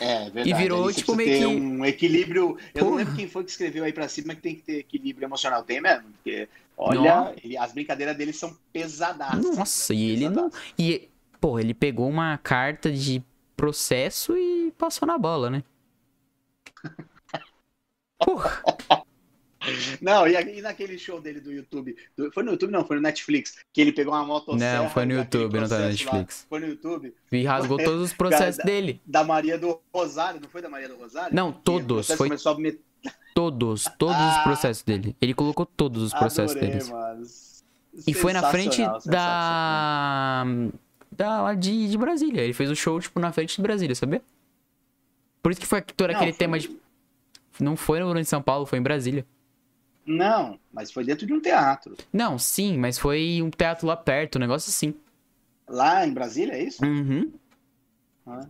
É, verdade. E virou, ele tipo, meio que... um equilíbrio... Eu Porra. não lembro quem foi que escreveu aí pra cima que tem que ter equilíbrio emocional. Tem mesmo, porque, olha, ele, as brincadeiras dele são pesadaças. Nossa, né? e ele pesadaças. não... E, pô, ele pegou uma carta de processo e passou na bola, né? Porra. Não, e, e naquele show dele do YouTube? Do, foi no YouTube? Não, foi no Netflix. Que ele pegou uma motosserra. Não, foi no YouTube, não tá no Netflix. Lá, foi no YouTube. E rasgou foi, todos os processos da, dele. Da Maria do Rosário, não foi da Maria do Rosário? Não, todos. Foi... A... Todos, todos ah, os processos dele. Ele colocou todos os processos adorei, deles. Mano. E foi na frente da... da lá de, de Brasília. Ele fez o show, tipo, na frente de Brasília, sabia? Por isso que foi todo não, aquele foi... tema de... Não foi no Rio de São Paulo, foi em Brasília. Não, mas foi dentro de um teatro. Não, sim, mas foi um teatro lá perto, um negócio assim. Lá em Brasília, é isso? Uhum. Ah.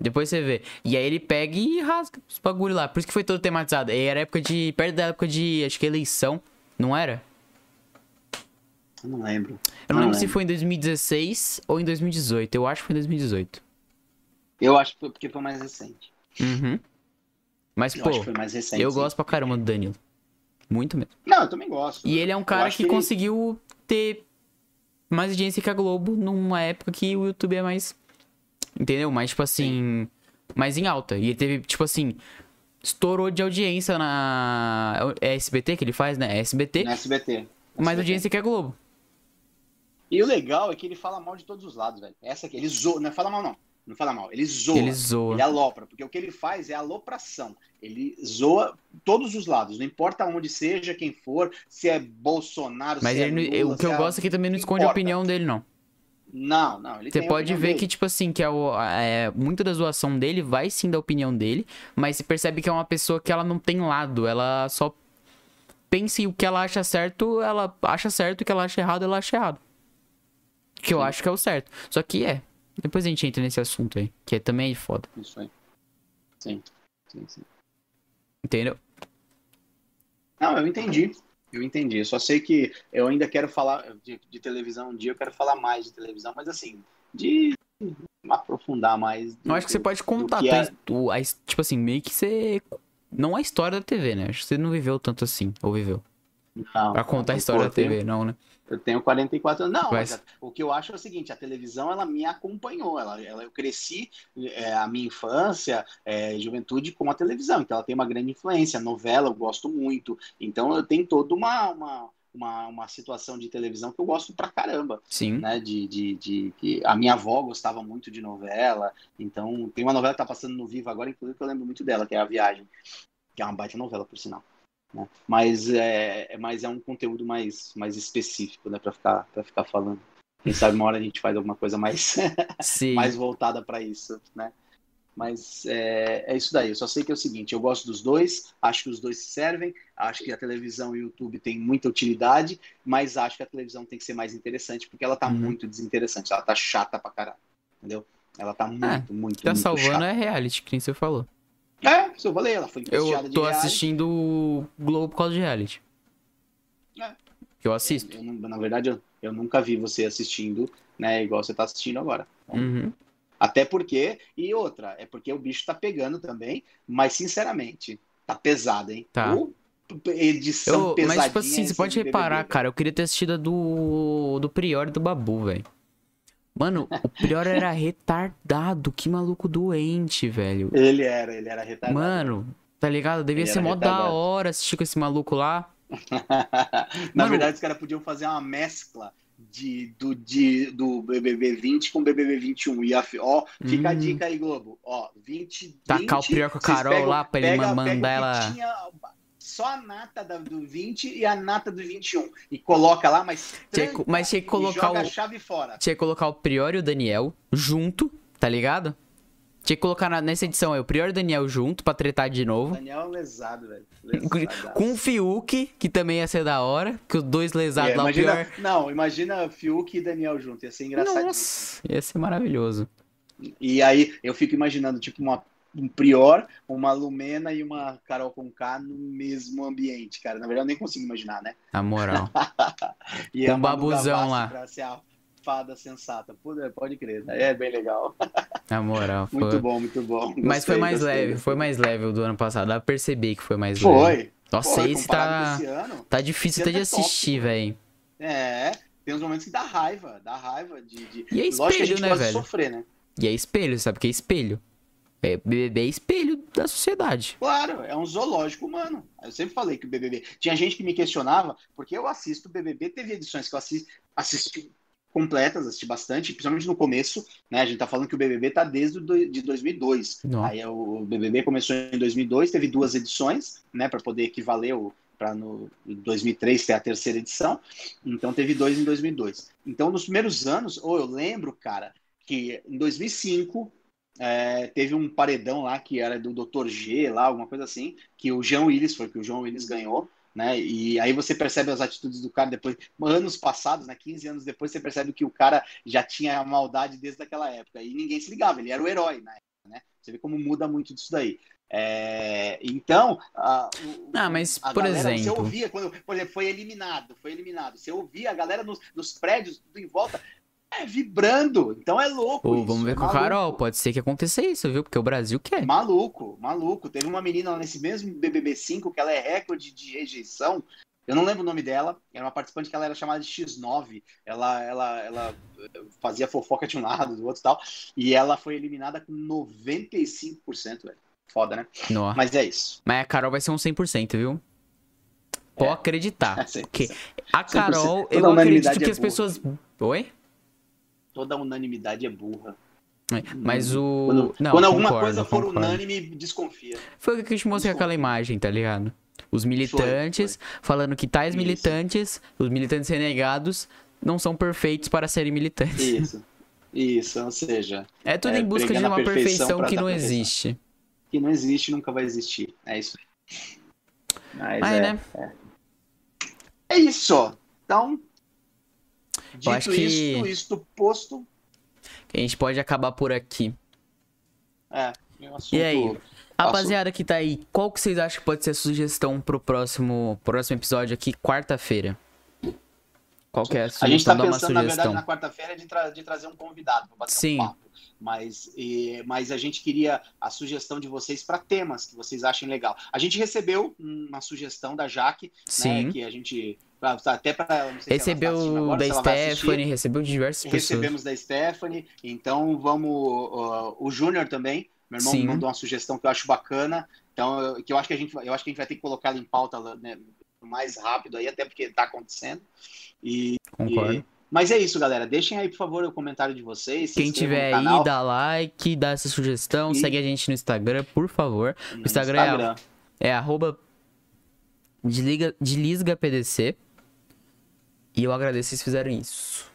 Depois você vê. E aí ele pega e rasga os bagulho lá. Por isso que foi todo tematizado. E era época de... Perto da época de, acho que eleição, não era? Eu não lembro. Eu não, não lembro, lembro se foi em dois mil e dezesseis ou em dois mil e dezoito. Eu acho que foi em dois mil e dezoito. Eu acho que foi porque foi mais recente. Uhum. Mas, eu pô, recente, eu sim. gosto pra caramba do Danilo. Muito mesmo. Não, eu também gosto. E ele é um cara que, que ele... conseguiu ter mais audiência que a Globo numa época que o YouTube é mais... Entendeu? Mais, tipo assim... Sim. Mais em alta. E ele teve, tipo assim... Estourou de audiência na... É S B T que ele faz, né? É S B T. Na S B T. Mais S B T. Audiência que a Globo. E o legal é que ele fala mal de todos os lados, velho. Essa aqui, ele zoa... Não fala mal, não. Não fala mal, ele zoa, ele zoa, ele alopra, porque o que ele faz é alopração, ele zoa todos os lados, não importa onde seja, quem for, se é Bolsonaro, mas se ele é Lula, eu, o que eu é... gosto aqui também não esconde importa. a opinião dele, não. Não, não, ele Você tem pode ver dele. que, tipo assim, que é o, é, muita da zoação dele vai sim da opinião dele, mas você percebe que é uma pessoa que ela não tem lado, ela só pensa em o que ela acha certo, ela acha certo, o que ela acha errado, ela acha errado. Que sim. eu acho que é o certo, só que é... Depois a gente entra nesse assunto aí, que também é foda. Isso aí. Sim, sim, sim. Entendeu? Não, eu entendi. Eu entendi. Eu só sei que eu ainda quero falar de, de televisão um dia, eu quero falar mais de televisão, mas assim, de aprofundar mais. Do, eu acho que você pode contar, que é... tu, a, tipo assim, meio que você... Não a história da T V, né? Acho que você não viveu tanto assim, ou viveu? Não, pra contar a história da T V, tempo. não, né? Eu tenho quarenta e quatro anos. Não, mas... mas o que eu acho é o seguinte, a televisão, ela me acompanhou. Ela, ela, eu cresci é, a minha infância e é, juventude com a televisão. Então, ela tem uma grande influência. Novela, eu gosto muito. Então, eu tenho toda uma, uma, uma, uma situação de televisão que eu gosto pra caramba. Sim. Né? De, de, de, de, a minha avó gostava muito de novela. Então, tem uma novela que tá passando no Viva agora, inclusive, que eu lembro muito dela, que é A Viagem. Que é uma baita novela, por sinal. Né? Mas, é, mas é um conteúdo mais, mais específico, né? Pra ficar, pra ficar falando. Quem sabe uma hora a gente faz alguma coisa mais, mais voltada pra isso, né? Mas é, é isso daí. Eu só sei que é o seguinte, eu gosto dos dois, acho que os dois servem, acho que a televisão e o YouTube tem muita utilidade, mas acho que a televisão tem que ser mais interessante, porque ela tá uhum. muito desinteressante, ela tá chata pra caralho, entendeu? Ela tá muito, ah, muito, tá muito chata. Tá salvando é reality, que nem você falou. É, eu falei, ela foi empesteada de reality. Eu tô assistindo o Globo por causa de reality. É. Que eu assisto. Eu, eu, na verdade, eu, eu nunca vi você assistindo, né, igual você tá assistindo agora. Uhum. Até porque, e outra, é porque o bicho tá pegando também, mas sinceramente, tá pesado, hein? Tá. O edição eu, pesadinha. Mas tipo assim, você pode reparar, B B B, cara, eu queria ter assistido a do, do Prior e do Babu, velho. Mano, o Prior era retardado, que maluco doente, velho. Ele era, ele era retardado. Mano, tá ligado? Devia ele ser mó da hora assistir com esse maluco lá. Na Mano, verdade, os caras podiam fazer uma mescla de, do, de, do B B B vinte com B B B vinte e um. E a, ó, fica hum. a dica aí, Globo. Ó, vinte, tacar vinte, o Prior com a Carol pegam, lá pra ele pega, mandar pega ela... Tinha... Só a nata do vinte e a nata do vinte e um. E coloca lá, mas tranca, mas tinha que colocar e joga o, a chave fora. Tinha que colocar o Prior e o Daniel junto, tá ligado? Tinha que colocar na, nessa edição aí o Prior e o Daniel junto pra tretar de novo. Daniel é um lesado, velho. Com o Fiuk, que também ia ser da hora. Que os dois lesados é, lá, imagina, o Prior... Não, imagina Fiuk e Daniel junto. Ia ser engraçadinho. Nossa, ia ser maravilhoso. E aí, eu fico imaginando, tipo, uma, um Prior, uma Lumena e uma Carol Conká no mesmo ambiente, cara. Na verdade, eu nem consigo imaginar, né? Na moral. E com o babuzão lá. Pra ser a... fada sensata, pode crer, né? É bem legal. Na moral, foi... Muito bom, muito bom. Gostei, mas foi mais gostei. leve, foi mais leve o do ano passado. Eu percebi que foi mais foi. leve. Foi. Nossa, foi, esse tá... esse ano, tá difícil até tá de assistir, velho. É, tem uns momentos que dá raiva, dá raiva de... de... E é espelho, lógico que a gente, né, pode velho? sofrer, né? E é espelho, sabe o que é espelho? É, B B B é espelho da sociedade. Claro, é um zoológico humano. Eu sempre falei que o B B B... Tinha gente que me questionava, porque eu assisto o B B B, teve edições que eu assisto... assisti... completas, assisti bastante, principalmente no começo, né? A gente tá falando que o B B B tá desde do, de dois mil e dois. Não. Aí o B B B começou em dois mil e dois, teve duas edições, né? Para poder equivaler para no dois mil e três ter a terceira edição. Então teve dois em dois mil e dois. Então nos primeiros anos, ou oh, eu lembro, cara, que em dois mil e cinco é, teve um paredão lá que era do doutor G, lá alguma coisa assim, que o Jean Willis foi que o Jean Willis ganhou. Né? E aí você percebe as atitudes do cara depois, anos passados, né? quinze anos depois, você percebe que o cara já tinha a maldade desde aquela época, e ninguém se ligava, ele era o herói na época, né? Você vê como muda muito disso daí. É... Então, a, o, ah, mas, a por galera, exemplo... você ouvia, quando, por exemplo, foi eliminado, foi eliminado, você ouvia a galera nos, nos prédios, tudo em volta, é, vibrando, então é louco. Ô, isso, vamos ver com o Carol, pode ser que aconteça isso, viu? Porque o Brasil quer. Maluco, maluco. Teve uma menina lá nesse mesmo B B B cinco que ela é recorde de rejeição. Eu não lembro o nome dela, era uma participante que ela era chamada de X nove, ela, ela, ela fazia fofoca de um lado, do outro e tal, e ela foi eliminada com noventa e cinco por cento, velho. Foda, né? Nossa. Mas é isso. Mas a Carol vai ser um cem por cento, viu? Pode é. acreditar. É, porque a Carol, eu acredito que é as burra. pessoas... Oi? Toda unanimidade é burra. Mas o... Quando, não, quando alguma concordo, coisa for concordo. unânime, desconfia. Foi o que eu te mostrei aquela imagem, tá ligado? Os militantes foi, foi. falando que tais Isso. militantes, os militantes renegados, não são perfeitos para serem militantes. Isso. Isso, ou seja... É tudo é, em busca de uma perfeição, perfeição que não perfeição. existe. Que não existe, nunca vai existir. É isso. Mas, Mas é, né? É. é isso. Então... Dito eu acho que... isto, isto posto... que a gente pode acabar por aqui. É, meu assunto... E aí, rapaziada que tá aí, qual que vocês acham que pode ser a sugestão pro próximo, próximo episódio aqui, quarta-feira? Qual que é a sugestão? A gente tá pensando, na verdade, na quarta-feira de, tra de trazer um convidado pra bater Sim. um papo. Mas, e, mas a gente queria a sugestão de vocês para temas que vocês achem legal. A gente recebeu uma sugestão da Jaque, Sim. né, que a gente... até para recebeu agora, da Stephanie, recebeu de diversas recebemos pessoas. Recebemos da Stephanie, então vamos... Uh, o Júnior também, meu irmão Sim. mandou uma sugestão que eu acho bacana, então que eu acho que a gente, eu acho que a gente vai ter que colocar ela em pauta, né, mais rápido aí, até porque tá acontecendo. E, Concordo. E... Mas é isso, galera. Deixem aí, por favor, o comentário de vocês. Quem tiver aí, dá like, dá essa sugestão, e... segue a gente no Instagram, por favor. O Instagram, Instagram. é, é arroba delisgapdc. E eu agradeço se vocês fizeram isso.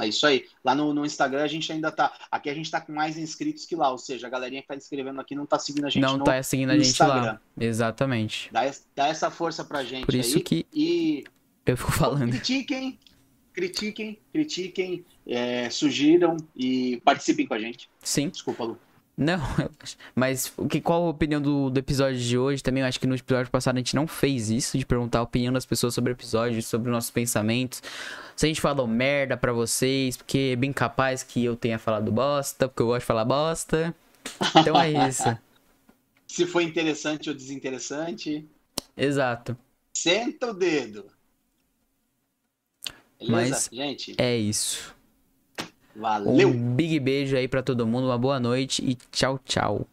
É isso aí. Lá no, no Instagram a gente ainda tá... Aqui a gente tá com mais inscritos que lá. Ou seja, a galerinha que tá inscrevendo aqui não tá seguindo a gente não no Não tá seguindo a gente Instagram. lá. Exatamente. Dá, dá essa força pra gente aí. Por isso aí, que e... eu fico falando. Critiquem, critiquem, critiquem, é, sugiram e participem com a gente. Sim. Desculpa, Lu. Não, mas o que, qual a opinião do, do episódio de hoje? Também eu acho que no episódio passado a gente não fez isso, de perguntar a opinião das pessoas sobre o episódio, sobre nossos pensamentos. Se a gente falou merda pra vocês, porque é bem capaz que eu tenha falado bosta, porque eu gosto de falar bosta. Então é isso. Se foi interessante ou desinteressante. Exato. Senta o dedo. Beleza, mas gente? É isso. Valeu. Um big beijo aí pra todo mundo, uma boa noite e tchau, tchau.